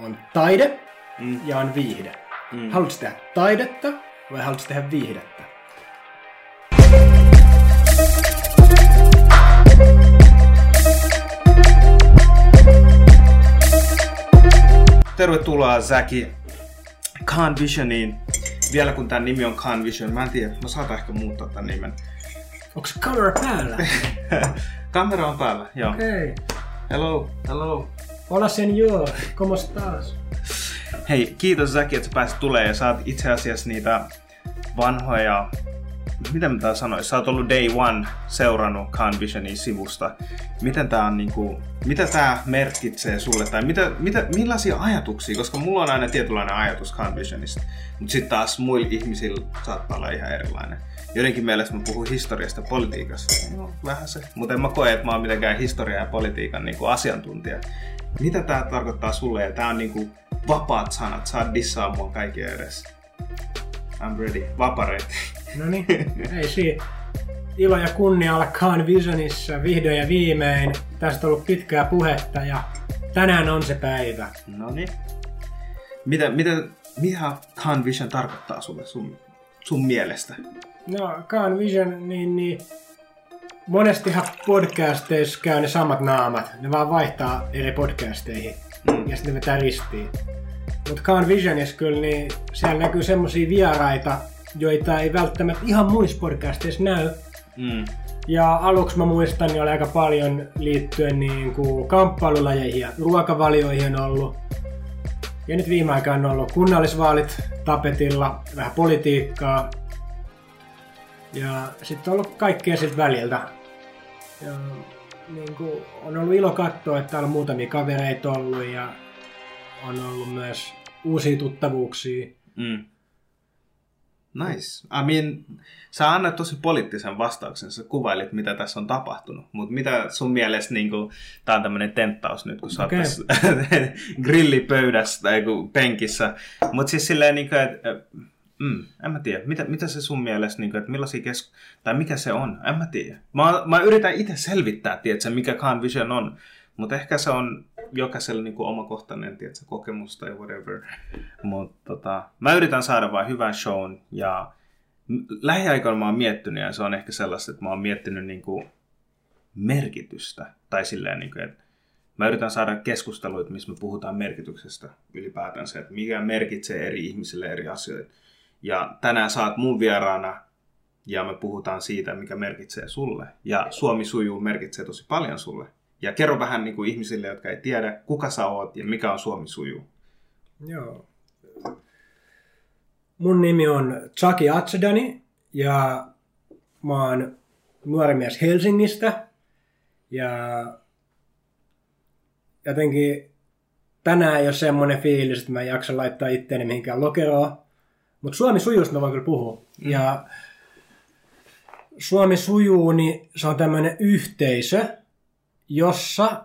on taide ja on viihde. Haluatko tehdä taidetta vai haluatko tehdä viihdettä? Tervetuloa Tzaki Khan Visioniin. Vielä kun tän nimi on Khan Vision, mä en tiedä, mä saatan ehkä muuttaa tän nimen. Onko kamera päällä? Kamera on päällä, joo. Okei. Okay. Hello, hello. Hola senor, como estás? Hei, kiitos Tzaki, että sä pääsit tulemaan ja sä oot itse asiassa niitä vanhoja, miten tää sanois, sä oot ollut day one seurannut Khan Visionin sivusta. Miten tää on niinku, mitä tää merkitsee sulle tai millaisia ajatuksia, koska mulla on aina tietynlainen ajatus Khan Visionista, mut sit taas muilla ihmisillä saattaa olla ihan erilainen. Joidenkin mielestä mä puhun historiasta ja politiikasta, no vähän se, mutta en mä koe, että mä oon mitenkään historian ja politiikan niinku asiantuntija. Mitä tää tarkoittaa sulle ja tää on niinku vapaat sanat, saa dissaa mua kaikkien edessä. I'm ready, vapareet. No niin, ei siinä. Ilo ja kunnia olla Khan Visionissa vihdoin ja viimein. Tästä on ollut pitkää puhetta ja tänään on se päivä. No niin. Mitä Khan Vision tarkoittaa sulle sun mielestä? No, Khan Vision, niin monestihan podcasteissa käy ne samat naamat. Ne vaan vaihtaa eri podcasteihin ja sitten ne vetää ristiin. Mutta Khan Visionissa kyllä, niin siellä näkyy semmosia vieraita, joita ei välttämättä ihan muissa podcasteissa näy. Ja aluksi mä muistan, niin oli aika paljon liittyen niin kuin kamppailulajeihin ja ruokavalioihin on ollut. Ja nyt viime aikaan on ollut kunnallisvaalit tapetilla, vähän politiikkaa. Ja sitten on ollut kaikkea siltä väliltä. Ja niin kuin on ollut ilo katsoa, että täällä on muutamia kavereita ollut ja on ollut myös uusia tuttavuuksia. Nice. I mean, sä annat tosi poliittisen vastauksen, sä kuvailit, mitä tässä on tapahtunut. Mutta mitä sun mielestä, niin kun, tää on tämmönen tenttaus nyt, kun sä oot tässä grillipöydässä tai penkissä. Mutta siis silleen, niin kuin, että en mä tiedä, mitä se sun mielestä, niin kuin, että millaisia tai mikä se on, en mä tiedä. Mä yritän itse selvittää, tiedätkö, mikä Khan Vision on. Mutta ehkä se on jokaisella niinku omakohtainen tiedätkö, kokemus tai whatever. Mut, mä yritän saada vain hyvän shown. Ja lähiaikoina mä oon miettinyt, ja se on ehkä sellaista, että mä oon miettinyt niinku merkitystä. Tai silleen, niinku, että mä yritän saada keskusteluita, missä me puhutaan merkityksestä ylipäätään se, että mikä merkitsee eri ihmisille eri asioita. Ja tänään sä oot mun vieraana, ja me puhutaan siitä, mikä merkitsee sulle. Ja Suomi sujuu merkitsee tosi paljon sulle. Ja kerro vähän niin kuin ihmisille, jotka ei tiedä, kuka sä oot ja mikä on Suomi sujuu. Joo. Mun nimi on Tzaki Atsadani ja mä oon nuori mies Helsingistä. Ja jotenkin tänään ei ole semmoinen fiilis, että mä en jaksa laittaa itteeni mihinkään lokeroon. Mutta Suomi sujuusta mä voin kyllä puhua. Ja Suomi sujuu, niin se on tämmöinen yhteisö, jossa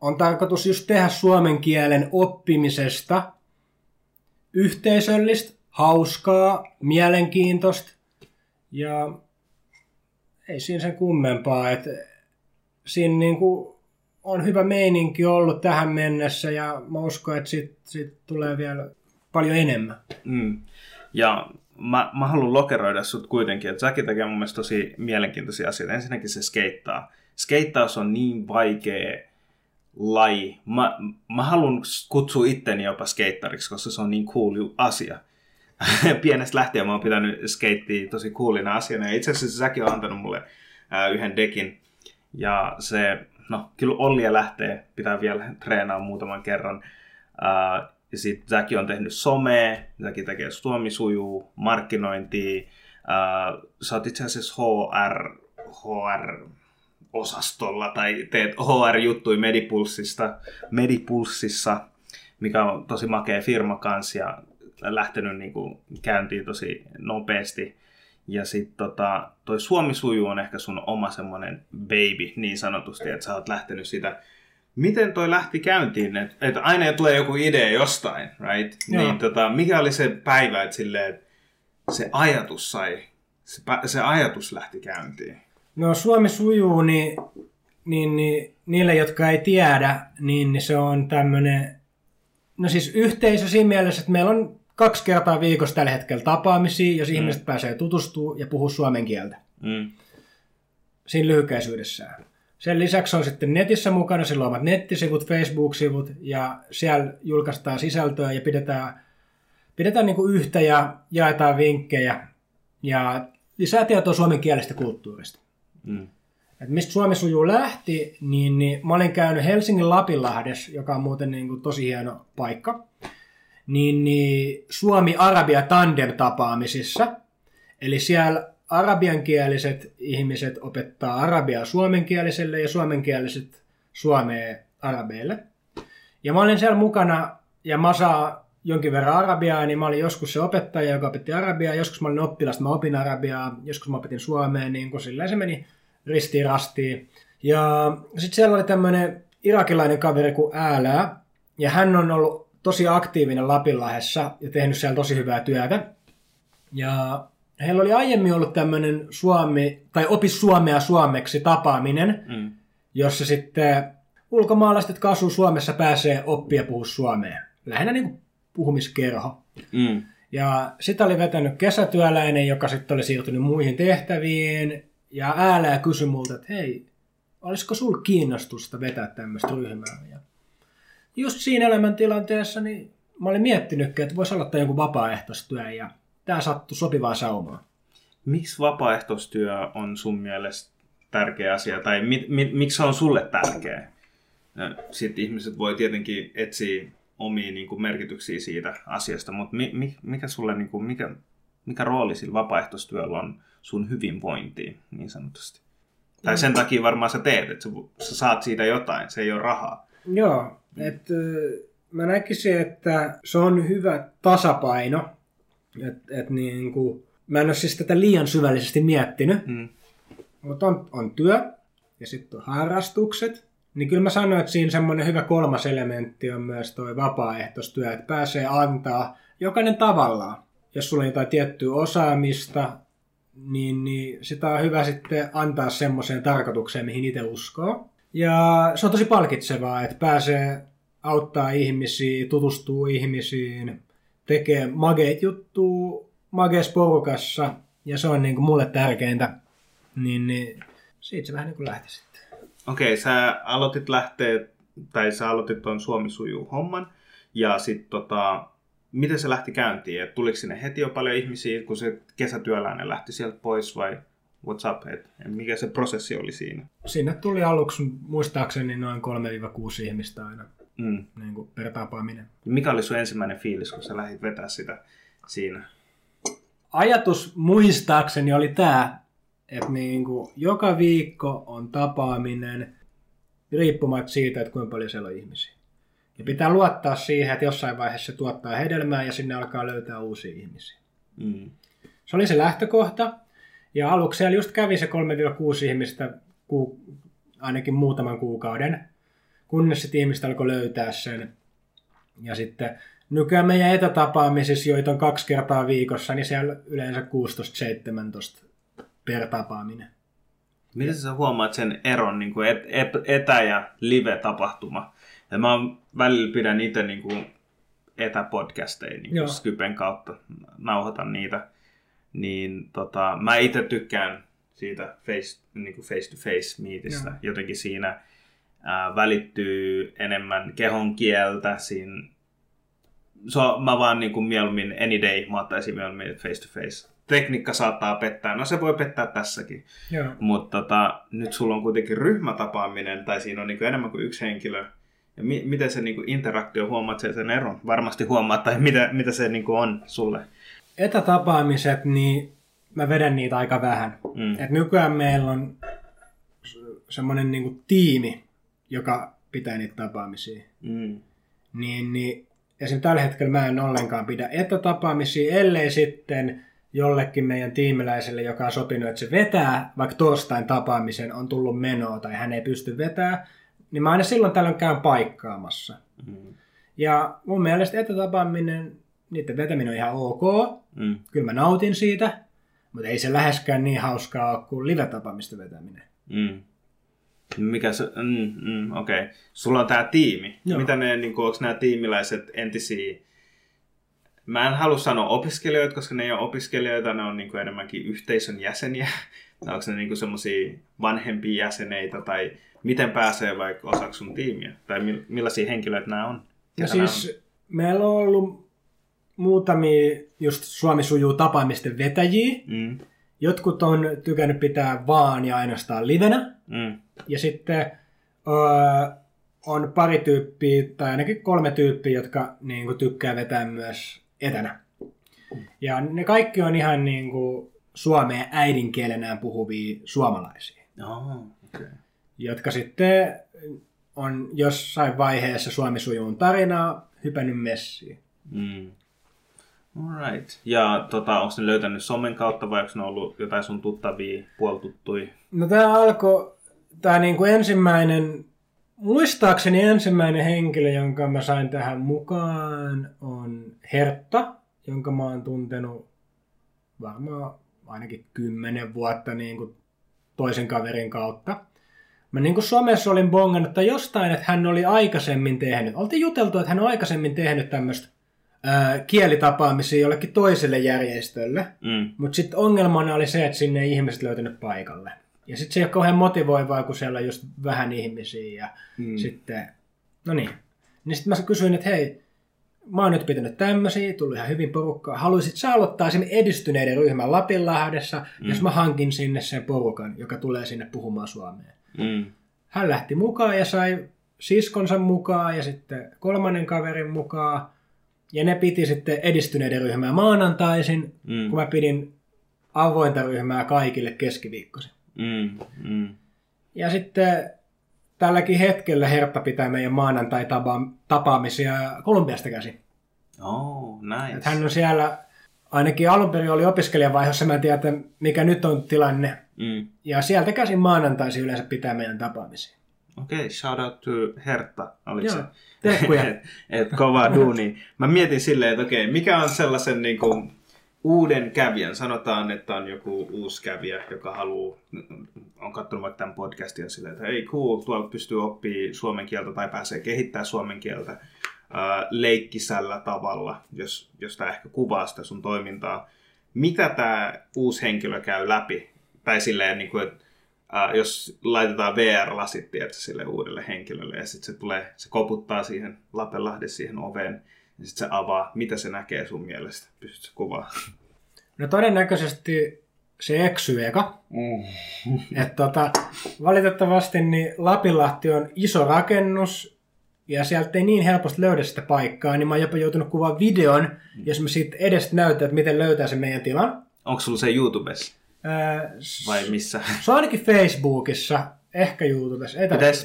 on tarkoitus just tehdä suomen kielen oppimisesta yhteisöllistä, hauskaa, mielenkiintoista ja ei siinä sen kummempaa. Et siinä niinku on hyvä meininki ollut tähän mennessä ja mä uskon, että siitä tulee vielä paljon enemmän. Ja mä haluan lokeroida sut kuitenkin, että Tzaki tekee mun mielestä tosi mielenkiintoisia asioita. Ensinnäkin se skeittaa. Skeittaus on niin vaikea laji. Mä haluan kutsua itteni jopa skeittariksi, koska se on niin cool asia. Pienestä lähtien mä oon pitänyt skeittiä tosi coolina asiana. Ja itse asiassa Tzaki on antanut mulle yhden dekin. Ja se, no kyllä Ollia lähtee, pitää vielä treenaa muutaman kerran. Ja sit Tzaki on tehnyt somea, Tzaki tekee Suomi sujuu, markkinointia. Sä oot itse asiassa HR-osastolla tai teet HR-juttuja Medipulssissa, mikä on tosi makea firma kanssa ja lähtenyt niinku käyntiin tosi nopeasti. Ja sit toi Suomi sujuu on ehkä sun oma semmonen baby niin sanotusti, että sä oot lähtenyt sitä. Miten toi lähti käyntiin? Että aina tulee joku idea jostain, right? Niin, mikä oli se päivä, että silleen, se ajatus sai, se ajatus lähti käyntiin? No Suomi sujuu, niin niille, jotka ei tiedä, niin se on tämmönen No siis yhteisö siinä mielessä, että meillä on 2 kertaa viikossa tällä hetkellä tapaamisia, jos ihmiset pääsee tutustua ja puhua suomen kieltä. Mm. Siinä lyhykäisyydessään. Sen lisäksi on sitten netissä mukana, sillä on omat nettisivut, Facebook-sivut, ja siellä julkaistaan sisältöä ja pidetään niin kuin yhtä ja jaetaan vinkkejä ja lisää tietoa suomen kielestä kulttuurista. Mm. Et mistä Suomi sujuu lähti, niin mä olin käynyt Helsingin Lapinlahdessa, joka on muuten niin kuin tosi hieno paikka, niin Suomi-Arabia tandem-tapaamisissa. Eli siellä arabiankieliset ihmiset opettaa arabiaa suomenkieliselle ja suomenkieliset suomea arabeille. Ja mä olin siellä mukana ja mä saan jonkin verran arabiaa, niin mä olin joskus se opettaja, joka opetti arabiaa, joskus mä olin oppilas, mä opin arabiaa, joskus mä opetin suomea, niin kun sillä se meni ristiin rastiin. Ja sitten siellä oli tämmöinen irakilainen kaveri kuin Äälää, ja hän on ollut tosi aktiivinen Lapinlahdessa ja tehnyt siellä tosi hyvää työtä. Ja heillä oli aiemmin ollut tämmöinen suomi, tai opi suomea suomeksi tapaaminen, jossa sitten ulkomaalaiset, jotka asuu Suomessa, pääsee oppia puhua suomea. Lähinnä niin kuin puhumiskerho. Mm. Ja sitä oli vetänyt kesätyöläinen, joka sitten oli siirtynyt muihin tehtäviin. Ja Äälää kysyi multa, että hei, olisiko sulla kiinnostusta vetää tämmöistä ryhmää? Ja just siinä elämäntilanteessa niin mä olin miettinytkin, että voisi aloittaa joku vapaaehtoistyö ja tämä sattui sopivaa saumaa. Miksi vapaaehtoistyö on sun mielestä tärkeä asia? Tai miksi se on sulle tärkeä? Sitten ihmiset voi tietenkin etsiä omia niin kuin merkityksiä siitä asiasta, mutta mikä sulle, niin kuin, mikä rooli sillä vapaaehtoistyöllä on sun hyvinvointiin niin sanotusti? Tai sen takia varmaan sä teet, että sä saat siitä jotain, se ei ole rahaa. Joo, että mä näkisin, että se on hyvä tasapaino. Et niin kuin, mä en ole siis tätä liian syvällisesti miettinyt, mutta on työ ja sitten on harrastukset. Niin kyllä mä sanoin, että siinä semmoinen hyvä kolmas elementti on myös toi vapaaehtoistyö, että pääsee antaa jokainen tavallaan. Jos sulla on jotain tiettyä osaamista, niin sitä on hyvä sitten antaa semmoiseen tarkoitukseen, mihin itse uskoo. Ja se on tosi palkitsevaa, että pääsee auttaa ihmisiä, tutustuu ihmisiin, tekee mageet juttuja mageessa porukassa, ja se on niin kuin mulle tärkeintä, niin siitä se vähän niin kuin lähti sitten. Okei, sä aloitit tuon Suomi sujuu homman, ja sitten miten se lähti käyntiin? Et tuliko sinne heti jo paljon ihmisiä, kun se kesätyöläinen lähti sieltä pois, vai what's up, et mikä se prosessi oli siinä? Siinä tuli aluksi muistaakseni noin 3-6 ihmistä aina. Niin kuin per tapaaminen. Mikä oli sun ensimmäinen fiilis, kun sä lähdit vetää sitä siinä? Ajatus muistaakseni oli tämä, että niin kuin joka viikko on tapaaminen riippumatta siitä, että kuinka paljon siellä on ihmisiä. Ja pitää luottaa siihen, että jossain vaiheessa se tuottaa hedelmää ja sinne alkaa löytää uusia ihmisiä. Se oli se lähtökohta. Ja aluksi siellä just kävi se 3-6 ihmistä ainakin muutaman kuukauden, kunnes sitten ihmiset alkoi löytää sen. Ja sitten nykyään meidän etätapaamisissa, joita on 2 kertaa viikossa, niin siellä yleensä 16-17 per tapaaminen. Miten sä huomaat sen eron, niin kuin etä- ja live-tapahtuma? Ja mä välillä pidän itse niin kuin etäpodcasteja niin kuin Skypen kautta, nauhoitan niitä. Niin, mä itse tykkään siitä face-to-face-meetistä jotenkin siinä. Välittyy enemmän kehon kieltä. Siinä. Mä vaan niin kuin mieluummin any day, mä ottaisin mieluummin face to face. Tekniikka saattaa pettää, no se voi pettää tässäkin. Mutta nyt sulla on kuitenkin ryhmätapaaminen, tai siinä on niin kuin enemmän kuin yksi henkilö. Ja miten se niin kuin interaktio, huomaat sen eron? Varmasti huomaat, tai mitä se niin kuin on sulle? Etätapaamiset, niin mä vedän niitä aika vähän. Et nykyään meillä on semmoinen niin kuin tiimi, joka pitää niitä tapaamisia. Niin esimerkiksi tällä hetkellä mä en ollenkaan pidä etätapaamisia, ellei sitten jollekin meidän tiimiläiselle, joka on sopinut, että se vetää, vaikka torstain tapaamisen on tullut menoa tai hän ei pysty vetämään, niin mä aina silloin tällöin käyn paikkaamassa. Ja mun mielestä etätapaaminen, niiden vetäminen on ihan ok. Kyllä mä nautin siitä, mutta ei se läheskään niin hauskaa ole kuin live-tapaamista vetäminen. Mikä se, okei. Okay. Sulla on tää tiimi. Joo. Mitä ne, niin onko nämä tiimiläiset entisiä, mä en halua sanoa opiskelijoita, koska ne ei ole opiskelijoita, ne on niin kuin enemmänkin yhteisön jäseniä. Onko ne niin semmoisia vanhempia jäseneitä tai miten pääsee vaikka osaksi sun tiimiä? Tai millaisia henkilöitä nämä on? No siis on? Meillä on ollut muutamia just Suomi sujuu -tapaamisten vetäjiä. Mm. Jotkut on tykännyt pitää vaan ja ainoastaan livenä. Mm. Ja sitten on pari tyyppiä tai ainakin 3 tyyppiä, jotka niin kuin, tykkää vetää myös etänä. Ja ne kaikki on ihan niin kuin, suomea äidinkielenään puhuvia suomalaisia. Oh, okay. Jotka sitten on jossain vaiheessa Suomi sujuun tarinaa hypännyt messiin. Mm. All right. Ja onko ne löytänyt somen kautta vai onko ne ollut jotain sun tuttavia, puoltuttuja? No tämä alkoi, tämä niinku ensimmäinen, muistaakseni ensimmäinen henkilö, jonka mä sain tähän mukaan, on Hertta, jonka mä oon tuntenut varmaan ainakin 10 vuotta niinku toisen kaverin kautta. Mä niinku somessa olin bongannut tai jostain, että hän oli aikaisemmin tehnyt, oltiin juteltu, että hän on aikaisemmin tehnyt tämmöistä kielitapaamisia jollekin toiselle järjestölle, mutta sitten ongelmana oli se, että sinne ei ihmiset löytänyt paikalle. Ja sitten se ei ole kauhean motivoivaa, kun siellä on just vähän ihmisiä. Ja sitten, no niin. Niin sitten mä kysyin, että hei, mä oon nyt pitänyt tämmöisiä, tullut ihan hyvin porukkaa. Haluaisit sä aloittaa esimerkiksi edistyneiden ryhmän Lapinlahdessa, jos mä hankin sinne sen porukan, joka tulee sinne puhumaan suomea. Mm. Hän lähti mukaan ja sai siskonsa mukaan ja sitten 3. kaverin mukaan. Ja ne piti sitten edistyneiden ryhmää maanantaisin, kun mä pidin avointa ryhmää kaikille keskiviikkoisin. Ja sitten tälläkin hetkellä Hertta pitää meidän maanantai-tapaamisia Kolumbiasta käsin. Oh, nice. Että hän on siellä, ainakin alun perin oli opiskelijavaiheessa, mä en tiedä mikä nyt on tilanne. Ja sieltä käsin maanantaisin yleensä pitää meidän tapaamisia. Okei, okay, shout out to Hertta, oliko se? Tehkuja. Kova duuni. Mä mietin silleen, että okei, mikä on sellaisen niin kuin uuden kävijän, sanotaan, että on joku uusi kävijä, joka haluaa, on katsonut vaikka tämän podcastin ja silleen, että ei cool, tuolla pystyy oppimaan suomen kieltä tai pääsee kehittämään suomen kieltä leikkisällä tavalla, jos tämä ehkä kuvaa sitä sun toimintaa. Mitä tämä uusi henkilö käy läpi? Tai silleen, niin kuin, että jos laitetaan VR-lasit sille uudelle henkilölle ja sitten se koputtaa siihen Lapinlahden siihen oveen ja sitten se avaa, mitä se näkee sun mielestä, pystytkö kuvaamaan? No todennäköisesti se eksyy eka. Valitettavasti niin Lapinlahti on iso rakennus ja sieltä ei niin helposti löydä sitä paikkaa, niin mä oon jopa joutunut kuvaamaan videon, jos mä siitä edes näytän, että miten löytää se meidän tilan. Onko sulla se YouTubessa? Vai missä? Se on ainakin Facebookissa, ehkä YouTubessa.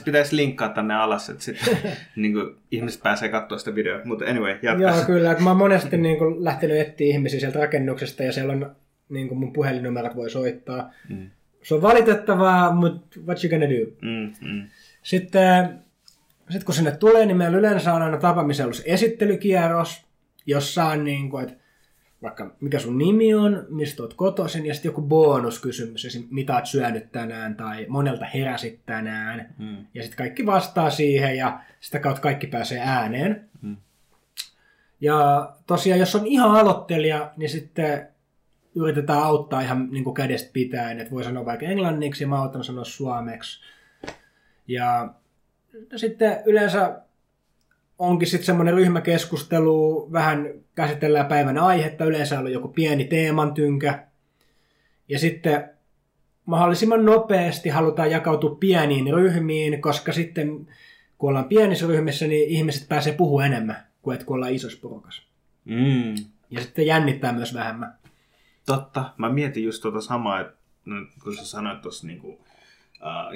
Pitäisi linkkaa tänne alas, että sitten, niin kuin, ihmiset pääsee katsoa sitä videoa. Mutta anyway, jatkaa. Joo, kyllä. Mä oon monesti niin kuin, lähtenyt etsiä ihmisiä sieltä rakennuksesta ja siellä on niin kuin, mun puhelinnumerot voi soittaa. Se on valitettavaa, mutta what you gonna do? Sitten kun sinne tulee, niin meillä yleensä on aina tapaamisella esittelykierros, jossa on niin kuin, että vaikka mikä sun nimi on, mistä oot kotoisin, ja sitten joku bonuskysymys, esimerkiksi mitä oot syönyt tänään, tai monelta heräsit tänään, ja sitten kaikki vastaa siihen, ja sitä kautta kaikki pääsee ääneen. Ja tosiaan, jos on ihan aloittelija, niin sitten yritetään auttaa ihan niin kuin kädestä pitäen, että voi sanoa vaikka englanniksi, ja mä otan sanoa suomeksi. Ja sitten yleensä onkin sitten semmoinen ryhmäkeskustelu, vähän käsitellään päivän aihetta, yleensä on joku pieni teemantynkä. Ja sitten mahdollisimman nopeasti halutaan jakautua pieniin ryhmiin, koska sitten kun ollaan pienissä ryhmissä, niin ihmiset pääsee puhumaan enemmän kuin kun ollaan isossa porukassa. Ja sitten jännittää myös vähemmän. Totta. Mä mietin just samaa, että kun sä sanoit tuossa niinku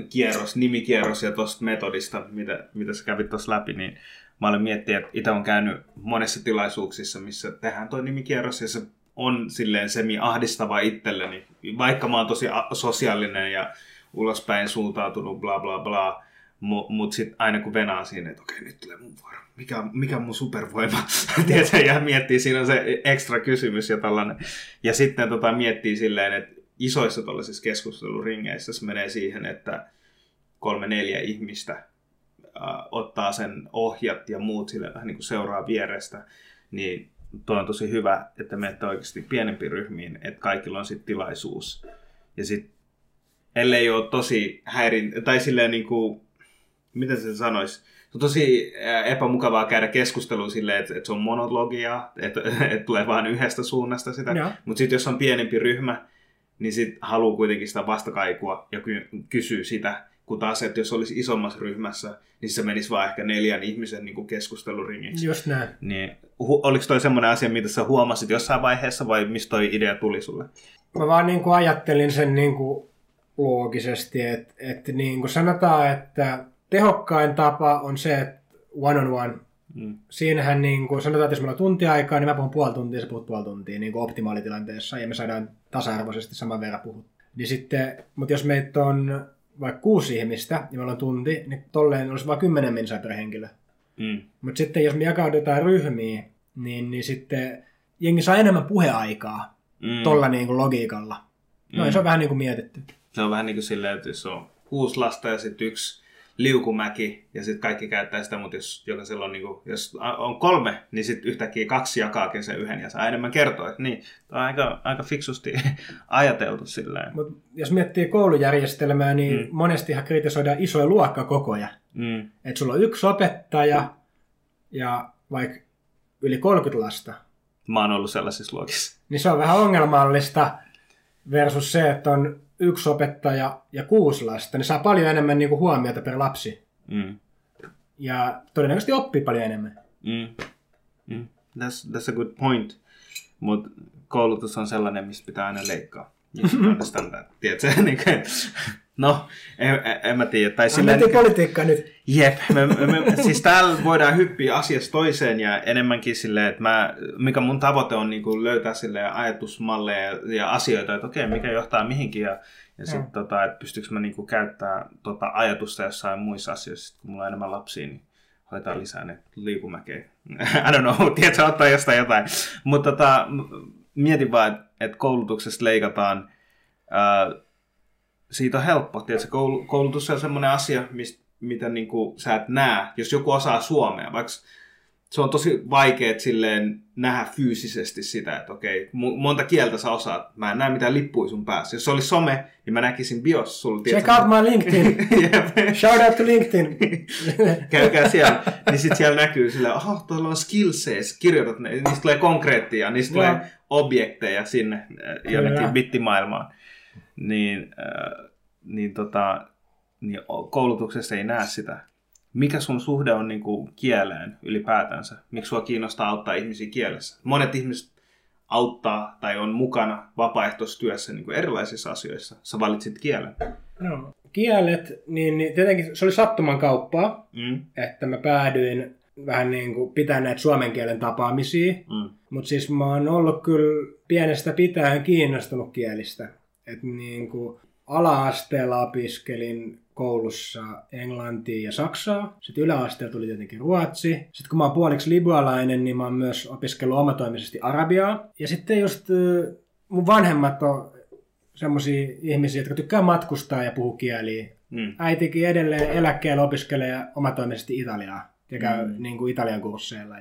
kierros, nimikierros ja tuosta metodista, mitä sä kävit tuossa läpi, niin mä olen miettinyt, että itse olen käynyt monessa tilaisuuksissa, missä tehdään toi nimikierros, ja se on silleen semi-ahdistava itselleni. Vaikka mä oon tosi sosiaalinen ja ulospäin suuntautunut, bla bla bla, mutta sitten aina kun venaa siinä, että okei, nyt tulee mun vuoro. Mikä on mun supervoima? Tietää ja miettii, siinä on se ekstra kysymys ja tällainen. Ja sitten miettii silleen, että isoissa tuollaisissa keskusteluringeissä se menee siihen, että 3-4 ihmistä ottaa sen ohjat ja muut sille vähän niin kuin seuraa vierestä, niin toi on tosi hyvä, että menette oikeasti pienempiin ryhmiin, että kaikilla on sitten tilaisuus. Ja sitten, ellei ole tosi tai silleen niin kuin, miten se sanoisi, se on tosi epämukavaa käydä keskustelua silleen, että se on monologia, että tulee vaan yhdestä suunnasta sitä. No. Mutta sitten jos on pienempi ryhmä, niin sitten haluaa kuitenkin sitä vastakaikua ja kysyy sitä. Kun taas, että jos olisi isommassa ryhmässä, niin se menisi vaan ehkä 4 ihmisen niin kuin keskusteluringiksi. Just näin. Niin, oliko toi semmoinen asia, mitä sä huomasit jossain vaiheessa, vai mistä toi idea tuli sulle? Mä vaan niin kuin ajattelin sen niin kuin loogisesti, että niin kuin sanotaan, että tehokkain tapa on se, että one on one. Mm. Siinähän niin kuin sanotaan, että jos meillä on tuntiaikaa, niin mä puhun puoli tuntia, sä puhut puoli tuntia niin kuin optimaalitilanteessa, ja me saadaan tasa-arvoisesti saman verran puhua. Niin sitten, mutta jos meitä on vaikka 6 ihmistä, ja meillä on tunti, niin tolleen olisi vain 10 minsaa per henkilö. Mm. Mutta sitten jos me jakaudutaan ryhmiä, niin sitten jengi saa enemmän puheaikaa tolla niin kuin logiikalla. No, se on vähän niin kuin mietitty. Se on vähän niin kuin silleen, että jos on 6 lasta ja sitten 1 liukumäki, ja sitten kaikki käyttää sitä, mutta jos on 3, niin sitten yhtäkkiä 2 jakaakin sen 1, ja saa enemmän kertoa. Niin, tämä on aika fiksusti ajateltu sillä. Mut jos miettii koulujärjestelmää, niin monestihan kritisoidaan isoja luokkakokoja. Että sulla on 1 opettaja ja vaikka yli 30 lasta. Mä oon ollut sellaisissa luokissa. Niin se on vähän ongelmallista versus se, että on 1 opettaja ja 6 lasta, niin saa paljon enemmän niinku huomiota per lapsi. Ja todennäköisesti oppii paljon enemmän. That's a good point. Mutta koulutus on sellainen, mistä pitää aina leikkaa. No, en mä tiedä. Annettiin politiikkaa nyt. Jep. Siis täällä voidaan hyppiä asiasta toiseen ja enemmänkin silleen, että mikä mun tavoite on niin löytää ajatusmalleja ja asioita, että okei, mikä johtaa mihinkin ja sitten että pystyykö mä niin käyttämään ajatusta jossain muissa asioissa, sit, kun mulla on enemmän lapsia, niin hoitaa lisää ne liikumäkeä. I don't know, tiedätkö, ottaa jostain jotain. Mutta mietin vaan, että koulutuksesta leikataan. Siitä on helppo. Tiedätkö, koulutus on semmoinen asia, mitä niin kuin sä et näe, jos joku osaa suomea. Vaikka se on tosi vaikea silleen nähdä fyysisesti sitä, että okei, monta kieltä sä osaat. Mä en näe mitään lippui sun päässä. Jos se olisi some, niin mä näkisin bios sulla. Check out my LinkedIn. Shout out to LinkedIn. Käykää siellä. Niin sit siellä näkyy silleen, tuolla on skillsseis. Kirjoitat ne. Niistä tulee konkreettia. Niistä tulee objekteja sinne jonnekin bittimaailmaan. Niin koulutuksessa ei näe sitä. Mikä sun suhde on niin kuin kieleen ylipäätänsä? Miksi sua kiinnostaa auttaa ihmisiä kielessä? Monet ihmiset auttaa tai on mukana vapaaehtoistyössä niin kuin erilaisissa asioissa. Sä valitsit kielen. No, kielet, niin tietenkin se oli sattuman kauppaa, että mä päädyin vähän niin kuin pitää näitä suomen kielen tapaamisia. Mutta siis mä oon ollut kyllä pienestä pitäen kiinnostunut kielistä. Että niin kuin ala-asteella opiskelin koulussa englantia ja saksaa. Sitten yläasteella tuli tietenkin ruotsi. Sitten kun mä oon puoliksi libyalainen, niin mä oon myös opiskellut omatoimisesti arabiaa. Ja sitten just mun vanhemmat on semmosia ihmisiä, jotka tykkää matkustaa ja puhuu kieliä. Äitikin edelleen eläkkeellä opiskelee omatoimisesti italiaa. Ja käy niin kuin italian kursseilla.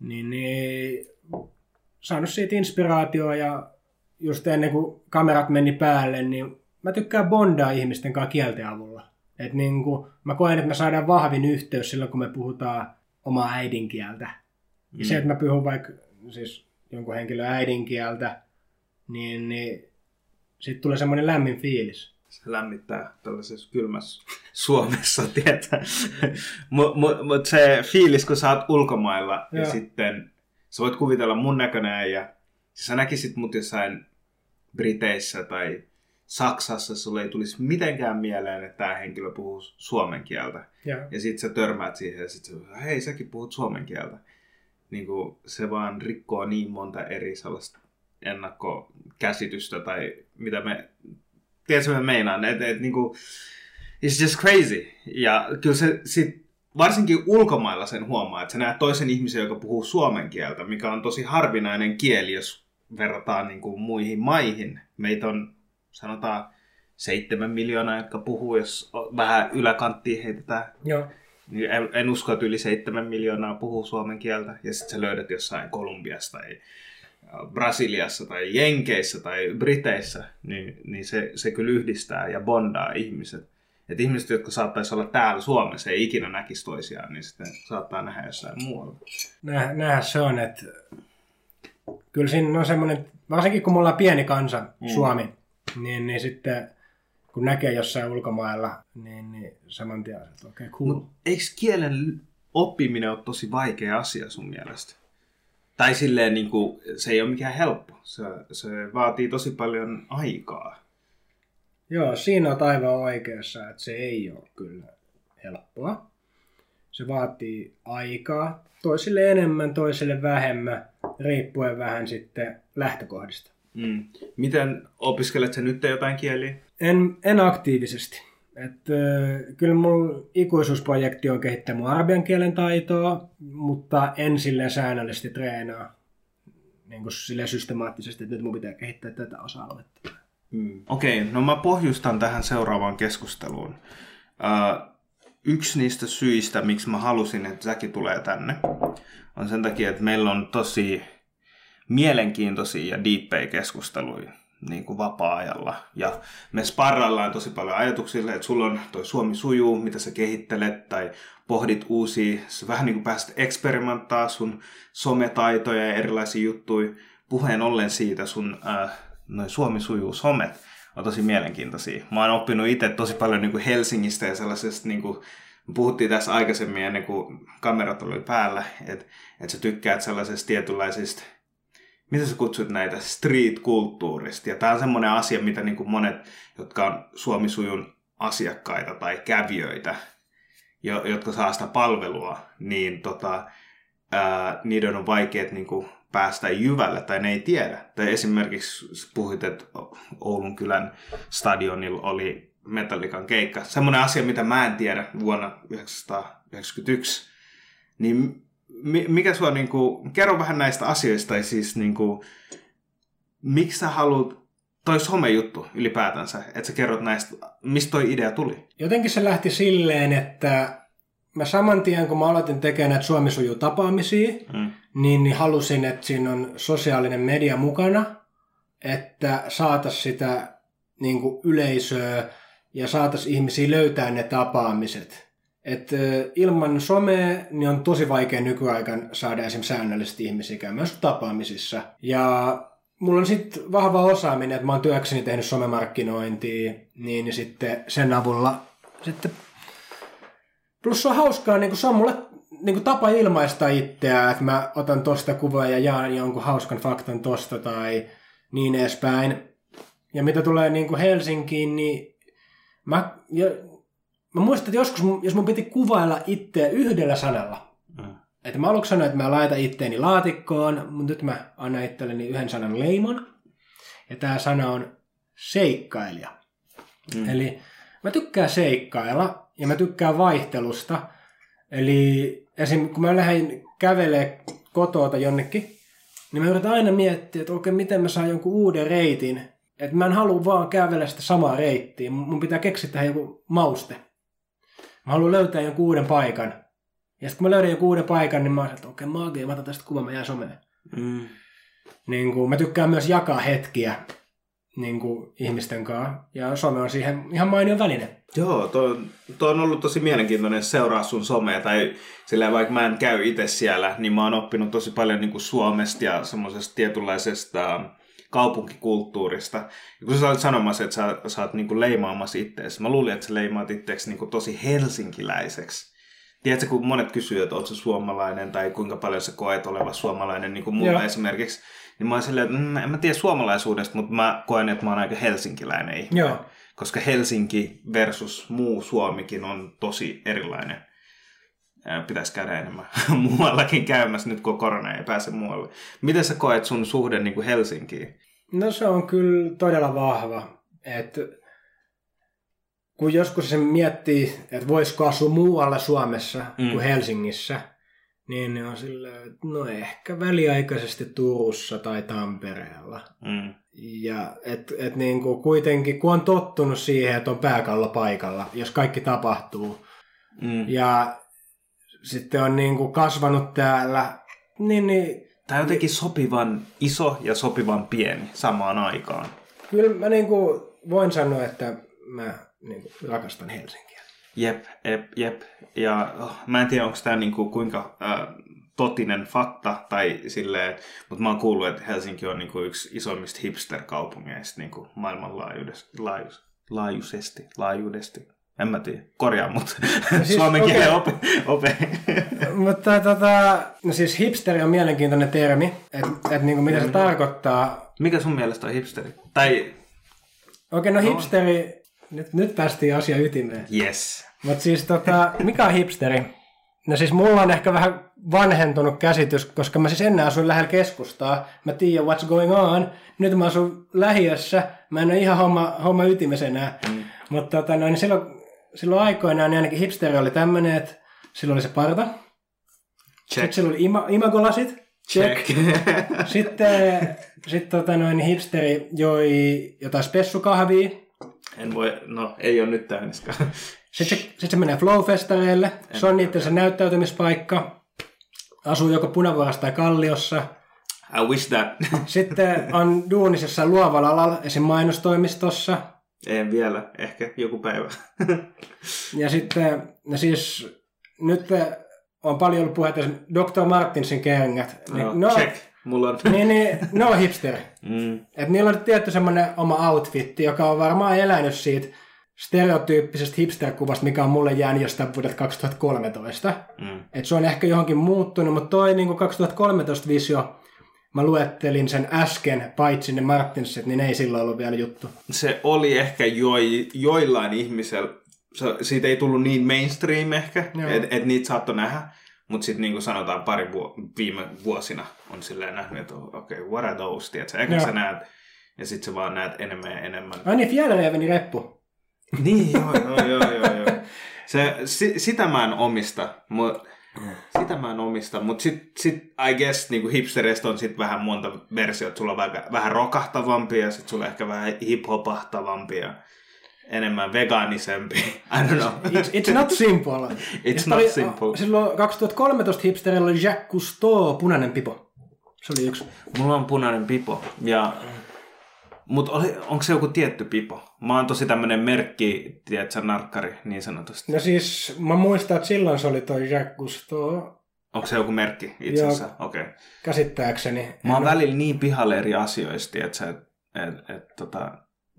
Niin saanut siitä inspiraatioa ja just ennen kuin kamerat meni päälle, niin mä tykkään bondaa ihmisten kanssa kielten avulla. Et niin kuin, mä koen, että me saadaan vahvin yhteys silloin, kun me puhutaan omaa äidinkieltä. Ja se, että mä puhun vaikka siis jonkun henkilön äidinkieltä, niin siitä tulee semmoinen lämmin fiilis. Se lämmittää tällaisessa kylmässä Suomessa, tietää. Mutta se fiilis, kun sä oot ulkomailla, ja sitten sä voit kuvitella mun näköinen ja sä näkisit mut jossain Briteissä tai Saksassa, sulle ei tulisi mitenkään mieleen, että tämä henkilö puhuu suomen kieltä. Ja sit sä törmäät siihen ja sit sä hei, säkin puhut suomen kieltä. Niin kun se vaan rikkoo niin monta eri sellaista ennakkokäsitystä tai mitä me meinaan. Niin kun, it's just crazy. Ja kyllä se sit varsinkin ulkomailla sen huomaa, että sä näet toisen ihmisen, joka puhuu suomen kieltä, mikä on tosi harvinainen kieli, jos verrataan niin kuin muihin maihin. Meitä on, sanotaan, 7 miljoonaa, jotka puhuu, jos vähän yläkanttiin heitetään. Joo. En usko, että yli 7 miljoonaa puhuu suomen kieltä, ja sitten sä löydät jossain Kolumbiasta tai Brasiliassa tai Jenkeissä tai Briteissä, niin se kyllä yhdistää ja bondaa ihmiset. Et ihmiset, jotka saattaisi olla täällä Suomessa, ei ikinä näkisi toisiaan, niin sitten saattaa nähdä jossain muualla. Nähdä se on, että kyllä siinä on semmoinen, varsinkin kun me ollaan pieni kansa, Suomi, niin sitten kun näkee jossain ulkomailla, niin saman tien, että okei, cool. Mut eikö kielen oppiminen ole tosi vaikea asia sun mielestä? Tai silleen, niin kuin, se ei ole mikään helppo. Se vaatii tosi paljon aikaa. Joo, siinä on aivan oikeassa, että se ei ole kyllä helppoa. Se vaatii aikaa, toisille enemmän, toisille vähemmän, riippuen vähän sitten lähtökohdista. Mm. Miten opiskelet sä nyt jotain kieliä? En aktiivisesti. Kyllä mun ikuisuusprojekti on kehittää mun arabian kielen taitoa, mutta en silleen säännöllisesti treenaa. Niin kuin silleen systemaattisesti, että nyt mun pitää kehittää tätä osa-aluetta. Mm. Okei, no mä pohjustan tähän seuraavaan keskusteluun. Yksi niistä syistä, miksi mä halusin, että Tzaki tulee tänne, on sen takia, että meillä on tosi mielenkiintoisia ja diippejä keskusteluja niin kuin vapaa-ajalla. Ja me sparraillaan tosi paljon ajatuksille, että sulla on toi Suomi sujuu, mitä sä kehittelet, tai pohdit uusia, sä vähän niin kuin pääset eksperimenttaa sun sometaitoja ja erilaisia juttuja. Puheen ollen siitä sun noin Suomi sujuu somet on tosi mielenkiintoisia. Mä oon oppinut itse tosi paljon niin kuin Helsingistä ja sellaisesta, niin kuin puhuttiin tässä aikaisemmin ennen kuin kamerat oli päällä, että sä tykkäät sellaisesta tietynlaisista, mitä sä kutsut näitä, street-kulttuurista. Ja tää on semmoinen asia, mitä niin kuin monet, jotka on Suomi sujun asiakkaita tai kävijöitä, jotka saa sitä palvelua, niin niiden on vaikeet niin kuin päästä jyvälle, tai ne ei tiedä. Tai esimerkiksi puhuit, että Oulun kylän stadionilla oli Metallican keikka. Semmoinen asia, mitä mä en tiedä vuonna 1991. Niin mikä sua, niin kuin, kerro vähän näistä asioista, tai siis niin kuin, miksi sä haluat, toi somejuttu ylipäätänsä, että sä kerrot näistä, mistä toi idea tuli? Jotenkin se lähti silleen, että mä saman tien, kun mä aloitin tekemään näitä Suomi sujuu -tapaamisia, niin halusin, että siinä on sosiaalinen media mukana, että saataisiin sitä niin kuin yleisöä ja saataisiin ihmisiä löytää ne tapaamiset. Et ilman somea niin on tosi vaikea nykyaikaan saada esimerkiksi säännöllisesti ihmisiä käymään sun tapaamisissa. Ja mulla on sitten vahva osaaminen, että mä oon työkseni tehnyt somemarkkinointia, niin sitten sen avulla sitten. Plus se on hauskaa, niin se on mulle niin tapa ilmaista itseään, että mä otan tosta kuvaa ja jaan jonkun hauskan faktan tosta tai niin edespäin. Ja mitä tulee niin Helsinkiin, niin mä muistan, että joskus, jos mun piti kuvailla itseä yhdellä sanalla. Että mä aluksi sanoin, että mä laitan itteeni laatikkoon, mutta nyt mä annan itselleni yhden sanan leimon. Ja tää sana on seikkailija. Eli mä tykkään seikkailla. Ja mä tykkään vaihtelusta. Eli esim. Kun mä lähden kävelemään kotoa jonnekin, niin mä yritän aina miettiä, että oikein miten mä saan jonkun uuden reitin. Että mä en halua vaan kävellä sitä samaa reittiä. Mun pitää keksiä tähän joku mauste. Mä haluan löytää jonkun uuden paikan. Ja sitten kun mä löydän jonkun uuden paikan, niin mä oon, että okei, magia, mä otan tästä kuvan, mä jään someen. Niin kun mä tykkään myös jakaa hetkiä niin kuin ihmisten kanssa. Ja some on siihen ihan mainio väline. Joo, toi on ollut tosi mielenkiintoinen seuraa sun somea. Tai sillä vaikka mä en käy itse siellä, niin mä oon oppinut tosi paljon niin kuin Suomesta ja semmoisesta tietynlaisesta kaupunkikulttuurista. Ja kun sä olet sanomassa, että sä oot niin kuin leimaamassa ittees. Mä luulin, että sä leimaat itteeksi niin kuin tosi helsinkiläiseksi. Tiedätkö, kun monet kysyy, että oot sä suomalainen tai kuinka paljon sä koet oleva suomalainen, niin kuin mulla esimerkiksi. Niin mä oon silleen, että en mä tiedä suomalaisuudesta, mutta mä koen, että mä oon aika helsinkiläinen ihminen. Joo. Koska Helsinki versus muu Suomikin on tosi erilainen. Pitäisi käydä enemmän muuallakin käymässä nyt, kun korona ei pääse muualle. Miten sä koet sun suhde niin kuin Helsinkiin? No se on kyllä todella vahva. Kun joskus se miettii, että voisiko asua muualla Suomessa kuin Helsingissä, Niin ne on silleen, että no ehkä väliaikaisesti Turussa tai Tampereella. Mm. Ja et niin kuin kuitenkin, kun on tottunut siihen, että on pääkallo paikalla, jos kaikki tapahtuu. Mm. Ja sitten on niin kuin kasvanut täällä. Niin, tai jotenkin sopivan iso ja sopivan pieni samaan aikaan. Kyllä mä niin kuin voin sanoa, että mä niin kuin rakastan Helsinkiä. Jep. Ja mä en tiedä, onko tämä niinku kuinka totinen fakta tai silleen, mutta mä oon kuullut, että Helsinki on niinku yksi isoimmista hipster-kaupungeista niinku maailmanlaajuisesti. En mä tiedä, korjaa mut. Siis, suomen kielen ope. Mutta no siis hipsteri on mielenkiintoinen termi, että niinku mitä se tarkoittaa. Mikä sun mielestä on hipsteri? Tai... Okei, no hipsteri... Nyt päästiin asia ytimeen. Yes. Mutta siis mikä on hipsteri? No siis mulla on ehkä vähän vanhentunut käsitys, koska mä siis ennen asuin lähellä keskustaa. Mä tiedän what's going on. Nyt mä asun lähiössä. Mä en ole ihan homma ytimessä enää. Mm. Mutta niin silloin aikoinaan niin ainakin hipsteri oli tämmönen, että silloin oli se parta. Check. Sitten silloin oli imagolasit. Check. Sitten hipsteri joi jotain spessukahvia. Ei ole nyt täynnäskään. Sitten se menee Flowfestareille. Se on niiden se näyttäytymispaikka. Asuu joko Punavuorassa tai Kalliossa. I wish that. Sitten on duunissa jossain luovalla alalla, esim. Mainostoimistossa. En vielä, ehkä joku päivä. Ja sitten, no siis, nyt on paljon ollut puhetta Dr. Martensin kengät. No, check. Mulla on... Niin, ne on hipsteri. Mm. Et niillä on tietty semmoinen oma outfitti, joka on varmaan elänyt siitä stereotyyppisestä hipster-kuvasta, mikä on mulle jäänyt jostain vuodelta 2013. Mm. Et se on ehkä johonkin muuttunut, mutta toi niin kuin 2013-visio, mä luettelin sen äsken, paitsi ne Martensit, niin ei silloin ollut vielä juttu. Se oli ehkä joillain ihmisellä, siitä ei tullut niin mainstream ehkä, että niitä saattoi nähdä. Mutta sitten niin kuin sanotaan pari viime vuosina on silleen nähnyt, että okei, what are those, tiiätkö? Eikä sä näet, ja sitten sä vaan näet enemmän ja enemmän. Ai niin, Fjällräveni reppu. Niin, joo. Sitä mä en omista, mutta sit I guess niin kuin hipstereistä on sitten vähän monta versiota. Sulla on vähän rokahtavampia, ja sitten sulla ehkä vähän hiphopahtavampia. Enemmän vegaanisempi. I don't know. It's not simple. Silloin 2013 hipsterillä oli Jacques Cousteau, punainen pipo. Se oli yksi. Mulla on punainen pipo. Mutta onko se joku tietty pipo? Mä oon tosi tämmönen merkki, tiedätkö, narkkari niin sanotusti. No siis, mä muistan, että silloin se oli toi Jacques Cousteau. Onko se joku merkki itse asiassa? Okei. Okay. Käsittääkseni. Mä oon välillä niin pihalle eri asioista, että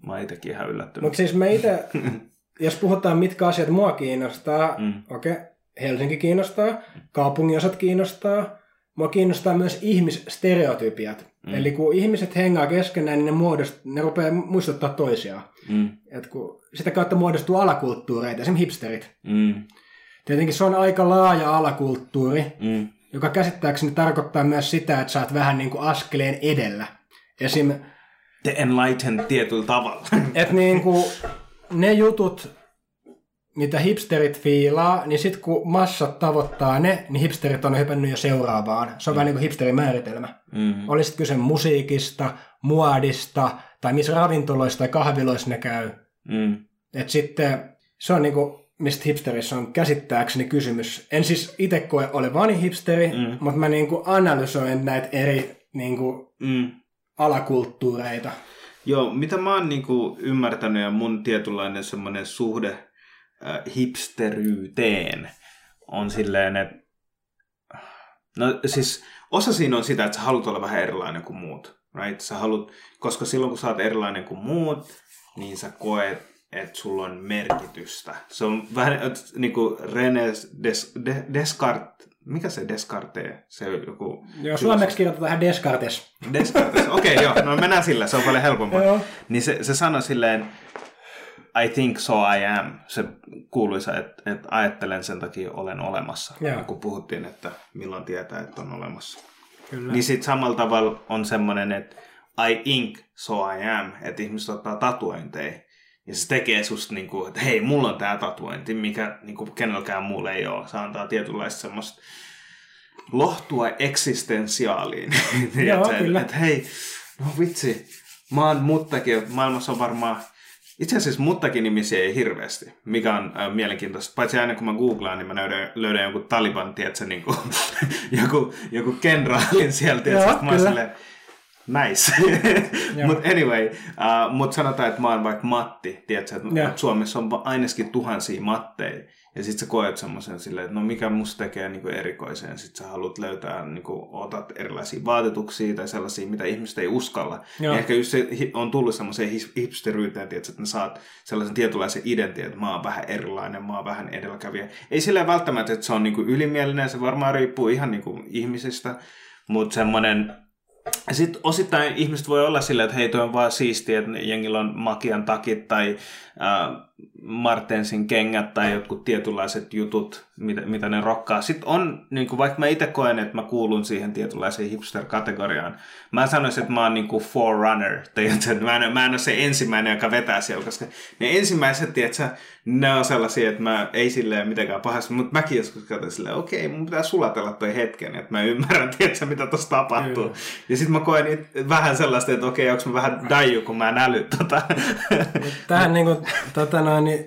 mä oon itsekin ihan yllättynyt. Mutta siis me itse, jos puhutaan mitkä asiat mua kiinnostaa, okei, Helsinki kiinnostaa, kaupunginosat kiinnostaa, mua kiinnostaa myös ihmisstereotypiat. Eli kun ihmiset hengaa keskenään, niin ne rupeaa muistuttaa toisiaan. Et kun sitä kautta muodostuu alakulttuureita, esimerkiksi hipsterit. Tietenkin se on aika laaja alakulttuuri, joka käsittääkseni tarkoittaa myös sitä, että sä oot vähän niin kuin askeleen edellä. Esimerkiksi The Enlightened tietyllä tavalla. Että niinku ne jutut, mitä hipsterit fiilaa, niin sit kun massat tavoittaa ne, niin hipsterit on hypännyt jo seuraavaan. Se on vähän niinku hipsterin määritelmä. Oli sit kyse musiikista, muodista, tai missä ravintoloissa tai kahviloissa ne käy. Et sitten se on niinku, mistä hipsterissä on käsittääkseni kysymys. En siis itse koe olevani hipsteri, mutta mä niinku analysoin näitä eri niinku... alakulttuureita. Joo, mitä mä oon niinku ymmärtänyt ja mun tietynlainen semmoinen suhde hipsteryyteen on silleen, että no siis osa siinä on sitä, että sä haluat olla vähän erilainen kuin muut, right? Sä haluat, koska silloin kun sä oot erilainen kuin muut, niin sä koet, että sulla on merkitystä. Se on vähän niinku Descartes. Mikä se Descartes? Se joku... Joo, suomeksi kirjoitetaan Descartes. Descartes, okei, joo. No mennään sillä, se on paljon helpompaa. Niin se sanoi silleen, I think so I am. Se kuuluisa, että ajattelen sen takia olen olemassa. Ja kun puhuttiin, että milloin tietää, että on olemassa. Kyllä. Niin sitten samalla tavalla on semmoinen, että I ink so I am. Että ihmiset ottaa tatuointeja. Ja se tekee susta niinku, että hei, mulla on tää tatuointi, mikä niinku kenelläkään muulla ei ole. Se antaa tietynlaista semmoista lohtua eksistensiaaliin. Joo, kyllä. Että hei, no vitsi, mä oon muttakin, maailmassa on varmaan... Itse asiassa muttakin nimisiä ei hirveästi, mikä on mielenkiintoista. Paitsi aina kun mä googlaan, niin mä löydän jonkun Taliban, tiedätkö, niin kuin, joku kenraalin siellä, tiedätkö, että mä oon silleen, nice. Mutta anyway, mut sanotaan, että mä oon vaikka Matti, tiedätkö, että Suomessa on ainakin tuhansia Matteja. Ja sit sä koet semmoisen silleen, että no mikä musta tekee niin kuin erikoiseen. Sit sä haluat löytää, niin kuin, otat erilaisia vaatetuksia tai sellaisia, mitä ihmiset ei uskalla. Ja ehkä just se on tullut semmoiseen hipsteryyteen, että ne saat sellaisen tietynlaisen identiteetin, että mä oon vähän erilainen, mä oon vähän edelläkävijä. Ei silleen välttämättä, että se on niin kuin ylimielinen, se varmaan riippuu ihan niin kuin ihmisistä, mutta semmoinen... Sitten osittain ihmiset voi olla silleen, että hei, toi on vaan siistiä, että jengillä on Makian takit tai Martensin kengät tai jotkut tietynlaiset jutut, mitä ne rokkaa. Sitten on, niin kuin, vaikka mä itse koen, että mä kuulun siihen tietynlaiseen hipster-kategoriaan, mä sanoisin, että mä oon niin kuin forerunner. Mä en ole se ensimmäinen, joka vetää siellä, koska ne ensimmäiset, tiedätkö, ne on sellaisia, että mä ei silleen mitenkään pahasti, mutta mäkin joskus katsoin silleen, okei, mun pitää sulatella toi hetken, että mä ymmärrän, tiedätkö, mitä tuossa tapahtuu. Kyllä. Ja sitten mä koen vähän sellaista, että okei, onko mä vähän daiju, kun mä en äly tota. Tähän niin kuin, niin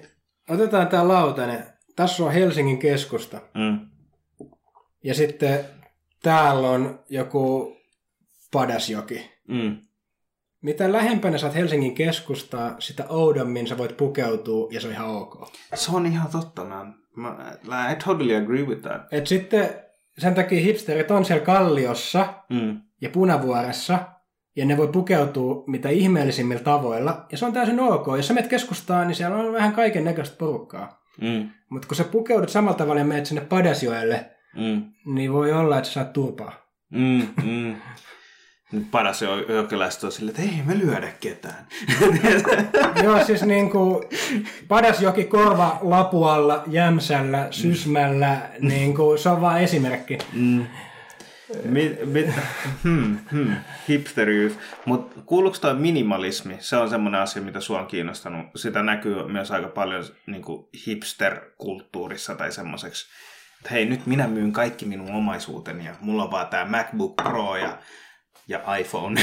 otetaan tää lautanen. Tässä on Helsingin keskusta. Mm. Ja sitten täällä on joku Padasjoki. Mm. Mitä lähempänä saat Helsingin keskustaa, sitä oudommin sä voit pukeutua ja se on ihan ok. Se on ihan totta. I totally agree with that. Et sitten sen takia hipsterit on siellä Kalliossa ja Punavuoressa ja ne voi pukeutua mitä ihmeellisimmillä tavoilla ja se on täysin ok. Jos sä menet keskustaan, niin siellä on vähän kaiken näköistä porukkaa. Mm. Mutta kun sä pukeudut samalla tavalla ja menet sinne Padasjoelle, niin voi olla, että sä saat turpaa. Mm. Padasjokelaiset on silleen, että ei me lyödä ketään. Joo, siis niin kuin Padasjoki korva Lapualla, Jämsällä, Sysmällä, niin kuin, se on vaan esimerkki. Mm. Hipsteryys. Mutta kuuluuko toi minimalismi? Se on semmoinen asia, mitä sua on kiinnostanut. Sitä näkyy myös aika paljon niin kuin hipster-kulttuurissa tai semmoiseksi. Hei, nyt minä myyn kaikki minun omaisuuteni ja mulla on vaan tää MacBook Pro ja iPhone.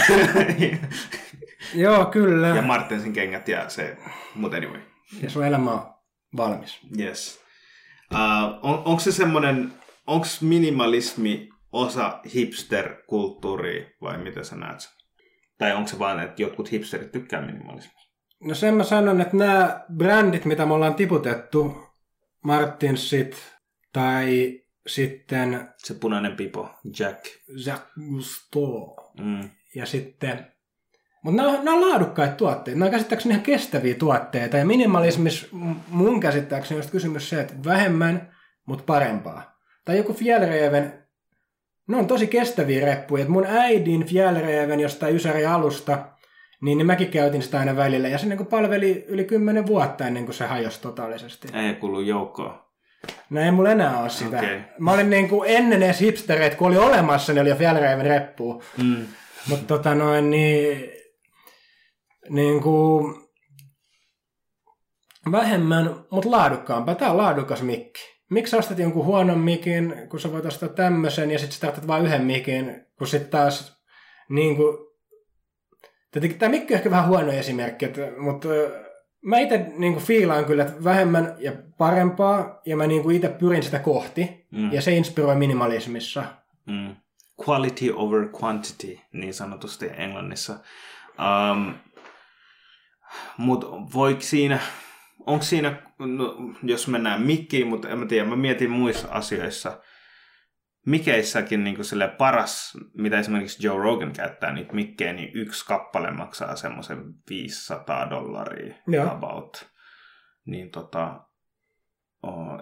Joo, kyllä. Ja Martensin kengät ja se, mut anyway. Ja sun elämä on valmis. Yes. Onko se semmoinen, onko minimalismi osa hipster-kulttuuria vai mitä sä näet? Tai onko se vaan, että jotkut hipsterit tykkää minimalismista? No sen mä sanon, että nämä brändit, mitä me ollaan tiputettu, Martensit tai sitten... Se punainen pipo, Jacques Cousteau. Mm. Ja sitten... Mutta nämä on laadukkaita tuotteita. Nämä on käsittääkseni ihan kestäviä tuotteita. Ja minimalismissa mun käsittääkseni on kysymys se, että vähemmän, mutta parempaa. Tai joku Fjällräven... Ne on tosi kestäviä reppuja. Et mun äidin Fjällräven jostain Ysäri alusta, niin mäkin käytin sitä aina välillä. Ja se niin palveli yli 10 vuotta ennen kuin se hajosi totaalisesti. Ei kuulu joukkoon. No ei mulla enää ole sitä. Okay. Mä olin niin kuin ennen edes hipstereitä, kun oli olemassa, ne oli jo Fjällräven reppua. Mm. Mutta niin kuin vähemmän, mutta laadukkaampaa. Tää on laadukas mikki. Miksi ostat jonkun huonon mikin, kun sä voit ostaa tämmöisen, ja sit sä tarvitset vain yhden mikin, kun sit taas niin kuin... Tämä mikki on ehkä vähän huono esimerkki, mutta mä itse niin kuin fiilaan kyllä, että vähemmän ja parempaa, ja mä niin kuin itse pyrin sitä kohti, ja se inspiroi minimalismissa. Mm. Quality over quantity, niin sanotusti englannissa. Mutta voiko siinä... Onko siinä, no, jos mennään mikkiin, mutta en mä tiedä, mä mietin muissa asioissa, mikeissäkin niin kuin paras, mitä esimerkiksi Joe Rogan käyttää niitä mikkejä, niin yksi kappale maksaa semmoisen $500 about. Niin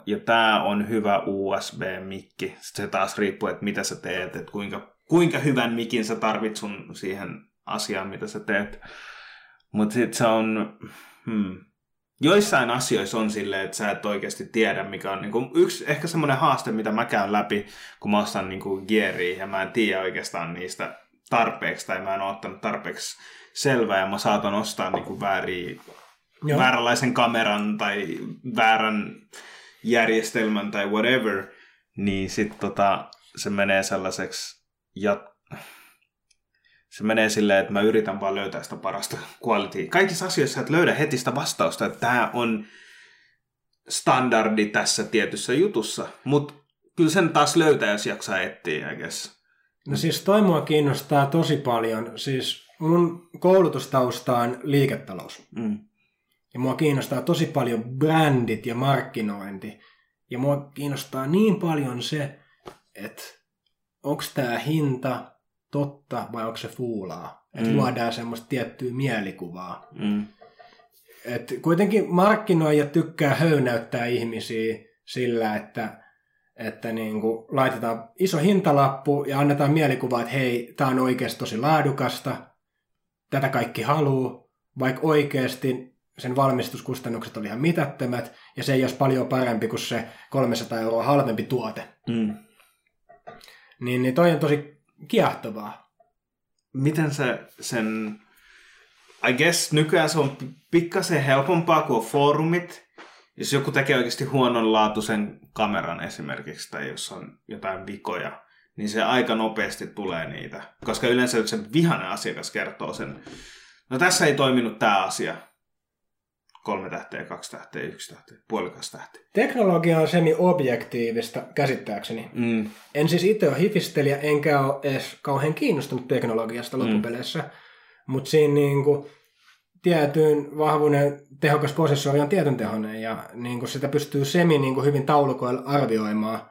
ja tää on hyvä USB-mikki. Sitten se taas riippuu, että mitä sä teet, että kuinka hyvän mikin sä tarvit sun siihen asiaan, mitä sä teet. Mutta sit se on... Joissain asioissa on silleen, että sä et oikeasti tiedä, mikä on niin kuin, yksi ehkä semmoinen haaste, mitä mä käyn läpi, kun mä ostan niin kuin gearia ja mä en tiedä oikeastaan niistä tarpeeksi tai mä en ole ottanut tarpeeksi selvää ja mä saatan ostaa niin kuin vääränlaisen kameran tai väärän järjestelmän tai whatever, niin sit se menee sellaiseksi, se menee silleen, että mä yritän vaan löytää sitä parasta qualityä. Kaikissa asioissa et löydä heti sitä vastausta, että tämä on standardi tässä tietyssä jutussa, mutta kyllä sen taas löytää, jos jaksaa etsiä, I guess. No siis toi mua kiinnostaa tosi paljon. Siis mun koulutustausta on liiketalous. Mm. Ja mua kiinnostaa tosi paljon brändit ja markkinointi. Ja mua kiinnostaa niin paljon se, että onko tämä hinta totta vai onko se fuulaa. Että luodaan semmoista tiettyä mielikuvaa. Mm. Et kuitenkin markkinoija tykkää höynäyttää ihmisiä sillä, että niinku laitetaan iso hintalappu ja annetaan mielikuva, että hei, tämä on oikeasti tosi laadukasta, tätä kaikki haluaa, vaikka oikeasti sen valmistuskustannukset oli ihan mitättömät, ja se ei olisi paljon parempi kuin se 300 € halvempi tuote. Mm. Niin toi on tosi kiehtovaa. Miten se sen... I guess nykyään se on pikkasen helpompaa kuin foorumit. Jos joku tekee oikeasti huononlaatuisen kameran esimerkiksi, tai jos on jotain vikoja, niin se aika nopeasti tulee niitä. Koska yleensä se vihainen asiakas kertoo sen, no tässä ei toiminut tämä asia. 3 tähteä, 2 tähteä, 1 tähteä, puolikas tähteä. Teknologia on semi-objektiivista käsittääkseni. Mm. En siis itse ole hifistelijä, enkä ole edes kauhean kiinnostunut teknologiasta loppupeleissä. Mm. Mutta siinä niinku tietyn vahvuinen tehokas prosessori on tietyn tehoinen ja niinku sitä pystyy semi niinku hyvin taulukoilla arvioimaan.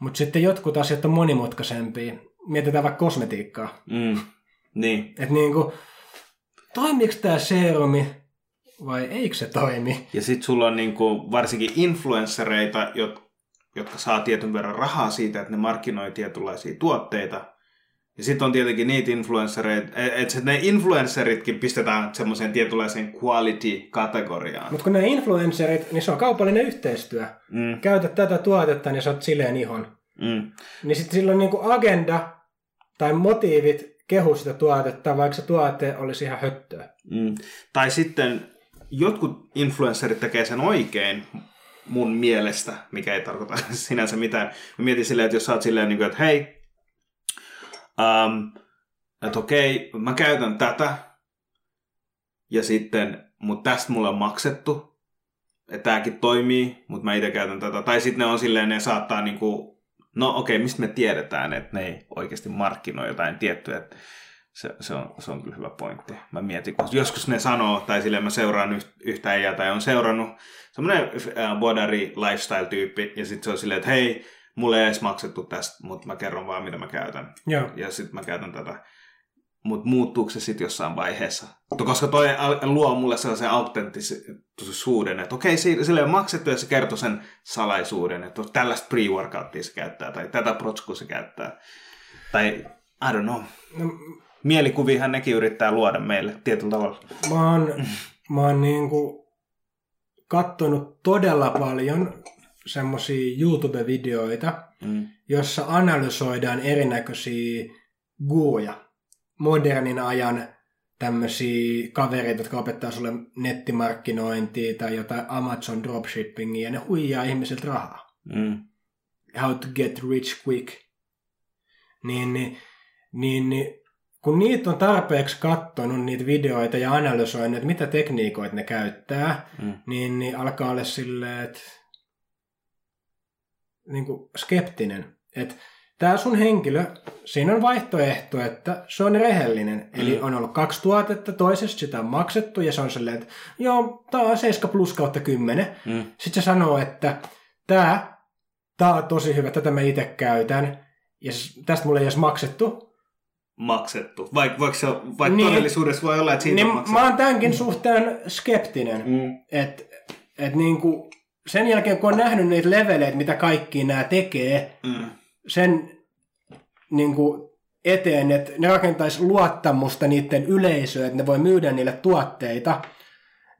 Mutta sitten jotkut asiat on monimutkaisempia. Mietitään vaikka kosmetiikkaa. Mm. Niin. Että niinku, toimiiko tämä seerumi vai eikö se toimi? Ja sitten sulla on niinku varsinkin influenssereita, jotka saa tietyn verran rahaa siitä, että ne markkinoi tietynlaisia tuotteita. Ja sitten on tietenkin niitä influenssereita, että ne influenceritkin pistetään semmoiseen tietynlaiseen quality-kategoriaan. Mutta kun ne influencerit, niin se on kaupallinen yhteistyö. Mm. Käytät tätä tuotetta, niin sä oot silleen ihon. Mm. Niin sitten silloin niinku agenda tai motiivit kehu sitä tuotetta, vaikka se tuote olisi ihan höttöä. Mm. Tai sitten jotkut influencerit tekee sen oikein mun mielestä, mikä ei tarkoita sinänsä mitään. Mä mietin silleen, että jos sä oot silleen, että hei, että okei, mä käytän tätä, ja sitten, mutta tästä mulle on maksettu, että tääkin toimii, mutta mä itse käytän tätä. Tai sitten ne on silleen, ne saattaa niinku, no okei, mistä me tiedetään, että ne ei oikeasti markkinoi jotain tiettyä. Se on kyllä hyvä pointti. Mä mietin, kun joskus ne sanoo, tai silleen mä seuraan yhtä äijää, tai on seurannut semmoinen bodari lifestyle-tyyppi, ja sitten se on silleen, että hei, mulle ei edes maksettu tästä, mutta mä kerron vaan, mitä mä käytän. Joo. Ja sitten mä käytän tätä. Mutta muuttuuko se sitten jossain vaiheessa? Koska toi luo mulle sellaisen autenttisuuden, että okei, sille on maksettu ja se kertoo sen salaisuuden, että tällaista pre-workouttia se käyttää tai tätä protskua se käyttää. Tai I don't know. No, mielikuviahan nekin yrittää luoda meille tietyllä tavalla. Mä oon niinku kattonut todella paljon semmoisia YouTube-videoita, jossa analysoidaan erinäköisiä guruja. Modernin ajan tämmöisiä kavereita, jotka opettaa sulle nettimarkkinointia tai jotain Amazon dropshippingia, ja ne huijaa ihmisiltä rahaa. Mm. How to get rich quick. Niin, kun niitä on tarpeeksi katsonut niitä videoita ja analysoinut, että mitä tekniikoita ne käyttää, niin alkaa olla silleen, että niinku skeptinen, että tämä sun henkilö, siinä on vaihtoehto, että se on rehellinen. Eli on ollut 2 tuotetta, toisesta sitä on maksettu ja se on silleen, että joo, tämä on 7+/10. Sitten se sanoo, että tämä on tosi hyvä, tätä mä itse käytän ja tästä mulle ei edes maksettu. Vaikka niin, todellisuudessa voi olla, että siitä niin on maksettu. Mä oon tämänkin suhteen skeptinen, että niinku sen jälkeen, kun on nähnyt niitä leveleitä, mitä kaikki nämä tekee, sen niin kuin eteen, että ne rakentaisi luottamusta niiden yleisöön, että ne voi myydä niille tuotteita,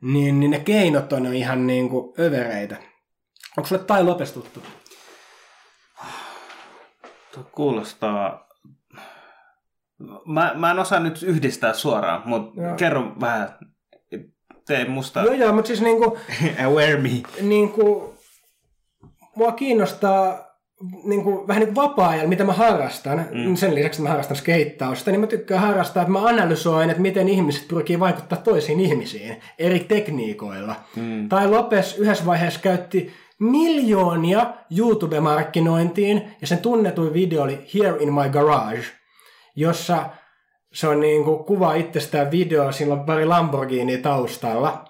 niin ne keinot on ihan niin kuin övereitä. Onko sulle tai lopestuttu? Tuo kuulostaa... Mä en osaa nyt yhdistää suoraan, mutta kerro vähän... Musta. Joo, mutta siis niinku... Aware me. Niinku, mua kiinnostaa niinku, vähän niin kuin vapaa-ajalla, mitä mä harrastan, sen lisäksi, että mä harrastan skeittausta, niin mä tykkään harrastaa, että mä analysoin, että miten ihmiset pyrkii vaikuttaa toisiin ihmisiin eri tekniikoilla. Tai Lopes yhdessä vaiheessa käytti 1,000,000 YouTube-markkinointiin, ja sen tunnetuin video oli Here in my Garage, jossa se on niinku kuva itsestään video, sillä on pari Lamborghini taustalla,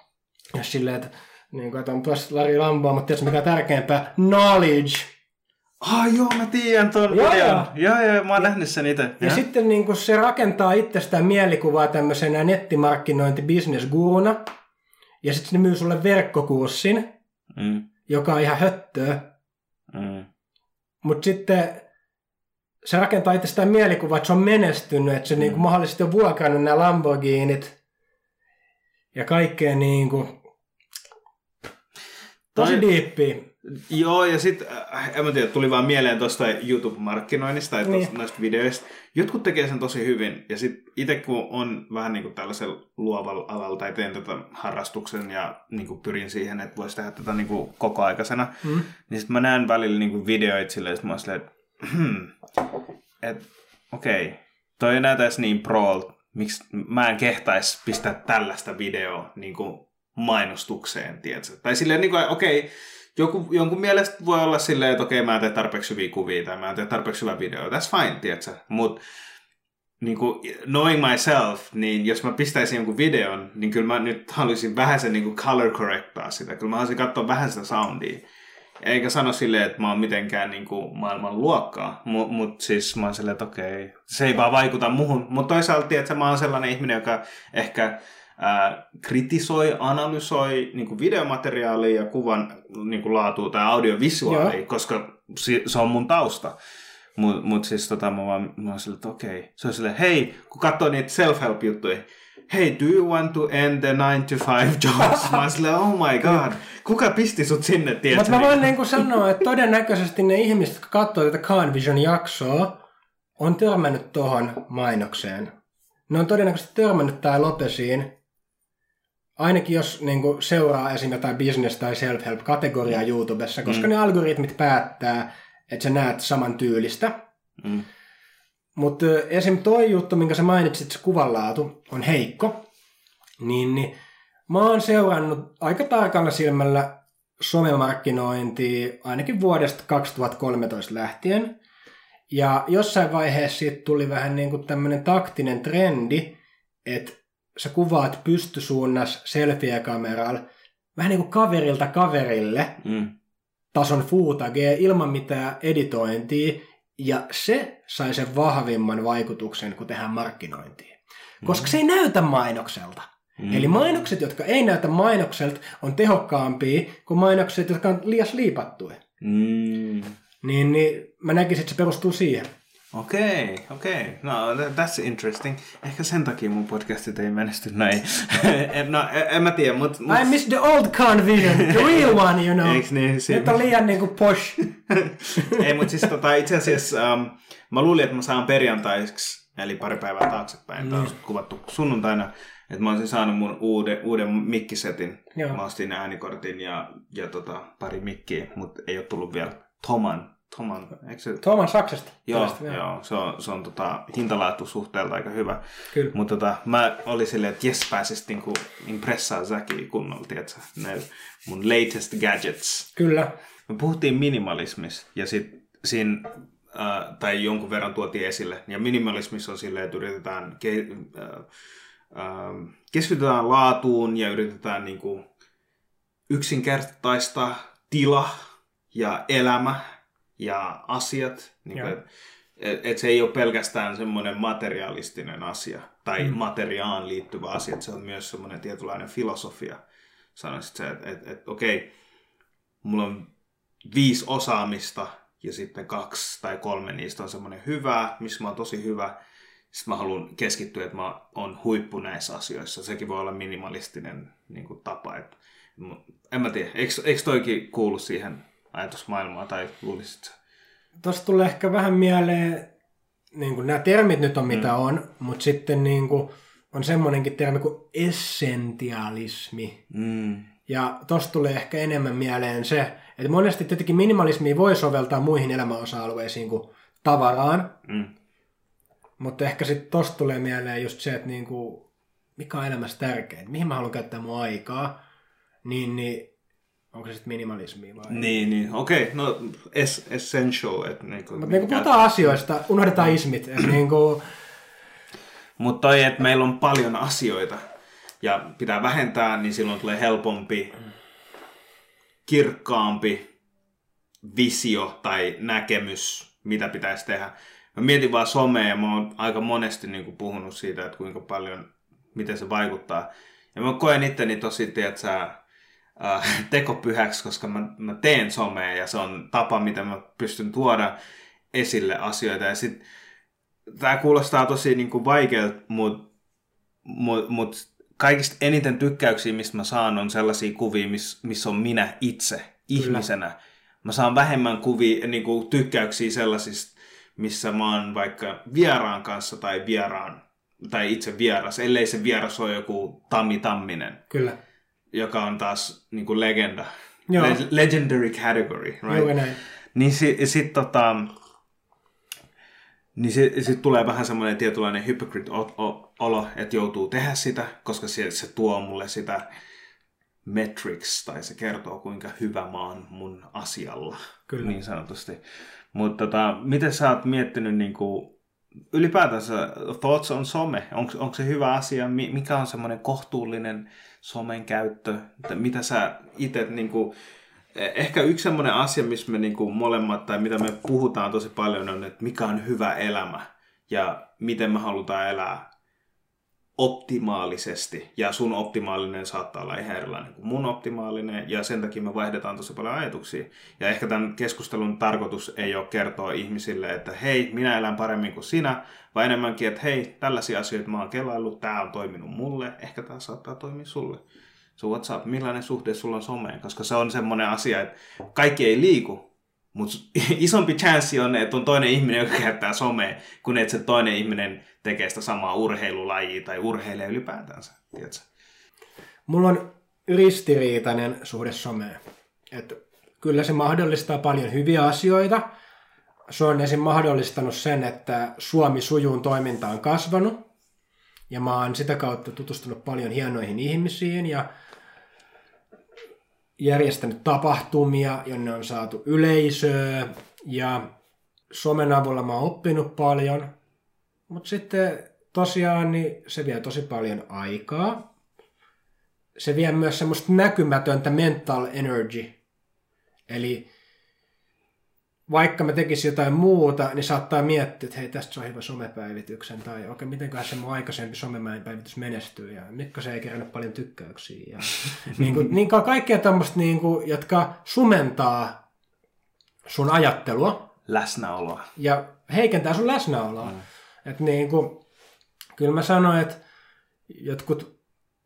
ja silleen, että niin kuin, että on tuossa Lari Lamboa, mutta tiedätkö mikä tärkeämpää? Knowledge! Joo, mä tiedän tuon videon. Joo, mä oon nähnyt sen itse. Ja sitten niin kuin, se rakentaa itsestään mielikuvaa tämmöisenä nettimarkkinointibisnesguruna. Ja sitten se myy sulle verkkokurssin, joka on ihan höttöä. Mutta sitten se rakentaa itsestään mielikuvaa, että se on menestynyt, että se niin kuin, mahdollisesti on vuokrannut nämä Lamborghinit ja kaikkea niinku... Tosi diippiä. Joo, ja sitten, en mä tiedä, tuli vaan mieleen tuosta YouTube-markkinoinnista tai näistä videoista. Jotkut tekee sen tosi hyvin, ja sitten itse kun on vähän niin kuin tällaisella luovalla alalla, tai teen tätä harrastuksen ja niin kuin pyrin siihen, että voisi tehdä tätä niin kuin kokoaikaisena, niin sitten mä näen välillä niin kuin videoita silleen, että mä oon silleen, että okei, toi ei näytä edes niin proolta, miksi mä en kehtaisi pistää tällaista videoa niin kuin mainostukseen, tiedätkö? Tai silleen, niin kuin, okei, jonkun mielestä voi olla silleen, että okei, mä en tee tarpeeksi hyviä kuvia tai mä en tee tarpeeksi hyvää videoa. That's fine, tiedätkö? Mutta niin knowing myself, niin jos mä pistäisin jonkun videon, niin kyllä mä nyt haluaisin vähän sen niin color correctaa sitä. Kyllä mä haluaisin katsoa vähän sitä soundia. Eikä sano silleen, että mä oon mitenkään niin maailman luokkaa, mutta siis mä oon silleen, että okei, se ei vaan vaikuta muhun. Mutta toisaalta, tiedätkö, mä oon sellainen ihminen, joka ehkä... kritisoi, analysoi niin kuin videomateriaalia ja kuvan niin kuin laatua tai audiovisuaalia, koska se on mun tausta. Mutta siis mä oon silleen, että okei. Se on silleen, hei, kun katsoo niitä self-help-juttuja, hei, do you want to end the 9-to-5 jobs? Mä oon silleen, oh my god, kuka pisti sut sinne, tiedätkö? Mutta mä voin niin kuin sanoa, että todennäköisesti ne ihmiset, jotka katsoo tätä Khan Vision-jaksoa, on törmännyt tohon mainokseen. Ne on todennäköisesti törmännyt tää Lopesiin. Ainakin jos niin kuin, seuraa esim. Jotain business- tai self-help-kategoriaa YouTubessa, koska ne algoritmit päättää, että sä näet saman tyylistä. Mutta esim. Toi juttu, minkä sä mainitsit, se kuvanlaatu on heikko. Niin mä oon seurannut aika tarkalla silmällä somemarkkinointia ainakin vuodesta 2013 lähtien. Ja jossain vaiheessa siitä tuli vähän niin kuin tämmöinen taktinen trendi, että sä kuvaat pystysuunnassa selfie-kameralla vähän niin kuin kaverilta kaverille tason footagea ilman mitään editointia, ja se sai sen vahvimman vaikutuksen, kun tehdään markkinointiin. Koska se ei näytä mainokselta. Eli mainokset, jotka ei näytä mainokselta, on tehokkaampia kuin mainokset, jotka on liian liipattuja. Niin mä näkisin, että se perustuu siihen. Okei. No, that's interesting. Ehkä sen takia mun podcastit ei menesty näin. No, en mä tiedä, mutta... I miss the old Khan Vision, the real one, you know. Eiks niin? Nyt on liian niinku posh. Ei, mutta siis itse asiassa mä luulin, että mä saan perjantaiksi, eli pari päivää taaksepäin, tämä on kuvattu sunnuntaina, että mä oon saanut mun uuden mikkisetin. Joo. Mä ostin äänikortin ja pari mikkiä, mutta ei ole tullut vielä Toman Saksasta. Joo, se on hintalaatu suhteelta aika hyvä. Kyllä. Mutta mä olin silleen, että jes, pääsis niinku impressaa Tzakia kunnolla, tiedätkö? Ne mun latest gadgets. Kyllä. Me puhuttiin minimalismissa ja sitten siinä, tai jonkun verran tuotiin esille. Ja minimalismissa on silleen, että yritetään keskitytään laatuun ja yritetään niinku yksinkertaistaa tila ja elämä ja asiat, niin että se ei ole pelkästään semmoinen materialistinen asia tai materiaan liittyvä asia, että se on myös semmoinen tietynlainen filosofia. Sanoisit se, että okei, mulla on 5 osaamista ja sitten 2 tai 3 niistä on semmoinen hyvää, missä mä oon tosi hyvä. Sitten mä haluan keskittyä, että mä oon huippu näissä asioissa. Sekin voi olla minimalistinen niin kuin tapa. En mä tiedä, eikö toikin kuulu siihen ajatusmaailmaa tai luulisit? Tuossa tulee ehkä vähän mieleen, niin kuin nämä termit nyt on mitä on, mutta sitten niin kuin on semmoinenkin termi kuin essentialismi, Ja tosta tulee ehkä enemmän mieleen se, että monesti tietenkin minimalismia voi soveltaa muihin elämäosa-alueisiin kuin tavaraan. Mm. Mutta ehkä sitten tosta tulee mieleen just se, että niinku, mikä on elämässä tärkeää, mihin mä haluan käyttää mun aikaa, niin onko se sitten minimalismia vai? Niin, okei, no essential. Niinku, mutta niinku puhutaan asioista, unohdetaan ismit. Niinku... Mutta toi, että meillä on paljon asioita ja pitää vähentää, niin silloin tulee helpompi, kirkkaampi visio tai näkemys, mitä pitäisi tehdä. Mä mietin vaan somea ja mä oon aika monesti niinku puhunut siitä, että kuinka paljon, miten se vaikuttaa. Ja mä koen itteni tosi, tiedätkö, tekopyhäksi, koska mä teen somea ja se on tapa, mitä mä pystyn tuoda esille asioita. Ja sit, tää kuulostaa tosi niinku vaikealta, mut kaikista eniten tykkäyksiä, mistä mä saan, on sellaisia kuvia, missä on minä itse ihmisenä. Kyllä. Mä saan vähemmän kuvia, niinku tykkäyksiä sellaisista, missä mä oon vaikka vieraan kanssa tai vieraan, tai itse vieras, ellei se vieras ole joku Tammi Tamminen. Kyllä. Joka on taas niinku legenda. Joo. Legendary category, right? Joo, näin. Niin sit niin sit tulee vähän semmoinen tietynlainen hypocrite-olo, että joutuu tehdä sitä, koska se tuo mulle sitä metrics, tai se kertoo kuinka hyvä mä oon mun asialla, kyllä, niin sanotusti. Mutta miten sä oot miettinyt niinku, ylipäätänsä thoughts on some? Onko se hyvä asia? Mikä on semmoinen kohtuullinen somen käyttö? Mitä sä itse niinku... Ehkä yksi semmoinen asia, missä me niinku molemmat tai mitä me puhutaan tosi paljon on, että mikä on hyvä elämä ja miten me halutaan elää optimaalisesti. Ja sun optimaalinen saattaa olla ihan erilainen kuin mun optimaalinen ja sen takia me vaihdetaan tosi paljon ajatuksia. Ja ehkä tämän keskustelun tarkoitus ei ole kertoa ihmisille, että hei, minä elän paremmin kuin sinä, vaan enemmänkin, että hei, tällaisia asioita mä oon kelaillut, tää on toiminut mulle, ehkä tää saattaa toimia sulle. Sun WhatsApp, millainen suhde sulla on someen? Koska se on semmoinen asia, että kaikki ei liiku, mutta isompi chanssi on, että on toinen ihminen, joka käyttää somea, kun että se toinen ihminen tekee sitä samaa urheilulajia tai urheilee ylipäätänsä. Tiedätkö? Mulla on ristiriitainen suhde someen. Että kyllä se mahdollistaa paljon hyviä asioita. Se on esim. Mahdollistanut sen, että Suomi sujuun toiminta on kasvanut. Ja mä oon sitä kautta tutustunut paljon hienoihin ihmisiin ja järjestänyt tapahtumia, jonne on saatu yleisöä ja somen avulla mä oon oppinut paljon. Mutta sitten tosiaan niin se vie tosi paljon aikaa. Se vie myös semmoista näkymätöntä mental energy. Eli vaikka mä tekisin jotain muuta, niin saattaa miettiä, että hei, tästä saa hyvä somepäivityksen, tai okei, mitenköhän se mun aikaisempi somepäivitys menestyy, ja mitkä se ei kerännyt paljon tykkäyksiä. Ja niin kuin kaikkea tämmöistä, niin kuin, jotka sumentaa sun ajattelua. Läsnäoloa. Ja heikentää sun läsnäoloa. Mm. Että niin kuin, kyllä mä sanoin, että jotkut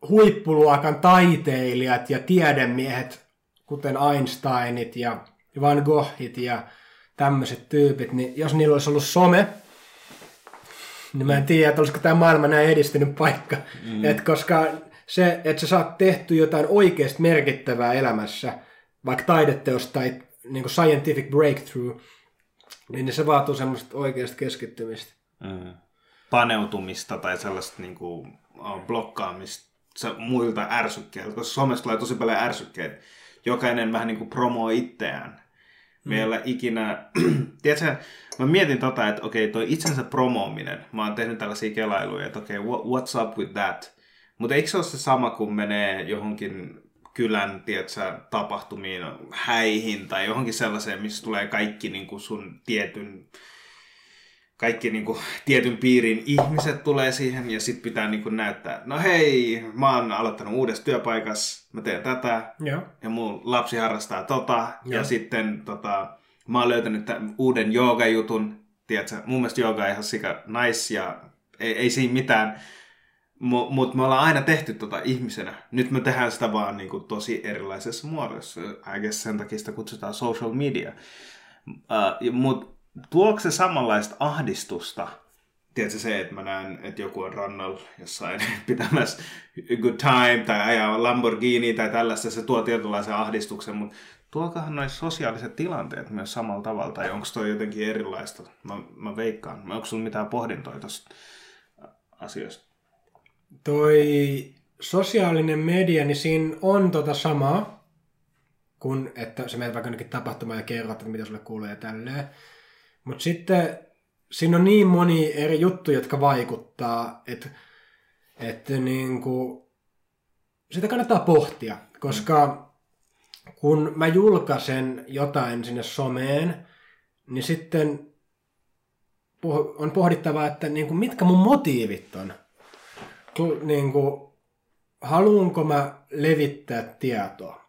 huippuluokan taiteilijat ja tiedemiehet, kuten Einsteinit ja Van Goghit ja tämmöiset tyypit, niin jos niillä olisi ollut some, niin mä en tiedä, että olisiko tämä maailma näin edistynyt paikka. Mm. Et koska se, että sä saat tehty jotain oikeasti merkittävää elämässä, vaikka taideteos tai niin scientific breakthrough, niin se vaatuu semmoista oikeasta keskittymistä. Mm. Paneutumista tai sellaista niin kuin blokkaamista muilta ärsykkeiltä, koska somessa tulee tosi paljon ärsykkeitä. Jokainen vähän niin kuin promoi itseään. Meillä ikinä... Tiedätkö, mä mietin että okei, toi itsensä promoominen. Mä oon tehnyt tällaisia kelailuja, että okei, what's up with that? Mutta eikö se ole se sama, kun menee johonkin kylän, tiedätkö, tapahtumiin, häihin tai johonkin sellaiseen, missä tulee kaikki niin kuin sun tietyn... Kaikki niin kuin, tietyn piirin ihmiset tulee siihen ja sitten pitää niin kuin, näyttää, no hei, mä oon aloittanut uudessa työpaikassa, mä teen tätä ja mun lapsi harrastaa ja sitten mä oon löytänyt uuden joogajutun, tiedätkö, mun mielestä jooga on ihan sika nice ja ei siinä mitään, mutta me ollaan aina tehty ihmisenä. Nyt me tehdään sitä vaan niin kuin, tosi erilaisessa muodossa, sen takia sitä kutsutaan social media, mutta tuoksi samanlaista ahdistusta tiedätkö se, että mä näen, että joku on rannalla jossain pitämässä good time tai ajaa Lamborghini tai tällaista, se tuo tietynlaisen ahdistuksen, mutta tuokahan noissa sosiaaliset tilanteet myös samalla tavalla, tai onko toi jotenkin erilaista? Mä veikkaan. Onko sulla mitään pohdintoja tuossa asiassa? Toi sosiaalinen media, niin siinä on samaa, kun että sä menet vaikka jonnekin tapahtumaan ja kerrot, että mitä sulle kuuluu ja tälleen. Mutta sitten siinä on niin moni eri juttuja, jotka vaikuttaa, että niinku, sitä kannattaa pohtia, koska kun mä julkaisen jotain sinne someen, niin sitten on pohdittava, että niinku, mitkä mun motiivit on. Niinku, haluanko mä levittää tietoa?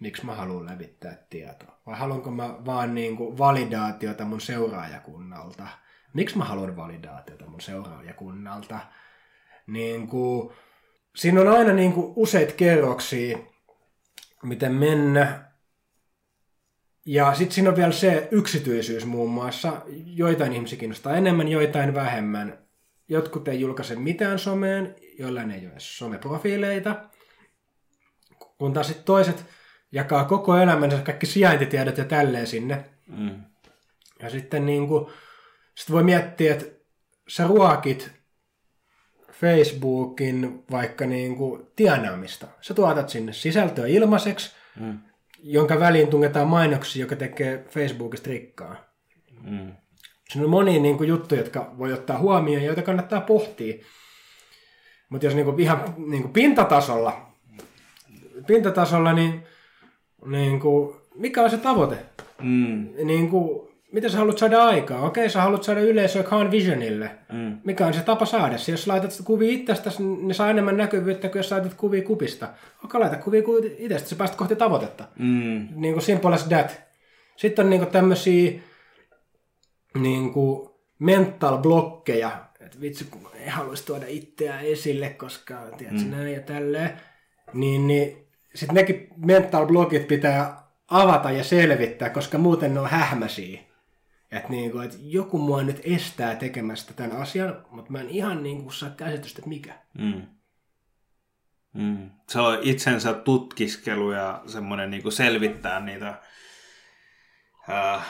Miksi mä haluan levittää tietoa? Vai haluanko mä vaan niinku, validaatiota mun seuraajakunnalta? Miksi mä haluan validaatiota mun seuraajakunnalta? Niinku, siinä on aina niinku, useita kerroksia, miten mennä. Ja sitten siinä on vielä se yksityisyys muun muassa. Joitain ihmisiä kiinnostaa enemmän, joitain vähemmän. Jotkut ei julkaise mitään someen, jollain ei ole someprofiileita. Kun taas sitten toiset jakaa koko elämänsä kaikki sijaintitiedot ja tälleen sinne. Mm. Ja sitten niinku, sit voi miettiä, että sä ruokit Facebookin vaikka niinku tienaamista. Sä tuotat sinne sisältöä ilmaiseksi, jonka väliin tungetaan mainoksia, joka tekee Facebookista rikkaa. Mm. Siinä on monia niinku juttuja, jotka voi ottaa huomioon ja joita kannattaa pohtia. Mutta jos niinku ihan niinku pintatasolla niin niinku, mikä on se tavoite? Mm. Niinku, mitä sä haluat saada aikaa? Okei, sä haluat saada yleisöä Khan Visionille. Mm. Mikä on se tapa saada se? Jos laitat kuvia itsestäsi, niin saa enemmän näkyvyyttä kuin jos laitat kuvia kupista. Okei, laita kuvia itsestä, sä pääset kohti tavoitetta. Mm. Niinku simple as that. Sitten on niinku tämmöisiä niinku mental blokkeja. Et vitsi, kun ei haluaisi tuoda itseään esille, koska tiedätkö näin ja tälleen. Niin sitten nekin mental blogit pitää avata ja selvittää, koska muuten ne on hähmäsiä. Että niinku, et joku mua nyt estää tekemästä tämän asian, mutta mä en ihan niinku saa käsitystä, että mikä. Mm. Mm. Se on itsensä tutkiskelu ja semmoinen niinku selvittää niitä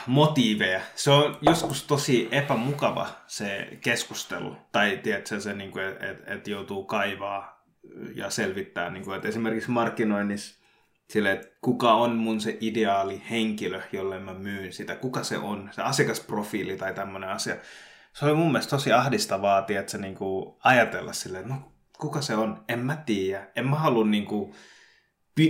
motiiveja. Se on joskus tosi epämukava se keskustelu. Tai tiedätkö se, niinku, että et joutuu kaivaa ja selvittää. Niinku, et esimerkiksi markkinoinnissa sille, että kuka on mun se ideaali henkilö, jolle mä myyn sitä, kuka se on, se asiakasprofiili tai tämmöinen asia. Se oli mun mielestä tosi ahdistavaa, tiedätkö, niinku ajatella silleen, että no kuka se on, en mä tiedä, en mä halua niinku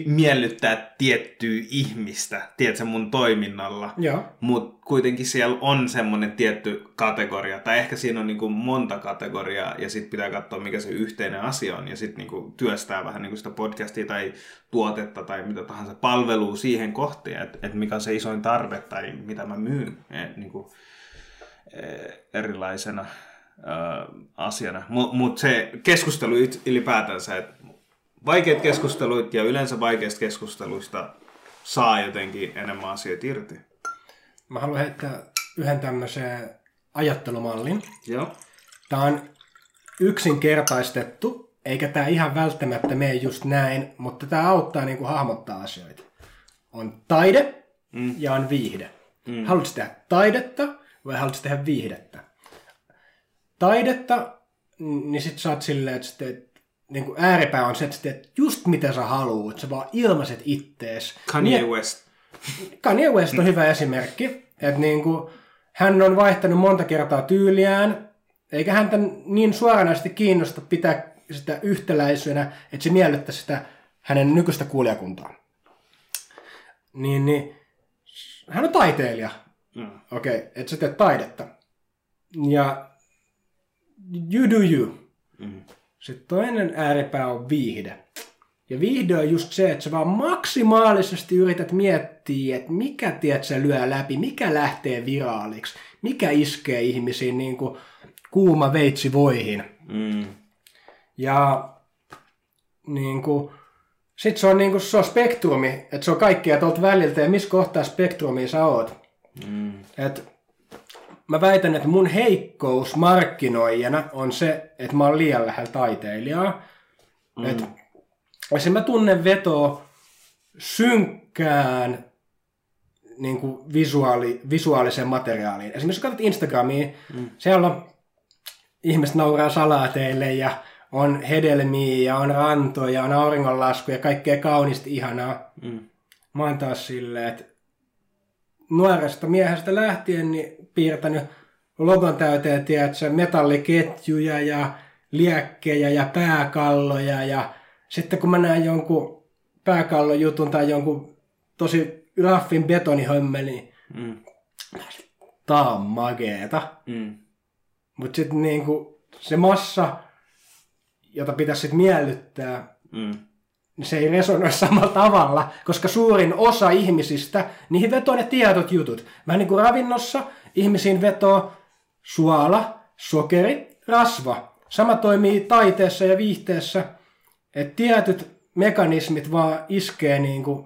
miellyttää tiettyä ihmistä, tiedätkö, mun toiminnalla, mutta kuitenkin siellä on semmoinen tietty kategoria, tai ehkä siinä on niinku monta kategoriaa, ja sitten pitää katsoa, mikä se yhteinen asia on, ja sitten niinku työstää vähän niinku sitä podcastia tai tuotetta tai mitä tahansa palvelua siihen kohti, että et mikä on se isoin tarve tai mitä mä myyn niinku, erilaisena asiana. Mutta se keskustelu ylipäätänsä, että vaikeat keskustelut ja yleensä vaikeista keskusteluista saa jotenkin enemmän asioita irti. Mä haluan heittää yhden tämmöisen ajattelumallin. Joo. Tää on yksinkertaistettu, eikä tää ihan välttämättä mene just näin, mutta tää auttaa niinku hahmottaa asioita. On taide ja on viihde. Mm. Haluatko tehdä taidetta vai haluatko tehdä viihdettä? Taidetta, niin sit sä oot silleen, että sä teet niinku ääripää on se, että sä teet just mitä sä haluut, sä vaan ilmaiset ittees. Kanye West. Kanye West on hyvä esimerkki, että niinku, hän on vaihtanut monta kertaa tyyliään, eikä häntä niin suoranaisesti kiinnosta pitää sitä yhtäläisyydenä, että se miellyttäisi sitä hänen nykyistä kuulijakuntaa. Niin, hän on taiteilija. Mm. Okei, että sä teet taidetta. Ja you do you. Mm. Sitten toinen ääripää on viihde. Ja viihde on just se, että sä vaan maksimaalisesti yrität miettiä, että mikä tiedät sä lyö läpi, mikä lähtee viraaliksi, mikä iskee ihmisiin niin kuin kuuma veitsi voihin. Mm. Ja niin kuin, sit se on, niin kuin, se on spektrumi, että se on kaikkea tuolta väliltä ja missä kohtaa spektrumia sä oot. Mm. Et, mä väitän, että mun heikkous markkinoijana on se, että mä oon liian lähellä taiteilijaa. Mä tunnen vetoa synkkään niin kuin visuaaliseen materiaaliin. Esimerkiksi katsot Instagramia, siellä on ihmiset nauraa salaateille ja on hedelmiä ja on rantoja, on auringonlaskuja, kaikkea kaunista ihanaa. Mä oon taas silleen, että nuoresta miehestä lähtien niin piirtänyt logon täyteen, tiedätkö, metalliketjuja ja liekkejä ja pääkalloja. Ja sitten kun mä näen jonkun pääkallon jutun tai jonkun tosi raffin betonihömmeli, tää on mageeta. Mut sit niinku se massa, jota pitäisi sit miellyttää, se ei resonoi samalla tavalla, koska suurin osa ihmisistä, niihin vetoo ne tietot jutut. Vähän niin kuin ravinnossa, ihmisiin vetoo suola, sokeri, rasva. Sama toimii taiteessa ja viihteessä, että tietyt mekanismit vaan iskee niin kuin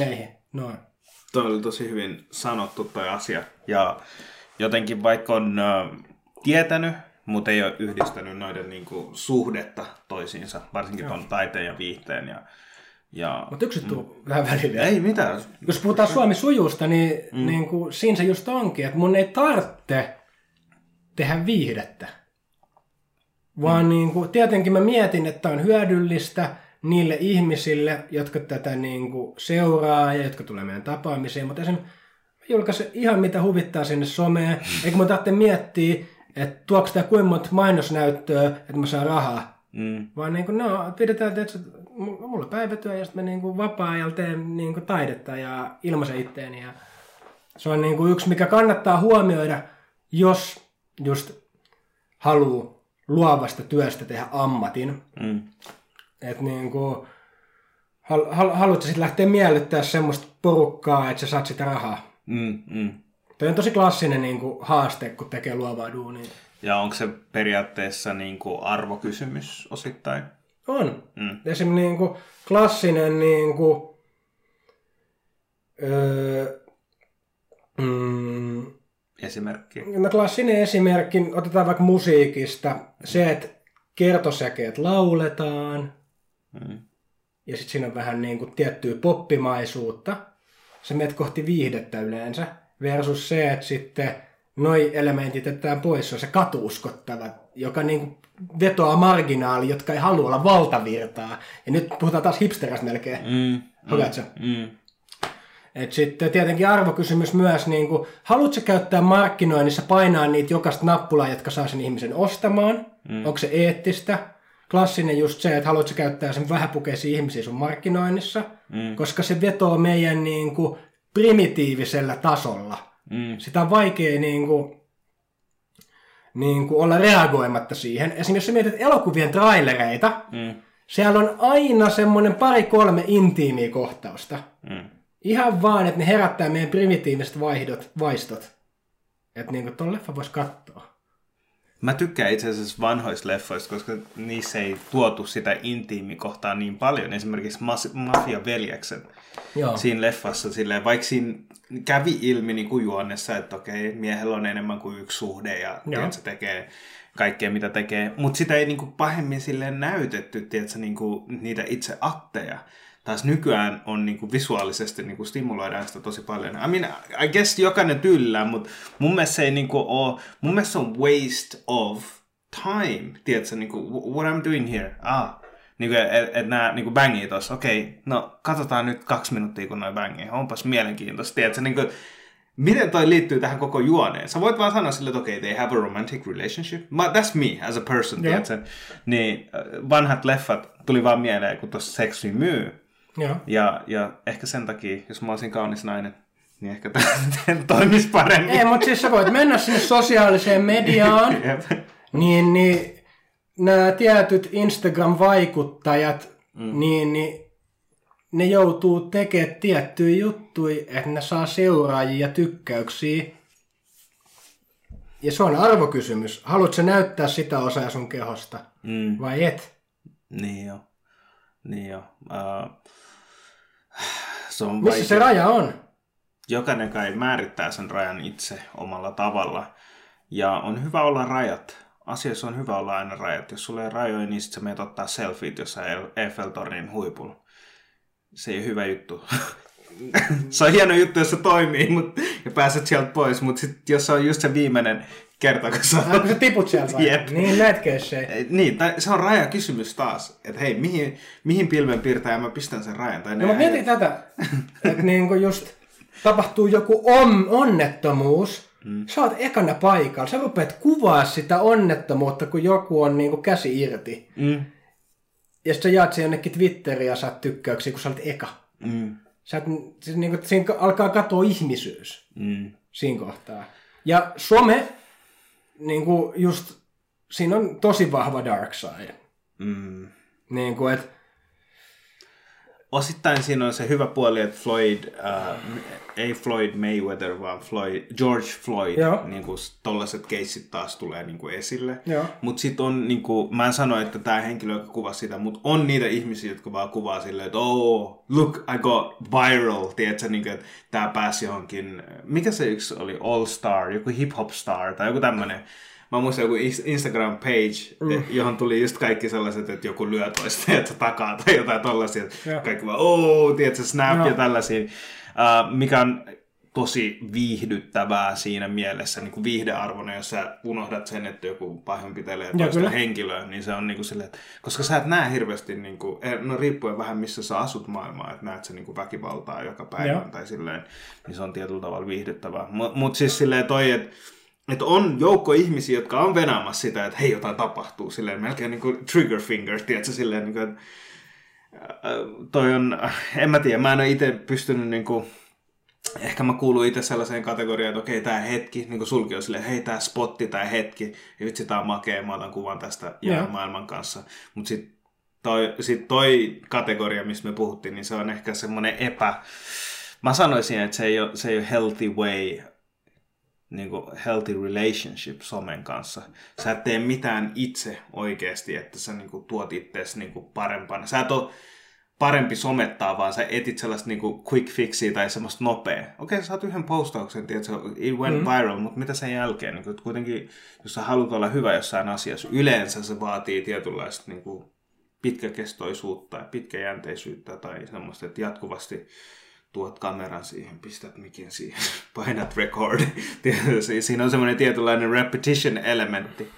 neihin. Noin. Toi oli tosi hyvin sanottu toi asia. Ja jotenkin vaikka on tietänyt, mutta ei ole yhdistänyt noiden niinku suhdetta toisiinsa, varsinkin tuon taiteen ja viihteen. Mutta yksittuu vähän välillä. Ei mitään. Jos puhutaan Suomi sujusta, niin, niin kuin, siinä se just onkin, että mun ei tarvitse tehdä viihdettä. Vaan niin kuin, tietenkin mä mietin, että on hyödyllistä niille ihmisille, jotka tätä niin kuin, seuraa ja jotka tulee meidän tapaamiseen. Mutta esimerkiksi mä julkaisen ihan mitä huvittaa sinne someen, eikä mun tarvitse miettiä, että tuoksi tämä kuinka monta mainosnäyttöä, että mä saan rahaa. Vaan niin kuin, no, pidetään, että mulla päivätyö ja sitten mä niin kuin vapaa-ajalla teen niin kuin taidetta ja ilmaisen itteeni. Ja se on niin kuin yksi, mikä kannattaa huomioida, jos just haluaa luovasta työstä tehdä ammatin. Että niin kuin, haluatko sitten lähteä miellyttää semmoista porukkaa, että sä saat sitä rahaa. Tämä on tosi klassinen niin kuin, haaste, kun tekee luovaa duunia. Ja onko se periaatteessa niin kuin, arvokysymys osittain? On. Esimerkiksi niin kuin, klassinen niin kuin, esimerkki. No, klassinen esimerkki, otetaan vaikka musiikista. Se, että kertosäkeet lauletaan. Ja sitten siinä on vähän niin kuin, tiettyä poppimaisuutta. Sä menet kohti viihdettä yleensä. Versus se, että sitten noi elementit jätetään pois, on se katuuskottava, joka niinku vetoaa marginaali, jotka ei halua olla valtavirtaa. Ja nyt puhutaan taas hipsteristä melkein. Et sitten tietenkin arvokysymys myös, niinku, haluatko käyttää markkinoinnissa, painaa niitä jokaista nappulaa, jotka saa sen ihmisen ostamaan? Onko se eettistä? Klassinen just se, että haluatko käyttää sen vähäpukeisia ihmisiä sun markkinoinnissa? Koska se vetoo meidän niinku primitiivisellä tasolla. Sitä on vaikea niin kuin olla reagoimatta siihen. Esimerkiksi jos sä mietit elokuvien trailereita, siellä on aina semmoinen 2-3 intiimiä kohtausta. Ihan vaan, että ne herättää meidän primitiiviset vaistot. Että niin kuin ton leffa voisi katsoa. Mä tykkään itse asiassa vanhoista leffoista, koska niissä ei tuotu sitä intiimikohtaa niin paljon. Esimerkiksi Mafia-veljekset siinä leffassa, silleen, vaikka siinä kävi ilmi niin kuin juonnessa, että okei, miehellä on enemmän kuin yksi suhde ja tiedätkö, tekee kaikkea, mitä tekee. Mutta sitä ei niin kuin pahemmin silleen näytetty tiedätkö, niin kuin niitä itse akteja. Taas nykyään on niinku visuaalisesti niinku stimuloidaan sitä tosi paljon. I mean, I guess jokainen tyllää, mutta mun mielestä se ei niinku ole, mun mielestä se on waste of time. Tiedätkö, niinku, what I'm doing here? Niinku, et nää niinku bangii tossa. Okei, no katsotaan nyt 2 minuuttia, kun noi bangii. Onpas mielenkiintoista. Tiedätkö, niinku, miten toi liittyy tähän koko juoneen? Sä voit vaan sanoa sille, että okei, they have a romantic relationship. But that's me as a person, tiedätkö. Niin vanhat leffat tuli vaan mieleen, kun tossa seksi myy. Ja ehkä sen takia, jos mä olisin kaunis nainen, niin ehkä tämä toimisi paremmin. Ei, mutta siis sä voit mennä sinne sosiaaliseen mediaan, niin nämä tietyt Instagram-vaikuttajat, niin ne joutuu tekemään tiettyjä juttuja, että ne saa seuraajia ja tykkäyksiä. Ja se on arvokysymys. Haluatko näyttää sitä osaa sun kehosta vai et? Niin joo. Missä se raja on? Jokainen kai määrittää sen rajan itse omalla tavalla. Ja on hyvä olla rajat. Asiassa on hyvä olla aina rajat. Jos sulla ei rajoja, niin sit sä menet ottaa selfiet jossain Eiffeltornin huipulla. Se ei ole hyvä juttu. Se on hieno juttu, jos se toimii ja pääset sieltä pois, mutta sit, jos se on just se viimeinen kerta, kun sä... Kun sä tiput sieltä vai? Yep. Niin, näetkö se? Niin, se on rajakysymys taas, että hei, mihin pilvenpiirtäjään mä pistän sen rajan? Tai no mä mietin tätä, että niinku just tapahtuu joku onnettomuus, sä oot ekana paikalla, sä rupeat kuvaa sitä onnettomuutta, kun joku on niinku käsi irti. Mm. Ja sit sä jaat sen jonnekin Twitteriin ja saat tykkäyksiä, kun sä olet eka. Mm. Sä oot, siis niinku, siinä alkaa katoa ihmisyys siinä kohtaa. Ja some, niinku just, siinä on tosi vahva dark side. Mm. Niinku, et... Osittain siinä on se hyvä puoli, että ei Floyd Mayweather, vaan George Floyd, niinku tollaiset keissit taas tulee niinku esille. Mutta sitten on, niinku, mä en sano, että tämä henkilö, joka kuvasi sitä, mutta on niitä ihmisiä, jotka vaan kuvaa silleen, että oh, look, I got viral, tiedätkö, niinku, että tämä pääsi johonkin, mikä se yksi oli, All Star, joku hip-hop star tai joku tämmöinen. Mä muistan joku Instagram-page, johon tuli just kaikki sellaiset, että joku lyö toista, että takaa tai jotain tollaisia. Yeah. Kaikki vaan, tiedätkö, snap ja tällaisia. Mikä on tosi viihdyttävää siinä mielessä, niin kuin viihdearvona, jos sä unohdat sen, että joku pahoinpitelee toista henkilöä, niin se on niin kuin silleen, että, koska sä et näe hirveästi, niin kuin, no riippuen vähän missä sä asut maailmaa, että näet sä niin kuin väkivaltaa joka päivä tai silleen, niin se on tietyllä tavalla viihdyttävää. Mutta siis silleen toi, että on joukko ihmisiä, jotka on venaamassa sitä, että hei, jotain tapahtuu, silleen melkein niin kuin trigger finger, tiedätkö, silleen niin kuin, toi on, en mä tiedä, mä en ole itse pystynyt niinku, ehkä mä kuulun itse sellaiseen kategoriaan, että okei, tää hetki, niinku sulki on silleen, hei, tää spotti, tää hetki, ja vitsi, tää on makea, mä otan kuvan tästä ja maailman kanssa. Mut sit toi kategoria, mistä me puhuttiin, niin se on ehkä semmonen mä sanoisin, että se ei ole healthy way, niinku healthy relationship somen kanssa. Sä et tee mitään itse oikeesti, että sä niinku tuot ittees niinku parempana. Sä et oo parempi somettaa, vaan sä etit sellaista niinku quick fixia tai semmoista nopea. Okei, sä saat yhden postauksen, tiedätkö, it went viral, mutta mitä sen jälkeen? Niinku, kuitenkin, jos sä haluat olla hyvä jossain asiassa, yleensä se vaatii tietynlaista niinku pitkäkestoisuutta ja pitkäjänteisyyttä tai semmoista, että jatkuvasti tuot kameran siihen, pistät mikin siihen, painat record. Siinä on semmoinen tietynlainen repetition-elementti.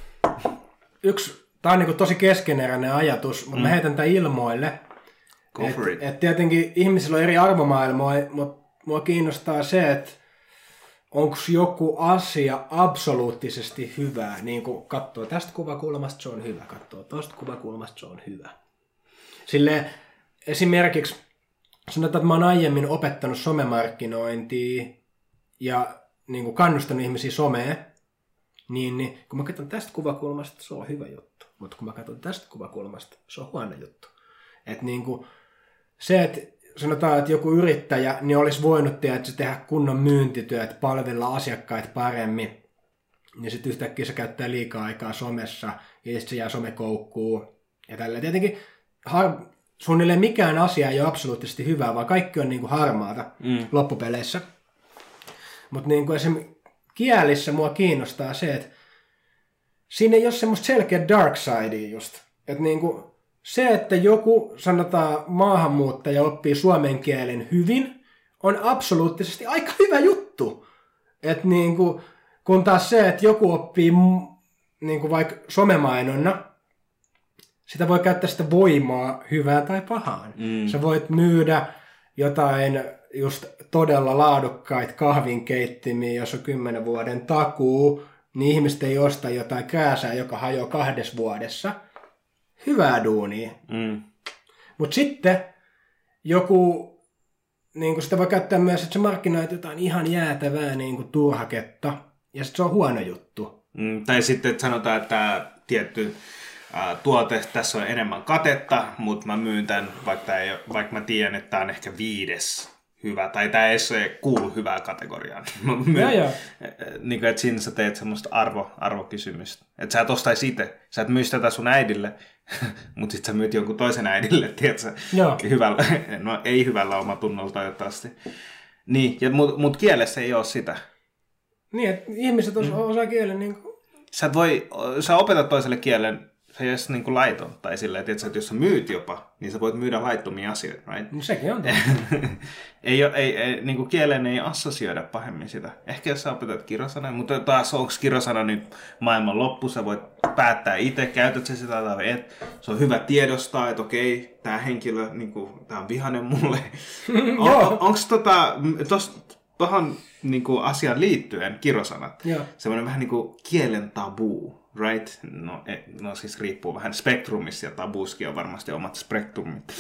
Tämä on niin tosi keskeneräinen ajatus, mutta mä heitän tämän ilmoille. Et tietenkin ihmisillä on eri arvomaailmoja, mutta mua kiinnostaa se, että onko joku asia absoluuttisesti hyvää. Niin kuin katsoo tästä kuvakulmasta, se on hyvä. Katsoo tuosta kuvakulmasta, se on hyvä. Silleen esimerkiksi sanotaan, että mä oon aiemmin opettanut somemarkkinointia ja niin kuin kannustanut ihmisiä someen, niin kun mä katson tästä kuvakulmasta, se on hyvä juttu. Mutta kun mä katson tästä kuvakulmasta, se on huono juttu. Että niinku, se, että sanotaan, että joku yrittäjä niin olisi voinut tehdä kunnon myyntityöt, palvella asiakkaita paremmin, niin sitten yhtäkkiä se käyttää liikaa aikaa somessa, ja sitten se jää somekoukkuun. Ja tällä tietenkin suunnilleen mikään asia ei ole absoluuttisesti hyvää, vaan kaikki on niinku harmaata loppupeleissä. Mutta niinku esimerkiksi kielissä mua kiinnostaa se, että siinä ei ole semmoista selkeä dark sidea just. Että niinku... Se, että joku, sanotaan, maahanmuuttaja oppii suomen kielen hyvin, on absoluuttisesti aika hyvä juttu. Et niinku, kun taas se, että joku oppii niinku vaikka somemainonna, sitä voi käyttää sitä voimaa hyvään tai pahaan. Sä voit myydä jotain just todella laadukkaita kahvinkeittimiä, jos on 10 vuoden takuu, niin ihmiset ei osta jotain krääsää, joka hajoaa 2 vuodessa. Hyvää duunia. Mutta sitten joku, niinku sitä voi käyttää myös, että sä markkinoit jotain ihan jäätävää niinku turhaketta, ja sitten se on huono juttu. Tai sitten että sanotaan, että tietty tuote, tässä on enemmän katetta, mutta mä myyn tämän, vaikka mä tiedän, että tämä on ehkä 5. hyvä, tai tämä ei se kuulu hyvää kategoriaan. Niin kuin, että siinä sä teet semmoista arvokysymystä. Että sä et ostaisi itse. Sä et myy tätä sun äidille, mutta sit sä myyt jonkun toisen äidille, tiedätkö? Hyvällä, no ei hyvällä omatunnolla toivottavasti. Niin, mutta kielessä ei ole sitä. Niin, että ihmiset osaa kielen niin kuin... Sä opetat toiselle kielen, se ei edes niin kuin laiton, tai silleen, että jos sä myyt jopa, niin sä voit myydä laittomia asioita, right? No sekin on. ei, niin kuin kieleen ei assosioida pahemmin sitä. Ehkä jos sä opetat kirosana, mutta taas onko kirosana nyt maailman loppu, sä voit päättää itse, käytät sä sitä tai et. Se on hyvä tiedostaa, että okei, tää henkilö, niin kuin, tää on vihainen mulle. Onko tohon niin kuin asiaan liittyen kirosanat, semmoinen vähän niin kuin kielen tabu, right? No siis riippuu vähän spektrumissa ja tabuuskin on varmasti omat spektrumit.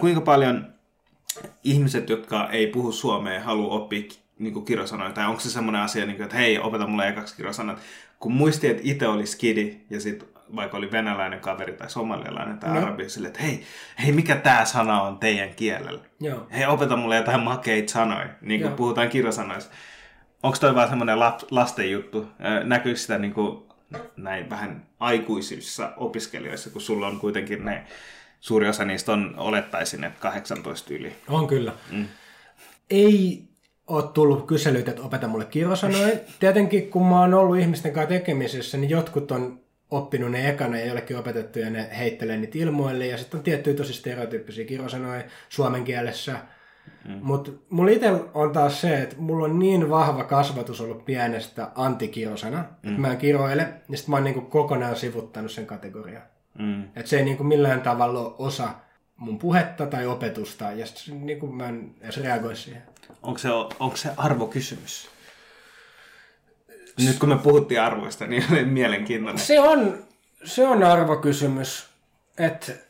Kuinka paljon ihmiset, jotka ei puhu suomea, haluaa oppia niin kuin kirosanoja? Tai onko se semmoinen asia, niin kuin, että hei, opeta mulle ekaksi kirosanat? Kun muisti, että itse oli skidi ja sitten vaikka oli venäläinen kaveri tai somalialainen tai arabi, silleen, että hei, mikä tää sana on teidän kielellä? Joo. Hei, opeta mulle jotain makeita sanoja, niin kuin puhutaan kirjasanoissa. Onko toi vaan semmoinen lasten juttu? Näkyykö sitä niin kuin näin vähän aikuisissa opiskelijoissa, kun sulla on kuitenkin ne, suuri osa niistä on, olettaisin, että 18 yli. On kyllä. Ei oot tullut kyselyitä, että opeta mulle kirjasanoja. Tietenkin, kun mä oon ollut ihmisten kanssa tekemisissä, niin jotkut on oppinut ne ekana ja jollekin opetettu ja ne heittelee niitä ilmoille. Ja sitten on tiettyjä tosi stereotyyppisiä kirosanoja suomen kielessä. Mutta mulla itse on taas se, että mulla on niin vahva kasvatus ollut pienestä antikirosana, että mä en kiroile. Ja sitten mä oon niinku kokonaan sivuttanut sen kategorian. Että se ei niinku millään tavalla ole osa mun puhetta tai opetusta. Ja sitten niinku mä en edes reagoi siihen. Onko se arvokysymys? Nyt kun me puhuttiin arvoista, niin oli mielenkiintoinen. Se on arvokysymys. Et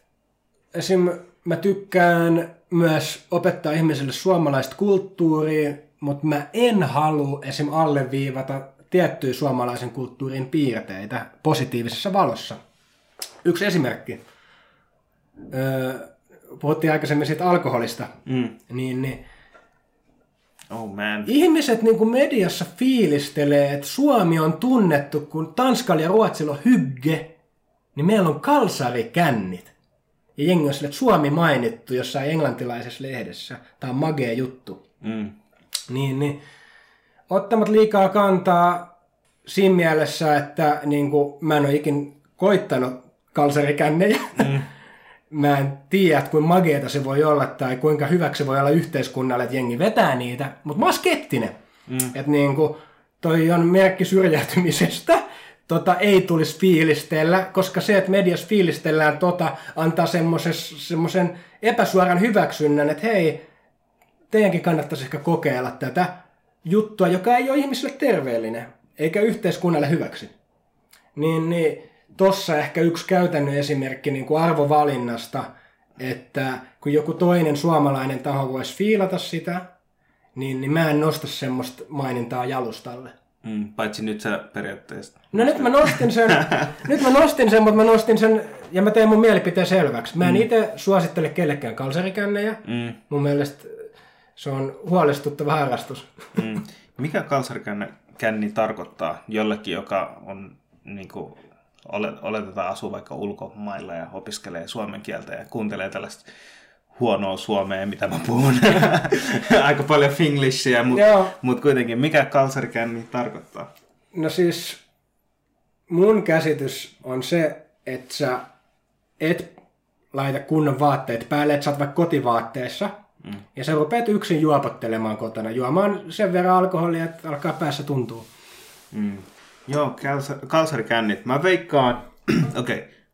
esim. Mä tykkään myös opettaa ihmisille suomalaista kulttuuria, mutta mä en halua esim. Alleviivata tiettyjä suomalaisen kulttuurin piirteitä positiivisessa valossa. Yksi esimerkki. Puhuttiin aikaisemmin siitä alkoholista. Niin oh man. Ihmiset niin kuin mediassa fiilistelee, että Suomi on tunnettu, kun Tanskalla ja Ruotsilla on hygge, niin meillä on kalsarikännit. Ja jengi on sille, että Suomi mainittu jossain englantilaisessa lehdessä. Tämä on magea juttu. Niin. Ottamat liikaa kantaa siinä mielessä, että niin kuin, mä en ole ikin koittanut kalsarikännejä. Mä en tiedä, kuinka mageeta se voi olla tai kuinka hyväksi se voi olla yhteiskunnalle, että jengi vetää niitä, mutta mä oon skeptinen. Että niinku, toi on merkki syrjäytymisestä, ei tulisi fiilistellä, koska se, että mediassa fiilistellään antaa semmoisen epäsuoran hyväksynnän, että hei, teidänkin kannattaisi ehkä kokeilla tätä juttua, joka ei ole ihmisille terveellinen, eikä yhteiskunnalle hyväksi. Niin. Tossa ehkä yksi käytännön esimerkki niin kuin arvovalinnasta, että kun joku toinen suomalainen taho voisi fiilata sitä, niin mä en nosta semmoista mainintaa jalustalle. Paitsi nyt sä periaatteessa. No nyt mä nostin sen, mutta mä nostin sen ja mä tein mun mielipiteen selväksi. Mä en itse suosittele kellekään kalsarikännejä. Mun mielestä se on huolestuttava harrastus. Mikä kalsarikänni tarkoittaa jollekin, joka on niinku... oletetaan asuu vaikka ulkomailla ja opiskelee suomen kieltä ja kuuntelee tällaista huonoa suomea, mitä mä puhun. Aika paljon finglishia, mutta kuitenkin mikä kalsarikänni tarkoittaa? No siis mun käsitys on se, että sä et laita kunnon vaatteet päälle, että sä oot vaikka kotivaatteessa ja sä rupeat yksin juopottelemaan kotona, juomaan sen verran alkoholia, että alkaa päässä tuntua. Joo, kalsarikännit. Mä veikkaan,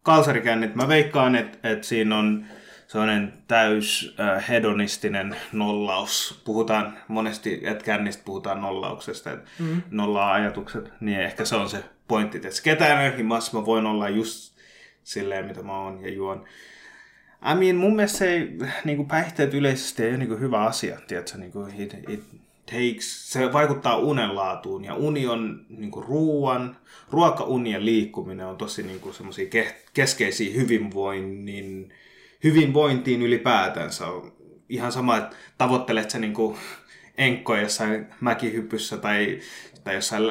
kalsarikännit. Mä veikkaan, että siinä on sellainen täys hedonistinen nollaus. Puhutaan monesti, että kännistä puhutaan nollauksesta, että nollaa ajatukset. Niin ehkä se on se pointti, että ketään ohimassa mä voin olla just silleen, mitä mä oon ja juon. I mean, mun mielestä se niin päihteet yleisesti ei ole niin hyvä asia, tiedätkö, niin kuin se vaikuttaa unenlaatuun ja uni on niinku ruokaunien liikkuminen on tosi niinku semmoisia keskeisiä hyvinvointiin ylipäätänsä. Ihan sama, että tavoittelet sä niinku enkkoja jossain mäkihypyssä tai jossain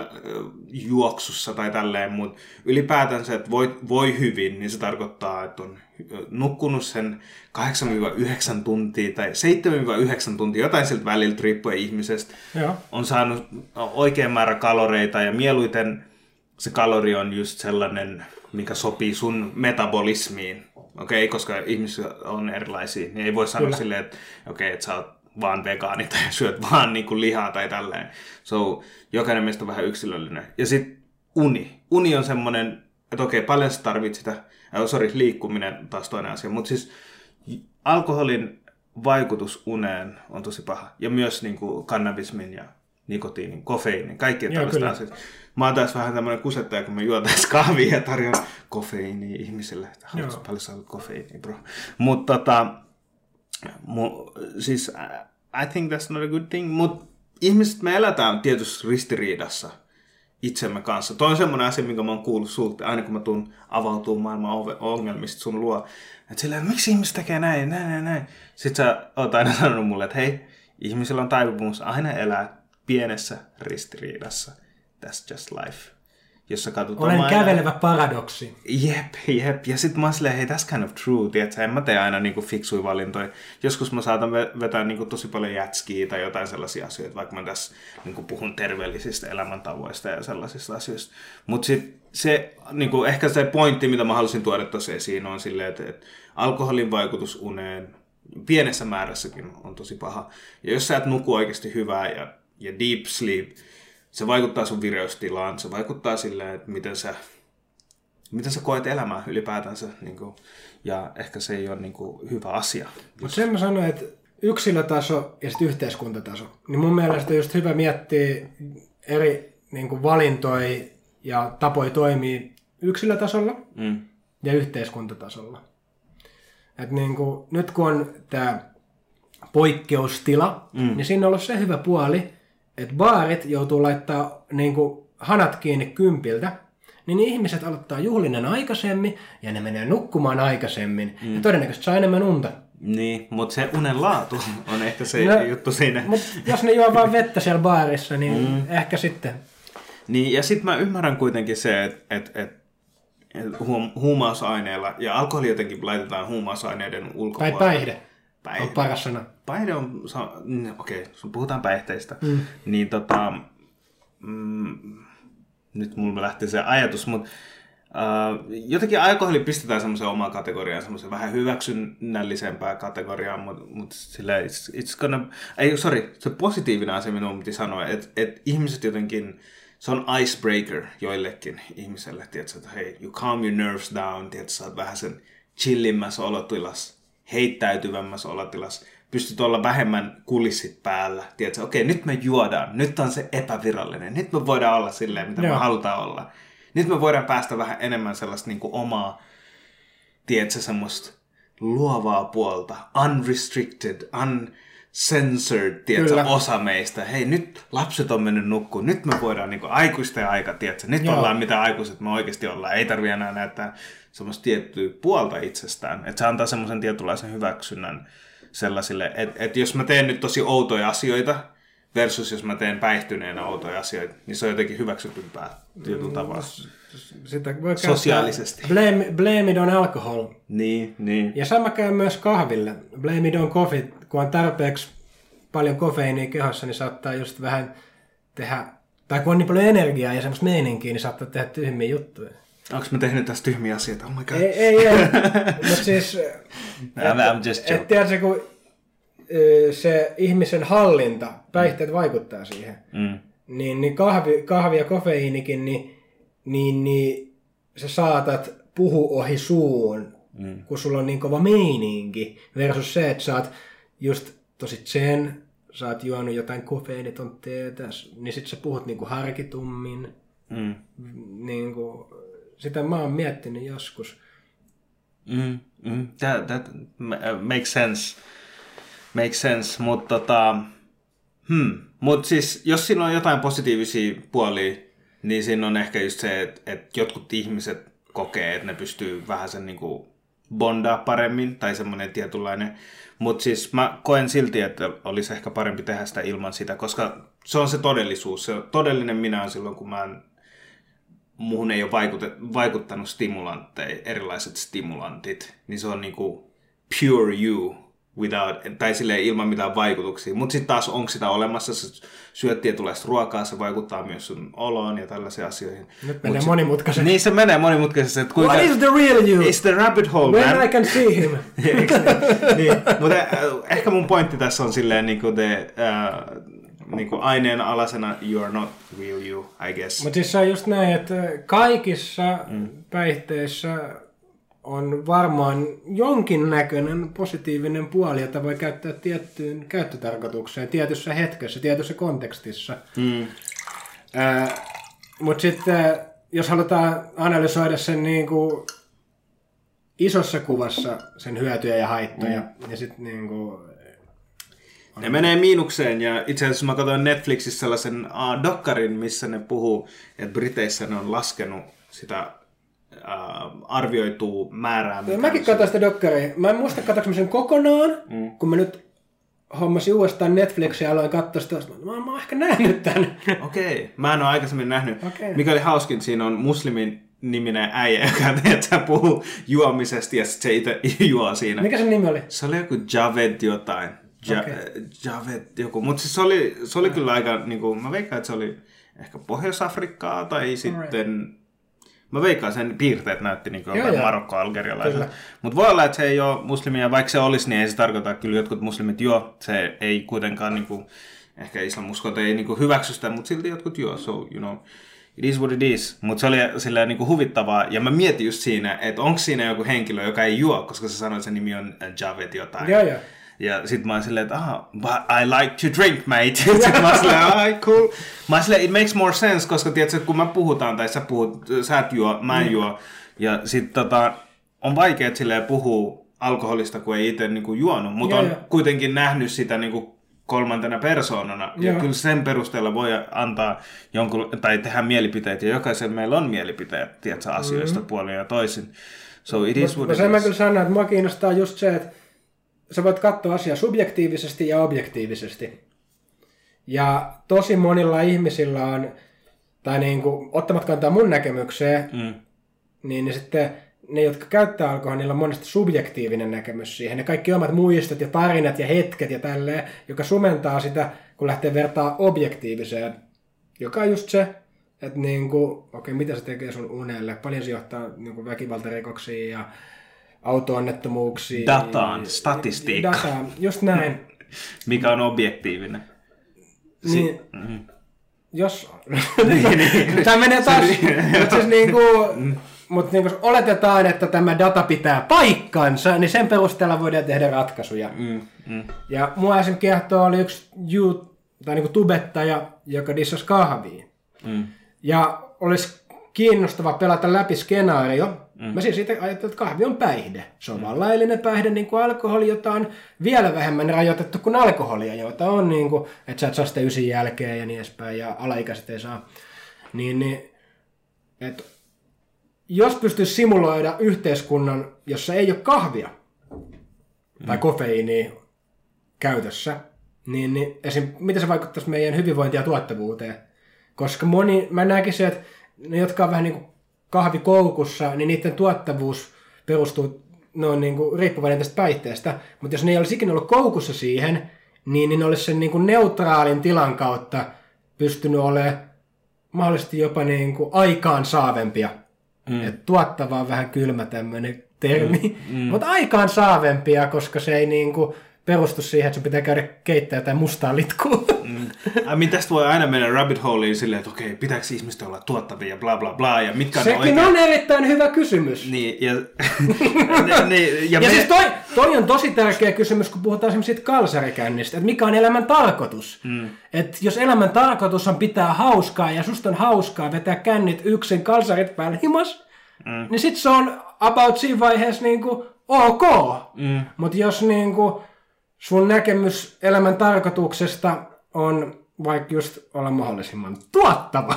juoksussa tai tälleen, mutta ylipäätään se, että voi hyvin, niin se tarkoittaa, että on nukkunut sen 8-9 tuntia tai 7-9 tuntia, jotain siltä väliltä riippuen ihmisestä. Joo. On saanut oikean määrän kaloreita ja mieluiten se kalori on just sellainen, mikä sopii sun metabolismiin. Okei, koska ihmiset on erilaisia, niin ei voi sanoa silleen, että että sä oot vaan vegaani tai syöt vaan niin kuin lihaa tai tälleen. So, jokainen meistä on vähän yksilöllinen. Ja sitten uni. Uni on semmoinen, että paljon sä tarvit sitä. Liikkuminen taas toinen asia. Mutta siis alkoholin vaikutus uneen on tosi paha. Ja myös niin kuin kannabismin ja nikotiinin, kofeiinin, kaikkien tällaista asioita. Mä oon taas vähän tämmöinen kusettaja, kun mä juotais kahvia ja tarjon kofeiiniä ihmisille. Haluaisi paljon saada kofeiiniä, bro. Mutta siis I think that's not a good thing. Mutta ihmiset, me elätään tietysti ristiriidassa itsemme kanssa. Toi on semmoinen asia, minkä mä oon kuullut sulta, aina kun mä tuun avautumaan maailman ongelmista sun luo. Että silleen, miksi ihmiset tekee näin. Sitten sä oot aina sanonut mulle, että hei, ihmisillä on taipumus aina elää pienessä ristiriidassa. That's just life. Jos sä katsot olen omaa kävelevä paradoksi. Jep. Ja sit mä oon silleen, hei, that's kind of true. Tiedätkö, en mä tee aina niinku fiksui valintoja. Joskus mä saatan vetää niinku tosi paljon jätskiä tai jotain sellaisia asioita, vaikka mä tässä niinku puhun terveellisistä elämäntavoista ja sellaisista asioista. Mut sit se, niinku, ehkä se pointti, mitä mä halusin tuoda tuossa esiin, on silleen, että alkoholin vaikutus uneen pienessä määrässäkin on tosi paha. Ja jos sä et nuku oikeasti hyvää ja deep sleep, se vaikuttaa sun vireystilaan, se vaikuttaa silleen, että miten sä koet elämää ylipäätänsä. Niin kuin, ja ehkä se ei ole niin kuin hyvä asia. Mutta sen mä sanoin, että yksilötaso ja sitten yhteiskuntataso. Niin mun mielestä just hyvä miettiä eri niin kuin valintoja ja tapoja toimia yksilötasolla ja yhteiskuntatasolla. Et niin kuin, nyt kun on tämä poikkeustila, niin siinä on ollut se hyvä puoli, että baarit joutuu laittaa niin kuin hanat kiinni 10:00, niin ihmiset aloittaa juhlinen aikaisemmin ja ne menee nukkumaan aikaisemmin. Ja todennäköisesti saa enemmän unta. Niin, mutta se unen laatu on ehkä se juttu siinä. Mutta jos ne juo vaan vettä siellä baarissa, niin ehkä sitten. Niin, ja sitten mä ymmärrän kuitenkin se, että huumausaineilla, ja alkoholi jotenkin laitetaan huumausaineiden ulkopuolella. Tai päihde on paras sana. Päihde on, okei, puhutaan päihteistä. Niin nyt mulle lähtee se ajatus, mutta jotenkin alkoholi pistetään semmoiseen omaan kategoriaan, semmoiseen vähän hyväksynnällisempään kategoriaan, mutta sillä se positiivinen asia minun piti sanoa, että ihmiset jotenkin, se on icebreaker joillekin ihmiselle, tiedätkö, että hei, you calm your nerves down, tiedätkö, sä oot vähän sen chillimmässä olotilassa, heittäytyvämmässä olotilassa, pystyt olla vähemmän kulissit päällä. Tiedätkö, okei, nyt me juodaan, nyt on se epävirallinen, nyt me voidaan olla silleen, mitä me halutaan olla. Nyt me voidaan päästä vähän enemmän sellaista niin kuin omaa, tiedätkö, semmoista luovaa puolta, unrestricted, uncensored, tiedätkö, osa meistä. Hei, nyt lapset on mennyt nukkuun, nyt me voidaan niin kuin aikuisten aika, tiedätkö, nyt ollaan mitä aikuiset me oikeasti ollaan, ei tarvitse enää näyttää semmoista tiettyä puolta itsestään, että se antaa semmoisen tietynlaisen hyväksynnän sellaisille, että jos mä teen nyt tosi outoja asioita versus jos mä teen päihtyneenä outoja asioita, niin se on jotenkin hyväksytympää tietyllä tavalla. Sitä voi sosiaalisesti. Blame it on alcohol. Niin. Ja sama käy myös kahville. Blame it on coffee. Kun on tarpeeksi paljon kofeiiniä kehossa, niin saattaa just vähän tehdä, tai kun on niin paljon energiaa ja semmoista meininkiä, niin saattaa tehdä tyhmiä juttuja. Onko mä tehnyt tässä tyhmiä asioita? Oh my god. Ei. No siis, I'm just joking. Tiedätkö, kun se ihmisen hallinta, päihteet vaikuttaa siihen, niin kahvi ja kofeiinikin, niin sä saatat puhu ohi suun, kun sulla on niin kova meininki, versus se, että sä oot just tosi zen, sä oot juonut jotain kofeiiniton teetä, niin sit sä puhut niin kuin harkitummin, niin kuin. Sitä mä oon miettinyt joskus. That makes sense, mutta Mut siis, jos siinä on jotain positiivisia puolia, niin siinä on ehkä just se, että jotkut ihmiset kokee, että ne pystyy vähän sen niinku bondaa paremmin tai semmoinen tietynlainen. Mutta siis mä koen silti, että olisi ehkä parempi tehdä sitä ilman sitä, koska se on se todellisuus. Se todellinen minä on silloin, kun mä en, muhun ei ole vaikuttanut stimulantteja, erilaiset stimulantit. Niin se on niinku pure you, without, tai silleen ilman mitään vaikutuksia. Mutta sitten taas onko sitä olemassa, sä syöt tietynlaista ruokaa, se vaikuttaa myös sun oloon ja tällaisiin asioihin. Nyt menee monimutkaisesti. Niin se menee monimutkaisesti. Että kuinka, what is the real you? It's the rabbit hole, when man. When I can see him. Niin. Mutta ehkä mun pointti tässä on silleen niinku niinku aineen alasena you are not real you, I guess. Mutta siis se on just näin, että kaikissa päihteissä on varmaan jonkinnäköinen positiivinen puoli, jota voi käyttää tiettyyn käyttötarkoitukseen, tietyssä hetkessä, tietyssä kontekstissa. Mutta sitten, jos halutaan analysoida sen niinku isossa kuvassa, sen hyötyjä ja haittoja, ja sitten niinku ne menee miinukseen, ja itse asiassa mä katsoin Netflixissä sellaisen dokkarin, missä ne puhuu, että Briteissä ne on laskenut sitä arvioituu määrää. Mäkin katsoin sitä dokkaria. Mä en muista, katsoinko mä sen kokonaan, kun mä nyt hommasin uudestaan Netflixiä ja aloin katsoa sitä. Mä oon ehkä nähnyt tämän. Okei. Mä en ole aikaisemmin nähnyt. Okay. Mikä oli hauskin, siinä on muslimin niminen äijä, joka tietää puhuu juomisesta ja sitten se itse juo siinä. Mikä sen nimi oli? Se oli joku Javed jotain. Javed joku. Mutta siis se oli kyllä aika, niinku, mä veikkaan, että se oli ehkä Pohjois-Afrikkaa tai sitten mä veikkaan, sen piirteet näytti niin kuin marokko-algerialaiselta. Mutta voi olla, että se ei ole muslimia, vaikka se olisi, niin ei se tarkoita, kyllä jotkut muslimit juo. Se ei kuitenkaan, niin kuin, ehkä islamuskot ei niin kuin hyväksy sitä, mutta silti jotkut juo. So, you know, it is what it is. Mutta se oli silleen niin kuin huvittavaa. Ja mä mietin just siinä, että onko siinä joku henkilö, joka ei juo, koska se sanoi, että sen nimi on Javed jotain. Joo. Ja sit mä oon silleen, että I like to drink, mate. Sit mä oon silleen, cool. Mä oon silleen, it makes more sense, koska tiedätkö, kun mä puhutaan, tai sä et juo, mä en juo. Ja sit on vaikea silleen puhua alkoholista, kun ei itse niinku juonut, mutta on kuitenkin nähnyt sitä niinku kolmantena persoonana. Ja kyllä sen perusteella voi antaa tai tehdä mielipiteet, ja jokaisen meillä on mielipiteet, tiedätkö, asioista puolin ja toisin. So it is what it is. Mä kyllä sanon, että mua kiinnostaa just se, että sä voit katsoa asiaa subjektiivisesti ja objektiivisesti. Ja tosi monilla ihmisillä on, tai niin kuin, ottamatta kantaa mun näkemykseen, niin sitten ne, jotka käyttää alkoholia, niillä on monesti subjektiivinen näkemys siihen. Ne kaikki omat muistot ja tarinat ja hetket ja tälleen, joka sumentaa sitä, kun lähtee vertaa objektiiviseen. Joka on just se, että niin kuin, okei, mitä se tekee sun unelle, paljon se johtaa niin kuin väkivaltarikoksiin ja auto-onnettomuuksiin. Dataan, statistiikka. Dataan, just näin. Mikä on objektiivinen. Niin, jos on. Tämä menee taas. Mutta siis niinku oletetaan, että tämä data pitää paikkansa, niin sen perusteella voidaan tehdä ratkaisuja. Ja mua esim. Kiehtoo oli yksi tubettaja, joka dissasi kahvia. Ja olisi kiinnostava pelata läpi skenaario. Mä siis itse ajattelin, että kahvi on päihde. Se on vaan laillinen päihde, niin kuin alkoholi, jota on vielä vähemmän rajoitettu kuin alkoholia, jota on niin kuin, että sä et saa sitä 9 jälkeen ja niin edespäin, ja alaikäiset ei saa. Niin, että jos pystyisi simuloida yhteiskunnan, jossa ei ole kahvia tai kofeiinia käytössä, niin esim. Miten se vaikuttaisi meidän hyvinvointiin ja tuottavuuteen? Koska mä näkisin, että ne, jotka on vähän niin kuin kahvikoukussa, niin niiden tuottavuus perustuu, ne on niin kuin riippuvainen tästä päihteestä, mutta jos ne ei olisi ikinä ollut koukussa siihen, niin ne olisi sen niin kuin neutraalin tilan kautta pystynyt olemaan mahdollisesti jopa niin kuin aikaansaavempia. Et tuottava on vähän kylmä tämmöinen termi, mutta aikaansaavempia, koska se ei niin kuin perustu siihen, että sun pitää käydä keittää jotain mustaa litkua. Tästä voi aina mennä rabbit holeen silleen, että okei, pitääkö ihmistä olla tuottavia ja bla bla bla. Ja mitkä sekin on erittäin hyvä kysymys. Niin, ja siis toi on tosi tärkeä kysymys, kun puhutaan esimerkiksi siitä kalsarikännistä, että mikä on elämän tarkoitus. Että jos elämän tarkoitus on pitää hauskaa ja susta on hauskaa vetää kännit yksin, kalsarit päällä himas, niin sit se on about siinä vaiheessa niinku ok. Mutta jos niinku sun näkemys elämän tarkoituksesta on vaikka just olla mahdollisimman tuottava,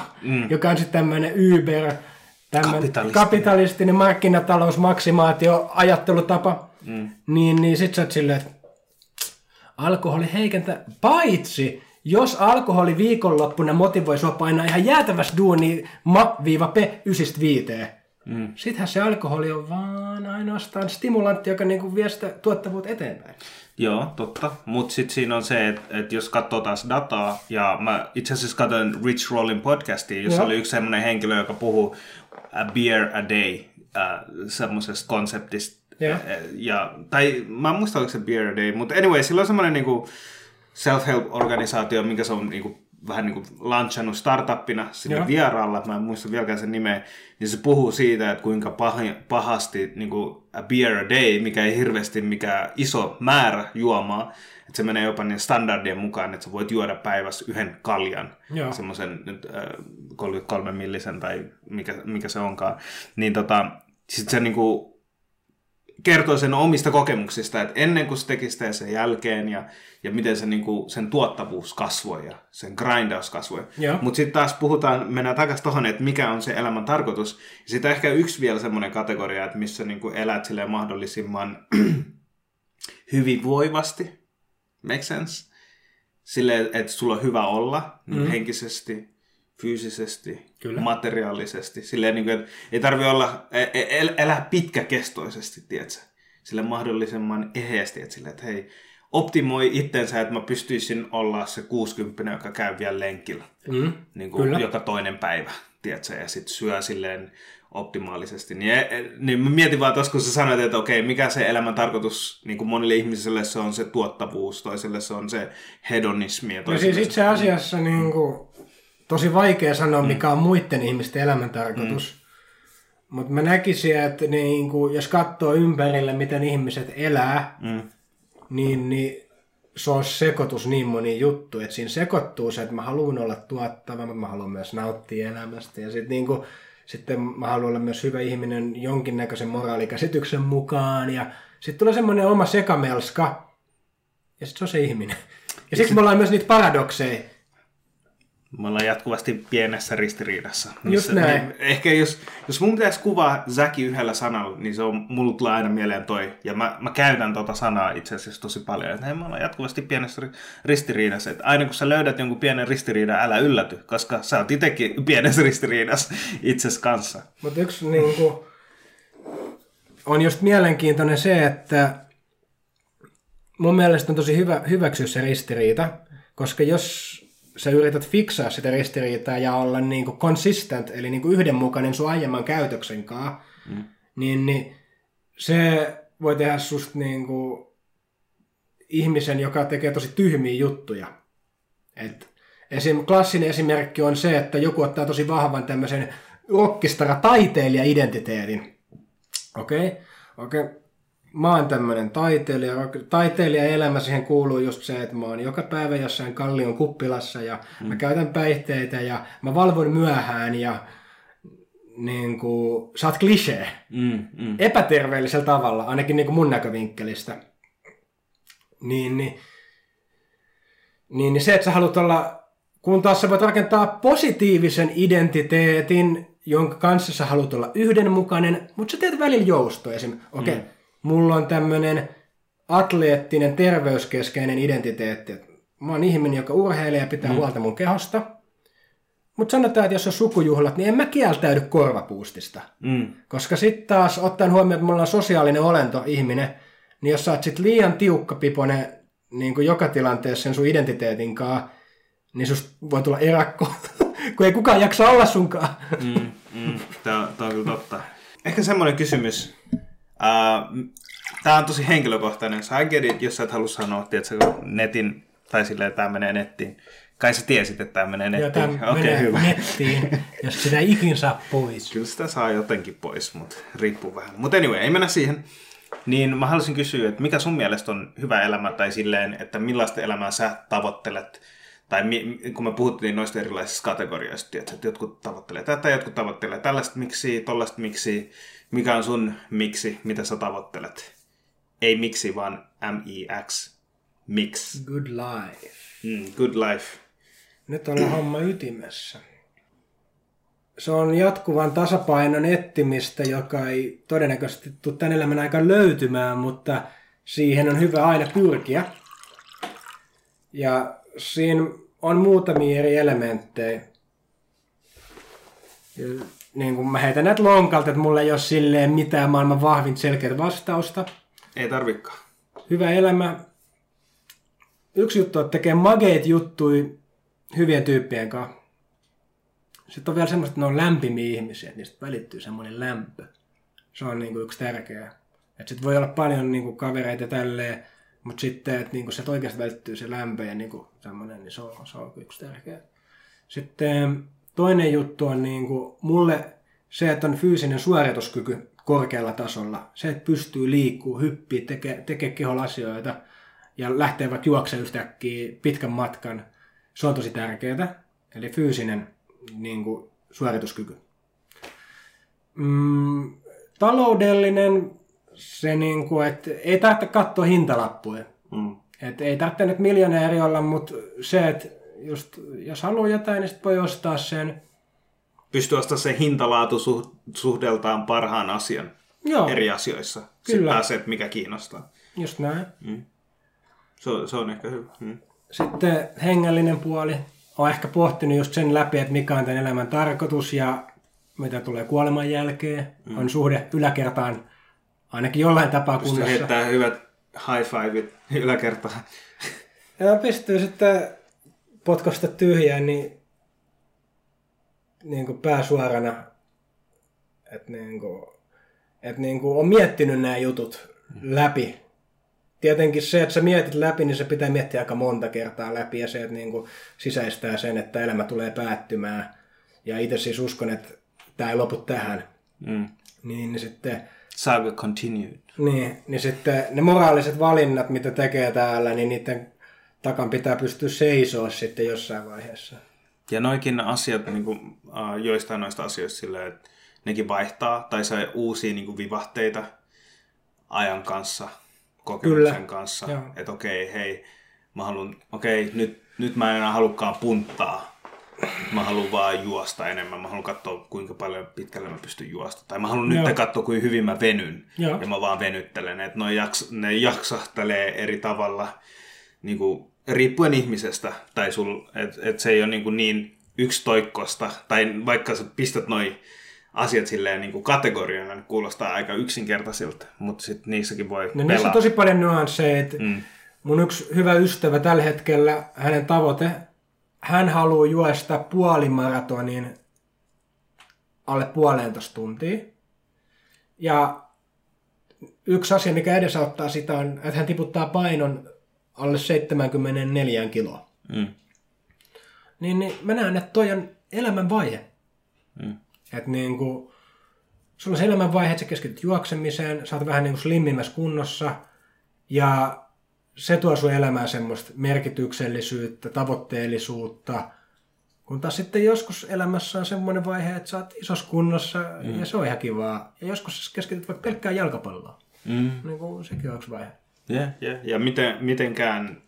joka on sitten tämmöinen Uber kapitalistinen markkinatalous-maksimaatio-ajattelutapa, niin sit sä oot silleen, että alkoholi heikentää, paitsi jos alkoholi viikonloppuna motivoi sua painaa ihan jäätävässä duunia MAP-P95. Sittenhän se alkoholi on vaan ainoastaan stimulantti, joka niinku vie sitä tuottavuutta eteenpäin. Joo, totta. Mutta sitten siinä on se, että jos katsoo taas dataa, ja mä itse asiassa katsoin Rich Rollin podcastia, jossa oli yksi sellainen henkilö, joka puhuu a beer a day, semmoisesta konseptista. Ja, tai mä en muista, oliko se beer a day, mutta anyway, sillä on semmoinen niinku self-help-organisaatio, minkä se on niinku vähän niin kuin lanchannut startuppina sinne vieraalla, mä en muista vieläkään sen nimeä, niin se puhuu siitä, että kuinka pahasti niin kuin a beer a day, mikä ei hirveästi mikä iso määrä juomaa, että se menee jopa niin standardien mukaan, että sä voit juoda päivässä yhden kaljan, semmoisen 33 millisen tai mikä se onkaan, niin sit se niin kuin kertoo sen omista kokemuksista, että ennen kuin se teki sitä ja sen jälkeen, ja miten se, niin kuin, sen tuottavuus kasvoi ja sen grindaus kasvoi. Mutta sitten taas mennään takaisin tuohon, että mikä on se elämän tarkoitus. Ja sitten ehkä yksi vielä semmoinen kategoria, että missä niin kuin elät silleen mahdollisimman hyvinvoivasti. Make sense? Silleen, että sulla on hyvä olla henkisesti, fyysisesti, materiaalisesti. Silleen, niin kuin, että ei tarvitse olla, elää pitkäkestoisesti, tiedätkö? Sille mahdollisimman eheästi, että, sille, että hei, optimoi itsensä, että mä pystyisin olla se 60, joka käy vielä lenkillä niin kuin joka toinen päivä, tiedätkö? Ja sitten syö silleen optimaalisesti. Niin mä mietin vaan tuossa, kun sä sanoit, että okei, mikä se elämän tarkoitus, niin kuin monille ihmisille se on se tuottavuus, toiselle se on se hedonismi. Ja toiselle siis itse asiassa niin kuin tosi vaikea sanoa, mikä on muiden ihmisten elämäntarkoitus. Mutta mä näkisin, että niinku, jos katsoo ympärille, miten ihmiset elää, niin se on sekoitus niin moni juttu. Että siinä sekoittuu se, että mä haluan olla tuottava, mutta mä haluan myös nauttia elämästä. Ja sitten mä haluan olla myös hyvä ihminen jonkinnäköisen moraalikäsityksen mukaan. Ja sitten tulee semmoinen oma sekamelska. Ja sitten se on se ihminen. Ja siksi me ollaan myös niitä paradokseja. Me ollaan jatkuvasti pienessä ristiriidassa. Just näin. Niin, ehkä jos mun pitäisi kuvaa Tzaki yhdellä sanalla, niin se on, mulle tulee aina mieleen toi. Ja mä käytän tota sanaa itse asiassa tosi paljon. Että hei, me ollaan jatkuvasti pienessä ristiriidassa. Että aina kun sä löydät jonkun pienen ristiriidan, älä ylläty. Koska sä oot itsekin pienessä ristiriidassa itsesi kanssa. Mutta yksi niinku on just mielenkiintoinen se, että mun mielestä on tosi hyvä hyväksyä se ristiriita. Koska jos sä yrität fiksaa sitä ristiriitaa ja olla niinku consistent, eli niinku yhdenmukainen sun aiemman käytöksen kanssa, niin se voi tehdä susta niinku ihmisen, joka tekee tosi tyhmiä juttuja. Klassinen esimerkki on se, että joku ottaa tosi vahvan tämmöisen rockistara-taiteilija-identiteetin. Okei. Mä oon tämmönen taiteilija elämä, siihen kuuluu just se, että mä oon joka päivä jossain Kallion kuppilassa ja mä käytän päihteitä ja mä valvon myöhään ja niinku, sä oot klisee. Epäterveellisellä tavalla, ainakin niinku mun näkövinkkelistä. Niin se, että sä haluat olla, kun taas sä voit rakentaa positiivisen identiteetin, jonka kanssa sä haluat olla yhdenmukainen, mutta sä teet välillä joustoa esimerkiksi. Mulla on tämmöinen atleettinen, terveyskeskeinen identiteetti. Mä oon ihminen, joka urheilee ja pitää huolta mun kehosta. Mutta sanotaan, että jos on sukujuhlat, niin en mä kieltäydy korvapuustista. Koska sitten taas, ottaen huomioon, että mulla on sosiaalinen olento, ihminen, niin jos sä oot sit liian tiukkapiponen niin joka tilanteessa sen sun identiteetin kanssa, niin susta voi tulla erakko, kun ei kukaan jaksa olla sunkaan. Tää on kyllä totta. Ehkä semmoinen kysymys. Tää on tosi henkilökohtainen. Sä aikerit, jos sä et halua sanoa, tiedätkö, netin, tai silleen, tää menee nettiin. Kai sä tiesit, että tää menee nettiin. Joo, menee hyvä. Nettiin, jos sitä ikin saa pois. Kyllä sitä saa jotenkin pois, mutta riippuu vähän. Mutta anyway, ei mennä siihen. Niin mä haluaisin kysyä, että mikä sun mielestä on hyvä elämä, tai silleen, että millaista elämää sä tavoittelet, tai kun me puhuttiin noista erilaisista kategorioista, tiedätkö, että jotkut tavoittelee tätä, jotkut tavoittelee tällaista miksi, tollaista miksi. Mikä on sun miksi, mitä sä tavoittelet? Ei miksi, vaan M-I-X. Miksi. Good life. Good life. Nyt ollaan homma ytimessä. se on jatkuvan tasapainon etsimistä, joka ei todennäköisesti tule tämän elämän aikaan löytymään, mutta siihen on hyvä aina pyrkiä. Ja siinä on muutamia eri elementtejä. Ja niin kuin mä heitän näitä lonkalta, että mulla ei ole silleen mitään maailman vahvinta selkeää vastausta. Ei tarvikaan. Hyvä elämä. Yksi juttu on tekee mageet juttui hyvien tyyppien kanssa. Sitten on vielä semmoista, että ne on lämpimiä ihmisiä, että niistä välittyy semmoinen lämpö. Se on niin kuin yksi tärkeä. Että sit voi olla paljon niin kuin kavereita tälleen, mutta sitten, että niin kuin sieltä oikeasti välittyy se lämpö ja niin kuin semmoinen, niin se on yksi tärkeä. Sitten toinen juttu on niin kuin mulle se, että on fyysinen suorituskyky korkealla tasolla. Se, että pystyy liikkuu, hyppii, tekee keholla asioita ja lähtee vaikka juoksemaan yhtäkkiä pitkän matkan. Se on tosi tärkeää. Eli fyysinen niin kuin suorituskyky. Taloudellinen se, niin kuin, että ei tarvitse katsoa hintalappuja. Että ei tarvitse nyt miljonääri olla, mutta se, että just, jos haluaa jotain, niin sitten voi ostaa sen. Pystyy ostamaan sen hintalaatusuhdeltaan parhaan asian. Joo, eri asioissa. Kyllä. Sitten pääsee, että mikä kiinnostaa. Just näin. Se on ehkä hyvä. Sitten hengellinen puoli. Olen ehkä pohtinut just sen läpi, että mikä on tämän elämän tarkoitus ja mitä tulee kuoleman jälkeen. On suhde yläkertaan ainakin jollain tapaa pystyy kunnossa. Pystyy heittämään hyvät high-fiveit yläkertaan. Ja pystyy sitten potkosta tyhjään niin kuin pää suorana. Että niin kuin on miettinyt nämä jutut läpi. Tietenkin se, että sä mietit läpi, niin se pitää miettiä aika monta kertaa läpi ja se, että niin kuin sisäistää sen, että elämä tulee päättymään. Ja itse siis uskon, että tämä ei lopu tähän. Niin sitten saga continued. Niin sitten ne moraaliset valinnat, mitä tekee täällä, niin niiden takan pitää pystyä seisoa sitten jossain vaiheessa. Ja noikin asiat, niin kuin, joistain noista asioista silleen, että nekin vaihtaa tai saa uusia niin kuin vivahteita ajan kanssa. Kokemuksen kyllä. Kanssa, että okei, hei, mä haluan, nyt mä en enää halukkaan punttaa, mä haluan vaan juosta enemmän, mä haluan katsoa, kuinka paljon pitkälle mä pystyn juosta, tai mä haluan nyt katsoa, kuinka hyvin mä venyn, ja mä vaan venyttelen, että ne jaksahtelee eri tavalla, niin kuin, riippuen ihmisestä, tai että se ei ole niin yksitoikkoista, tai vaikka sä pistät noi asiat silleen niin kuin kategoriana niin kuulostaa aika yksinkertaisilta, mutta sitten niissäkin voi pelaa. Niissä on tosi paljon nuansseja. Mun yksi hyvä ystävä tällä hetkellä, hänen tavoite, hän haluaa juosta puolimaratonin alle 1,5 tuntia. Ja yksi asia, mikä edesauttaa sitä on, että hän tiputtaa painon alle 74 kiloa. Niin mä näen, että toi on elämän vaihe. Että niin kuin, sulla on se elämänvaihe, että sä keskityt juoksemiseen, sä oot vähän niin kuin slimmimässä kunnossa, ja se tuo sun elämään semmoista merkityksellisyyttä, tavoitteellisuutta, kun taas sitten joskus elämässä on semmoinen vaihe, että sä oot isossa kunnossa, ja se on ihan kivaa. Ja joskus sä keskityt vaikka pelkkään jalkapalloon. Niin kuin sekin on yksi vaihe. Ja mitenkään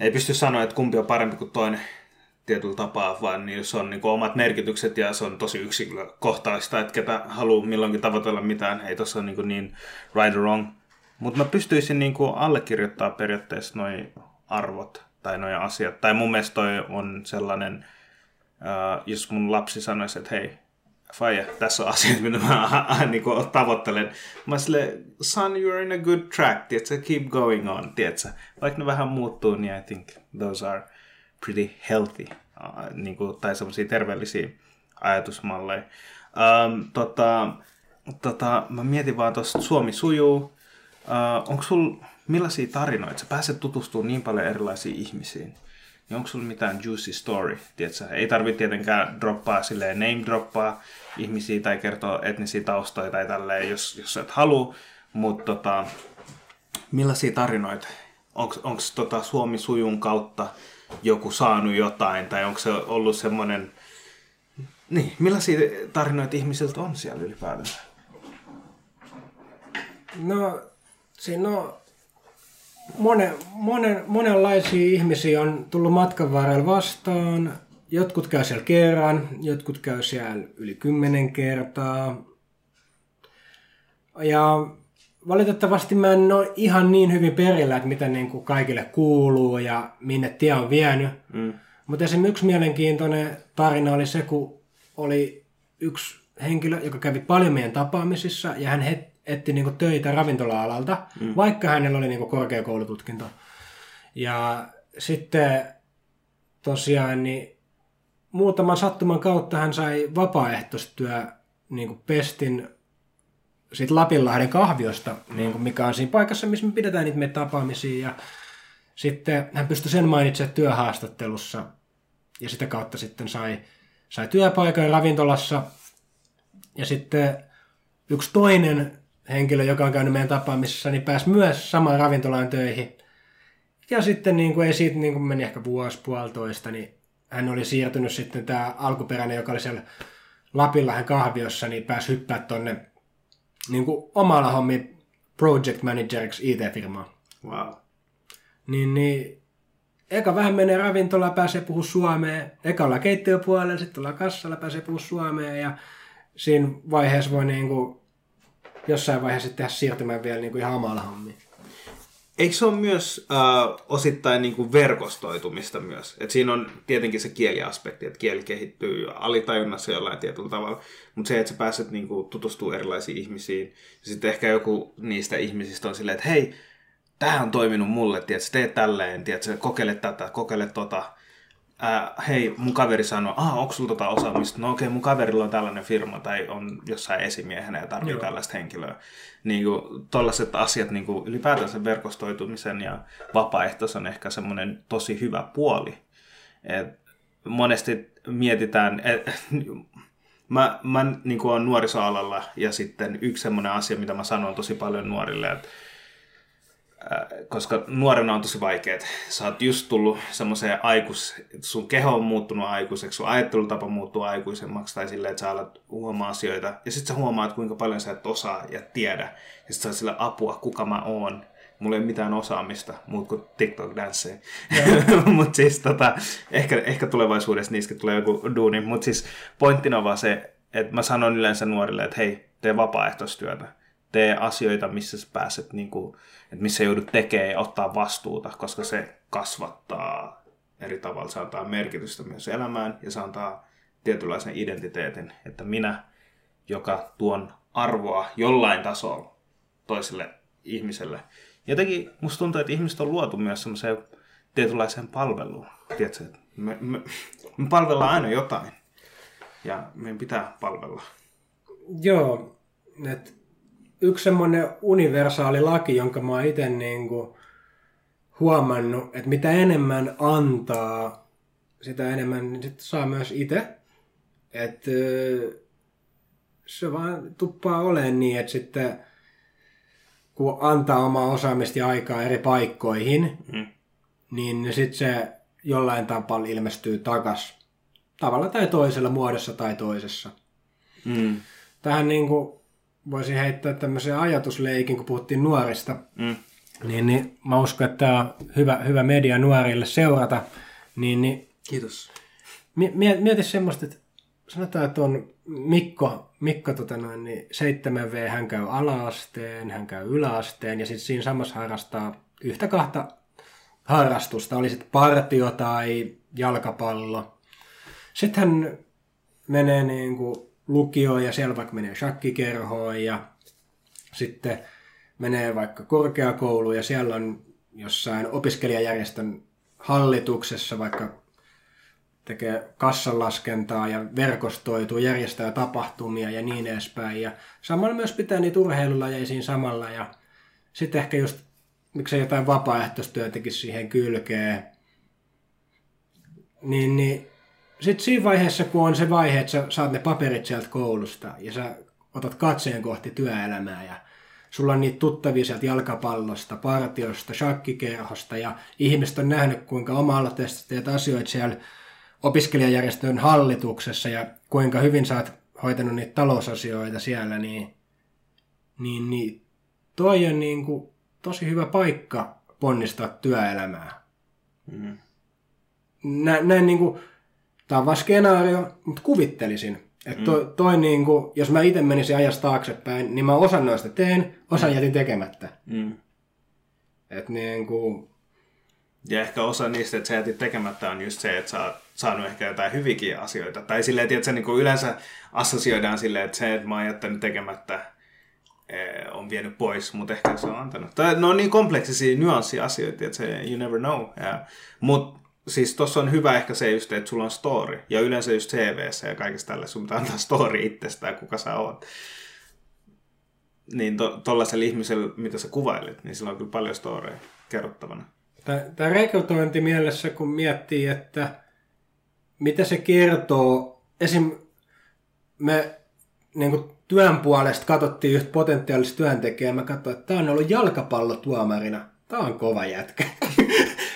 ei pysty sanoa, että kumpi on parempi kuin toinen. Tietyllä tapaa, vaan niissä on niin kuin omat merkitykset ja se on tosi yksilökohtaista, että ketä haluaa milloinkin tavoitella mitään. Ei tuossa ole niin right or wrong. Mutta mä pystyisin niin kuin allekirjoittaa periaatteessa noi arvot tai noi asiat. Tai mun mielestä toi on sellainen, jos mun lapsi sanoisi, että hei, faija, tässä on asiat, mitä mä niin kuin tavoittelen. Mä silleen, son, you're in a good track, tietsä, keep going on, tietsä. Vaikka ne vähän muuttuu, niin I think those are pretty healthy, niin kuin, tai semmoisia terveellisiä ajatusmalleja. Mä mietin vaan tuosta Suomi sujuu. Onko sulla millaisia tarinoita? Sä pääset tutustumaan niin paljon erilaisiin ihmisiin. Niin onko sulla mitään juicy story? Tiedätkö? Ei tarvitse tietenkään droppaa, silleen name-droppaa ihmisiä tai kertoa etnisiä taustoja tai tälleen, jos et halua. Mutta millaisia tarinoita? Onko Suomi sujun kautta joku saanut jotain, tai onko se ollut semmoinen, niin, millaisia tarinoita ihmisiltä on siellä ylipäätään? No, siinä on monenlaisia ihmisiä on tullut matkan varrella vastaan, jotkut käy siellä kerran, jotkut käy siellä yli 10 kertaa. Ja valitettavasti mä en ole ihan niin hyvin perillä, että mitä niin kuin kaikille kuuluu ja minne tie on vienyt. Mm. Mutta esimerkiksi yksi mielenkiintoinen tarina oli se, kun oli yksi henkilö, joka kävi paljon meidän tapaamisissa ja hän etti niin kuin töitä ravintola-alalta, vaikka hänellä oli niin kuin korkeakoulututkinto. Ja sitten tosiaan niin muutaman sattuman kautta hän sai vapaaehtoistyö niin kuin pestin siitä Lapinlahden kahviosta, niin kuin mikä on siinä paikassa, missä me pidetään niitä meidän tapaamisia. Ja sitten hän pystyi sen mainitsemaan työhaastattelussa ja sitä kautta sitten sai työpaikan ravintolassa. Ja sitten yksi toinen henkilö, joka on käynyt meidän tapaamisessa, niin pääsi myös samaan ravintolaan töihin. Ja sitten niin kuin ei siitä niin kuin meni ehkä vuosi, puolitoista, niin hän oli siirtynyt sitten tämä alkuperäinen, joka oli siellä Lapinlahden kahviossa, niin pääsi hyppää tuonne niin omalla hommin project manageriksi IT-firmaan. Wow. Niin, eka vähän menee ravintolaan, pääsee puhua suomea. Eka ollaan keittiöpuolella, sitten ollaan kassalla, pääsee puhua suomea. Ja siinä vaiheessa voi niin kuin, jossain vaiheessa tehdä siirtymään vielä niin kuin ihan omalla hommiin. Eikö se ole myös osittain niin kuin verkostoitumista myös? Et siinä on tietenkin se kieliaspekti, että kieli kehittyy alitajunnassa jollain tietyllä tavalla, mutta se, että sä pääset niin kuin tutustumaan erilaisiin ihmisiin, ja sitten ehkä joku niistä ihmisistä on silleen, että hei, tämä on toiminut mulle, tiedätkö, tee tälleen, tiedätkö, kokeile tätä, kokeile tota. Hei, mun kaveri sanoi, onko sulla tota osaamista? No okei, mun kaverilla on tällainen firma tai on jossain esimiehenä ja tarvitsee tällaista henkilöä. Niin kuin tollaiset asiat, niin kuin ylipäätänsä verkostoitumisen ja vapaaehtoisen on ehkä semmoinen tosi hyvä puoli. Et monesti mietitään, mä niin kuin olen nuorisoalalla ja sitten yksi semmoinen asia, mitä mä sanon tosi paljon nuorille, että koska nuorena on tosi vaikeet. Sä oot just tullut semmoiseen sun keho on muuttunut aikuiseksi, sun ajattelutapa muuttuu aikuisemmaksi tai silleen, että sä alat huomaa asioita. Ja sit sä huomaat, kuinka paljon sä et osaa ja tiedä. Ja sit sä oot sillä apua, kuka mä oon. Mulla ei ole mitään osaamista, muut kuin TikTok-danssejä. Mut siis ehkä tulevaisuudessa niissäkin tulee joku duuni. Mut siis pointtina on vaan se, että mä sanon yleensä nuorille, että hei, tee vapaaehtoistyötä. Tee asioita, missä sä pääset, niin kuin, että missä joudut tekemään ja ottaa vastuuta, koska se kasvattaa eri tavalla. Se antaa merkitystä myös elämään ja se antaa tietynlaisen identiteetin, että minä, joka tuon arvoa jollain tasolla toiselle ihmiselle. Jotenkin musta tuntuu, että ihmiset on luotu myös semmoiseen tietynlaiseen palveluun. Tiedätkö, että me palvellaan aina jotain ja meidän pitää palvella. Joo, että yksi semmoinen universaali laki, jonka mä oon itse niin kuin huomannut, että mitä enemmän antaa, sitä enemmän niin sit saa myös itse. Että se vaan tuppaa olemaan niin, että sitten kun antaa omaa osaamista ja aikaa eri paikkoihin, niin sitten se jollain tapaa ilmestyy takaisin. Tavalla tai toisella, muodossa tai toisessa. Mm. Tähän niin kuin voisin heittää tämmöisen ajatusleikin, kun puhuttiin nuorista. Mm. Niin mä uskon, että tämä on hyvä media nuorille seurata. Niin, kiitos. Mieti semmoista, että sanotaan, että on Mikko 7V, hän käy ala-asteen, hän käy yläasteen ja sitten siinä samassa harrastaa yhtä kahta harrastusta. Oli sitten partio tai jalkapallo. Sitten hän menee niin kuin lukioon ja siellä vaikka menee shakkikerhoon ja sitten menee vaikka korkeakouluun ja siellä on jossain opiskelijajärjestön hallituksessa vaikka tekee kassanlaskentaa ja verkostoituu, järjestää tapahtumia ja niin edespäin ja samalla myös pitää niitä urheilulajeja siinä samalla ja sitten ehkä just miksei jotain vapaaehtoistyötäkin siihen kylkeen niin sitten siinä vaiheessa, kun on se vaihe, että sä saat ne paperit sieltä koulusta ja sä otat katseen kohti työelämää ja sulla on niitä tuttavia sieltä jalkapallosta, partiosta, shakkikerhosta ja ihmiset on nähnyt, kuinka oma-aloitteisesti teet asioita siellä opiskelijajärjestön hallituksessa ja kuinka hyvin sä oot hoitanut niitä talousasioita siellä, niin toi on niin kuin tosi hyvä paikka ponnistaa työelämää. Mm. Näin niin kuin Tämä on vain skenaario, mutta kuvittelisin. Että toi niinku, jos mä itse menisin ajasta taaksepäin, niin mä osan noista teen, osan jätin tekemättä. Että niinku... Ja ehkä osa niistä, että sä jätit tekemättä, on just se, että sä oot saanut ehkä jotain hyviäkin asioita. Tai silleen, että niinku yleensä assosioidaan silleen, että se, että mä oon jättänyt tekemättä, on vienyt pois, mutta ehkä se on antanut. Tai no niin kompleksisia nyanssiasioita, että se you never know. Mutta siis tossa on hyvä ehkä se just, että sulla on story. Ja yleensä just CV:ssä ja kaikessa tällä sun pitää antaa story itsestään, kuka sä oot. Niin tollaisella ihmisellä, mitä sä kuvailet, niin sillä on kyllä paljon storeja kerrottavana. Tämä rekrytointi mielessä, kun miettii, että mitä se kertoo. Esim. Me niinku työn puolesta katsottiin just potentiaalista työntekijää, mä katsoin, että tää on ollut jalkapallotuomarina. Tää on kova jätkä.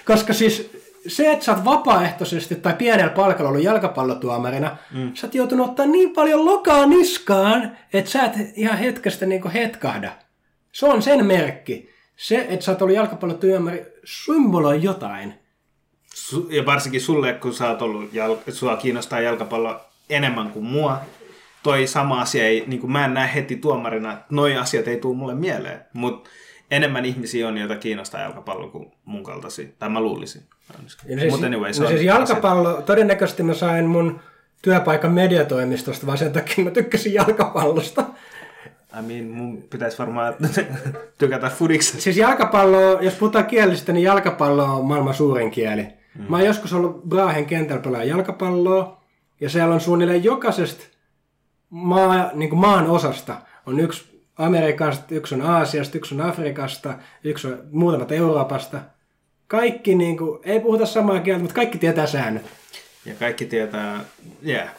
Koska siis se, että sä oot vapaaehtoisesti tai pienellä palkalla ollut jalkapallotuomarina, sä oot joutunut ottaa niin paljon lokaa niskaan, että sä et ihan hetkestä niinku hetkahda. Se on sen merkki. Se, että sä oot ollut jalkapallotuomari, symboloi jotain. Ja varsinkin sulle, kun sä oot ollut, sua kiinnostaa jalkapallo enemmän kuin mua, toi sama asia ei, niin kuin mä en näe heti tuomarina, että noi asiat ei tule mulle mieleen. Mutta enemmän ihmisiä on, joita kiinnostaa jalkapallo kuin mun kaltaisia. Tai mä luulisin. Siis jalkapallo, asia. Todennäköisesti mä sain mun työpaikan mediatoimistosta, vaan sen takia mä tykkäsin jalkapallosta. I mean, mun pitäisi varmaan tykätä fudiksesta. Siis jalkapallo, jos puhutaan kielistä, niin jalkapallo on maailman suurin kieli. Mä oon joskus ollut Brahen kentällä pelaa jalkapalloa, ja siellä on suunnilleen jokaisesta niin kuin maan osasta on yksi Amerikasta, yksi on Aasiasta, yksi on Afrikasta, yksi on muutamat Euroopasta. Kaikki, niin kuin, ei puhuta samaa kieltä, mutta kaikki tietää säännöt. Ja kaikki tietää,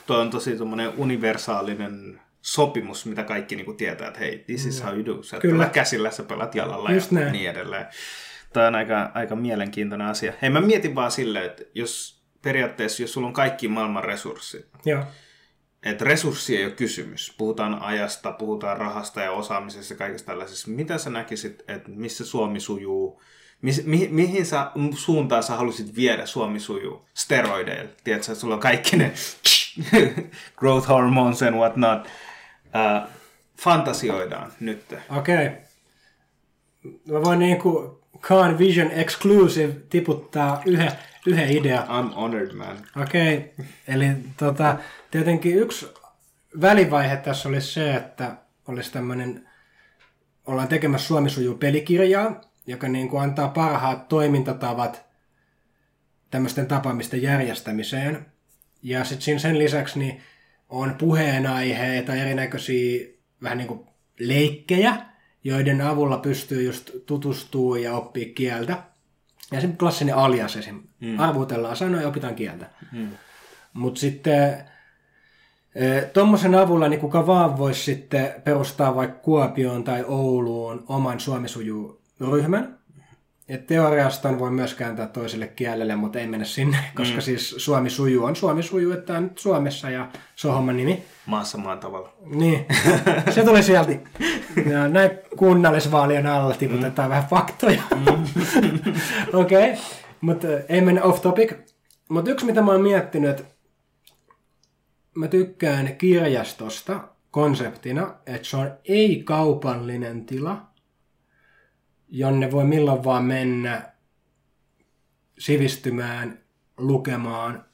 tuo on tosi tuommoinen universaalinen sopimus, mitä kaikki niin kuin tietää, että hei, this is how you do. Sä pelat käsillä, sä pelat jalalla just ja näin. Niin edelleen. Tämä on aika mielenkiintoinen asia. Hei, mä mietin vaan silleen, että jos sulla on kaikki maailman resurssit, että resurssi ei ole kysymys. Puhutaan ajasta, puhutaan rahasta ja osaamisesta ja kaikesta tällaisesta. Mitä sä näkisit, että missä Suomi sujuu? Mihin suuntaan sä halusit viedä Suomi sujuu? Steroideilla. Tiedätkö, sulla on kaikki ne growth hormones and what not. Fantasioidaan nyt. Okei. Mä voin niinku Khan Vision Exclusive tiputtaa yhden idea. I'm honored, man. Okei. Eli tietenkin yksi välivaihe tässä olisi se, että olisi tämmöinen, ollaan tekemässä Suomi sujuu -pelikirjaa, joka niin kuin antaa parhaat toimintatavat tämmöisten tapaamisten järjestämiseen. Ja sitten sen lisäksi niin on puheenaiheita, erinäköisiä vähän niin kuin leikkejä, joiden avulla pystyy just tutustua ja oppii kieltä. Ja se klassinen alias esim. Arvutellaan sanoja ja opitaan kieltä. Mutta sitten tuommoisen avulla niin kuka vaan voisi sitten perustaa vaikka Kuopioon tai Ouluun oman Suomi sujuu -ryhmän. Et teoriasta voi myös kääntää toiselle kielelle, mutta ei mennä sinne, koska siis Suomi sujuu on Suomi sujuu, että on nyt Suomessa ja se on homman nimi. Maassa maan tavalla. Niin, se tuli sieltä. Ja näin kunnallisvaalien alla tiputetaan vähän faktoja. Okei, mutta ei mennä off topic. Mutta yksi mitä mä oon miettinyt, että mä tykkään kirjastosta konseptina, että se on ei-kaupallinen tila, jonne voi milloin vaan mennä sivistymään, lukemaan.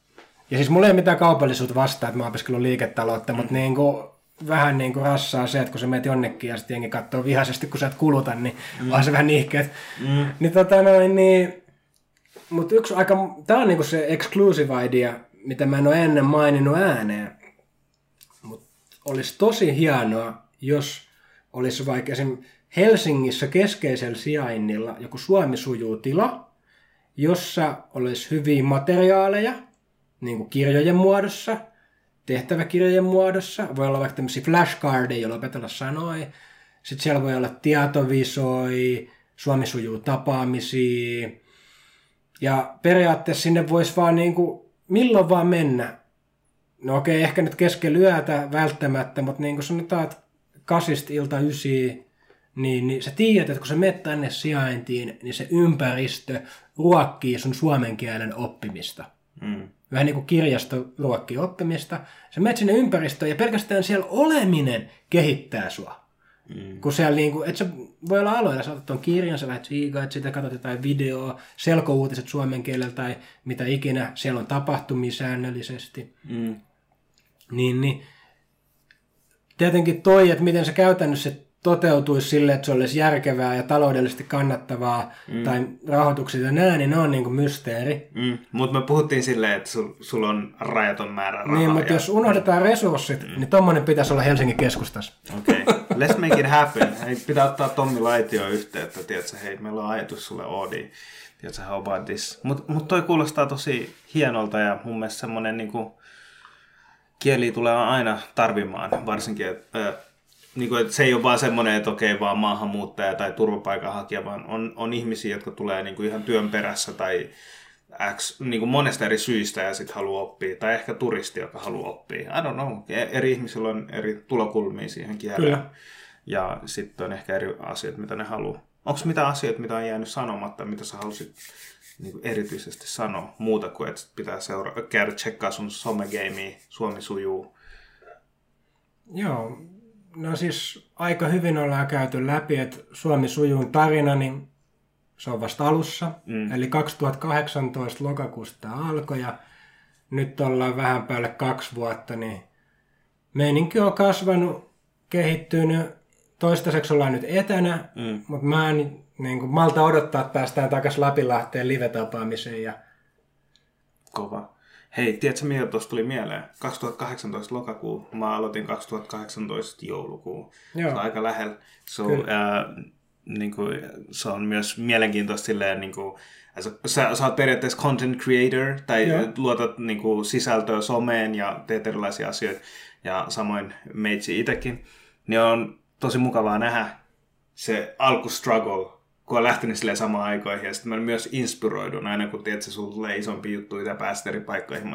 Ja siis mulla ei mitään kaupallisuutta vastaan, että mä oon opiskellut liiketaloutta, mutta niinku, vähän niinku rassaa se, että kun sä menet jonnekin ja sitten jengi katsoo vihaisesti, kun sä et kuluta, niin on se vähän nihkeet. Niin, mutta yksi aika, tää on niinku se exclusive idea, mitä mä en ole ennen maininnut ääneen. Mutta olisi tosi hienoa, jos olisi vaikka esimerkiksi Helsingissä keskeisellä sijainnilla joku Suomi sujuu -tila, jossa olisi hyviä materiaaleja, niin kuin kirjojen muodossa, tehtäväkirjojen muodossa. Voi olla vaikka tämmöisiä flashcardeja, joilla opetella sanoi. Sitten siellä voi olla tietovisoi, Suomi sujuu -tapaamisia. Ja periaatteessa sinne voisi vaan niin kuin milloin vaan mennä. No okei, ehkä nyt keskellä yötä välttämättä, mutta niin kuin sanotaan, että 8-9. Niin sä tiedät, että kun sä menet tänne sijaintiin, niin se ympäristö ruokkii sun suomen kielen oppimista. vähän niin kuin kirjasto ruokkii oppimista. Sä menet sinne ympäristöön ja pelkästään siellä oleminen kehittää sua. Mm. Kun siellä niin kuin, et sä voi olla aloilla, sä otat ton kirjan, sä lähdet siikaat sitä, katsot jotain videoa, selkouutiset suomen kielellä tai mitä ikinä, siellä on tapahtumia säännöllisesti. Mm. Niin. Tietenkin toi, että miten se käytännössä toteutuisi silleen, että se olisi järkevää ja taloudellisesti kannattavaa tai rahoituksia ja nää, niin ne on niinku mysteeri. Mm. Mutta me puhuttiin silleen, että sulla on rajaton määrä rahaa. Niin, mutta jos unohdetaan resurssit, niin tommonen pitäisi olla Helsingin keskustassa. Okei, okay. Let's make it happen. Hei, pitää ottaa Tommi Laitioon yhteyttä, tiedätkö, hei, meillä on ajatus sulle Odi, tiedätkö, how about this. Mut toi kuulostaa tosi hienolta ja mun mielestä semmonen niinku kieli tulee aina tarvimaan, varsinkin, niin kuin, että se ei ole vaan semmoinen, että okei, vaan maahanmuuttaja tai turvapaikanhakija, vaan on ihmisiä, jotka tulee niin kuin ihan työn perässä tai niin kuin monesta eri syistä ja sitten haluaa oppia. Tai ehkä turisti, joka haluaa oppia. I don't know. Eri ihmisillä on eri tulokulmia siihen kieleen. Ja sitten on ehkä eri asiat, mitä ne haluaa. Onko mitä asioita, mitä on jäänyt sanomatta, mitä sä halusit niin kuin erityisesti sanoa? Muuta kuin, että pitää käydä tsekkaa sun somegamea, Suomi sujuu. Joo. No siis aika hyvin ollaan käyty läpi, että Suomi sujuun tarina, niin se on vasta alussa. Mm. Eli 2018 lokakuusta alkoi ja nyt ollaan vähän päälle 2 vuotta, niin meininki on kasvanut, kehittynyt. Toistaiseksi ollaan nyt etänä, mutta mä en niin kuin malta odottaa, että päästään takaisin Lapinlahteen live-tapaamiseen. Ja... Kova. Hei, tiedätkö mitä tuosta tuli mieleen? 2018 lokakuu, mä aloitin 2018 joulukuun. Joo. Se on aika lähellä. So, niin kuin, se on myös mielenkiintoista silleen, niin kuin, sä oot periaatteessa content creator tai luotat niin kuin, sisältöä someen ja teet erilaisia asioita ja samoin meitsi itsekin. Niin on tosi mukavaa nähdä se alkustruggle, kun on lähtenyt silleen samaan aikoihin, ja sitten mä myös inspiroidun aina, kun tiedät, sulla tulee isompi juttu, ja pääset eri paikkoihin,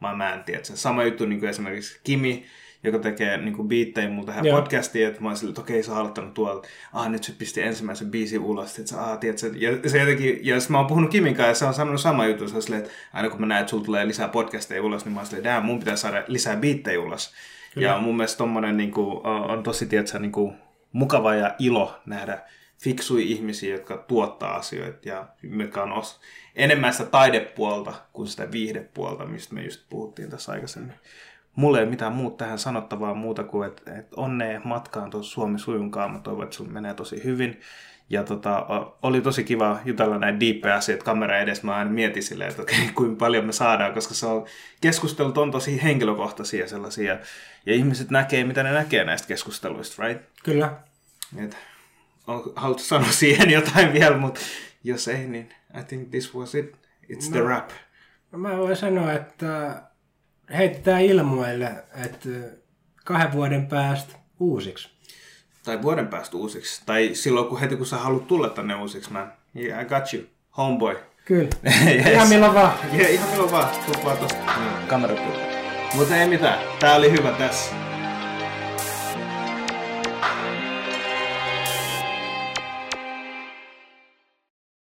mä en tiedä. Sama juttu niin kuin esimerkiksi Kimi, joka tekee niin biittejä mulle tähän podcastiin, että mä oon silleen, että okei, sä oon aloittanut tuolta, nyt se pisti ensimmäisen biisin ulos, että ja se jotenkin, ja mä oon puhunut Kimin kanssa, ja se on sanonut sama juttu, se on silleen, että aina kun mä näen, että sulla tulee lisää podcasteja ulos, niin mä oon silleen, että mun pitää saada lisää biittejä ulos. Kyllä. Ja mun mielestä tommonen niin kuin, on tosi, tiedätkö, niin kuin, mukava ja ilo nähdä fiksui ihmisiä, jotka tuottaa asioita ja jotka on enemmän sitä taidepuolta kuin sitä viihdepuolta, mistä me just puhuttiin tässä aikaisemmin. Mulla ei ole mitään muuta tähän sanottavaa muuta kuin, että onnea matkaan tuossa Suomi sujunkaan. Mä toivon, että sun menee tosi hyvin. Ja oli tosi kiva jutella näin diippejä asioita kameran edessä. Mä aina mietin silleen, että okei, kuinka paljon me saadaan, koska se on, keskustelut on tosi henkilökohtaisia sellaisia. Ja ihmiset näkee, mitä ne näkee näistä keskusteluista, right? Kyllä. Haluatko sanoa siihen jotain vielä, mutta jos ei, niin I think this was it. It's the wrap. Mä voin sanoa, että heitetään ilmoille, että 2 vuoden päästä uusiksi. Tai vuoden päästä uusiksi. Tai silloin, kun heti kun sä haluat tulla tänne uusiksi, man. Yeah, I got you. Homeboy. Kyllä. Yes. Ihan milloin vaan. Yeah, ihan milloin vaan. Tuut vaan tosta. Kamera. Mutta ei mitään. Tää oli hyvä tässä.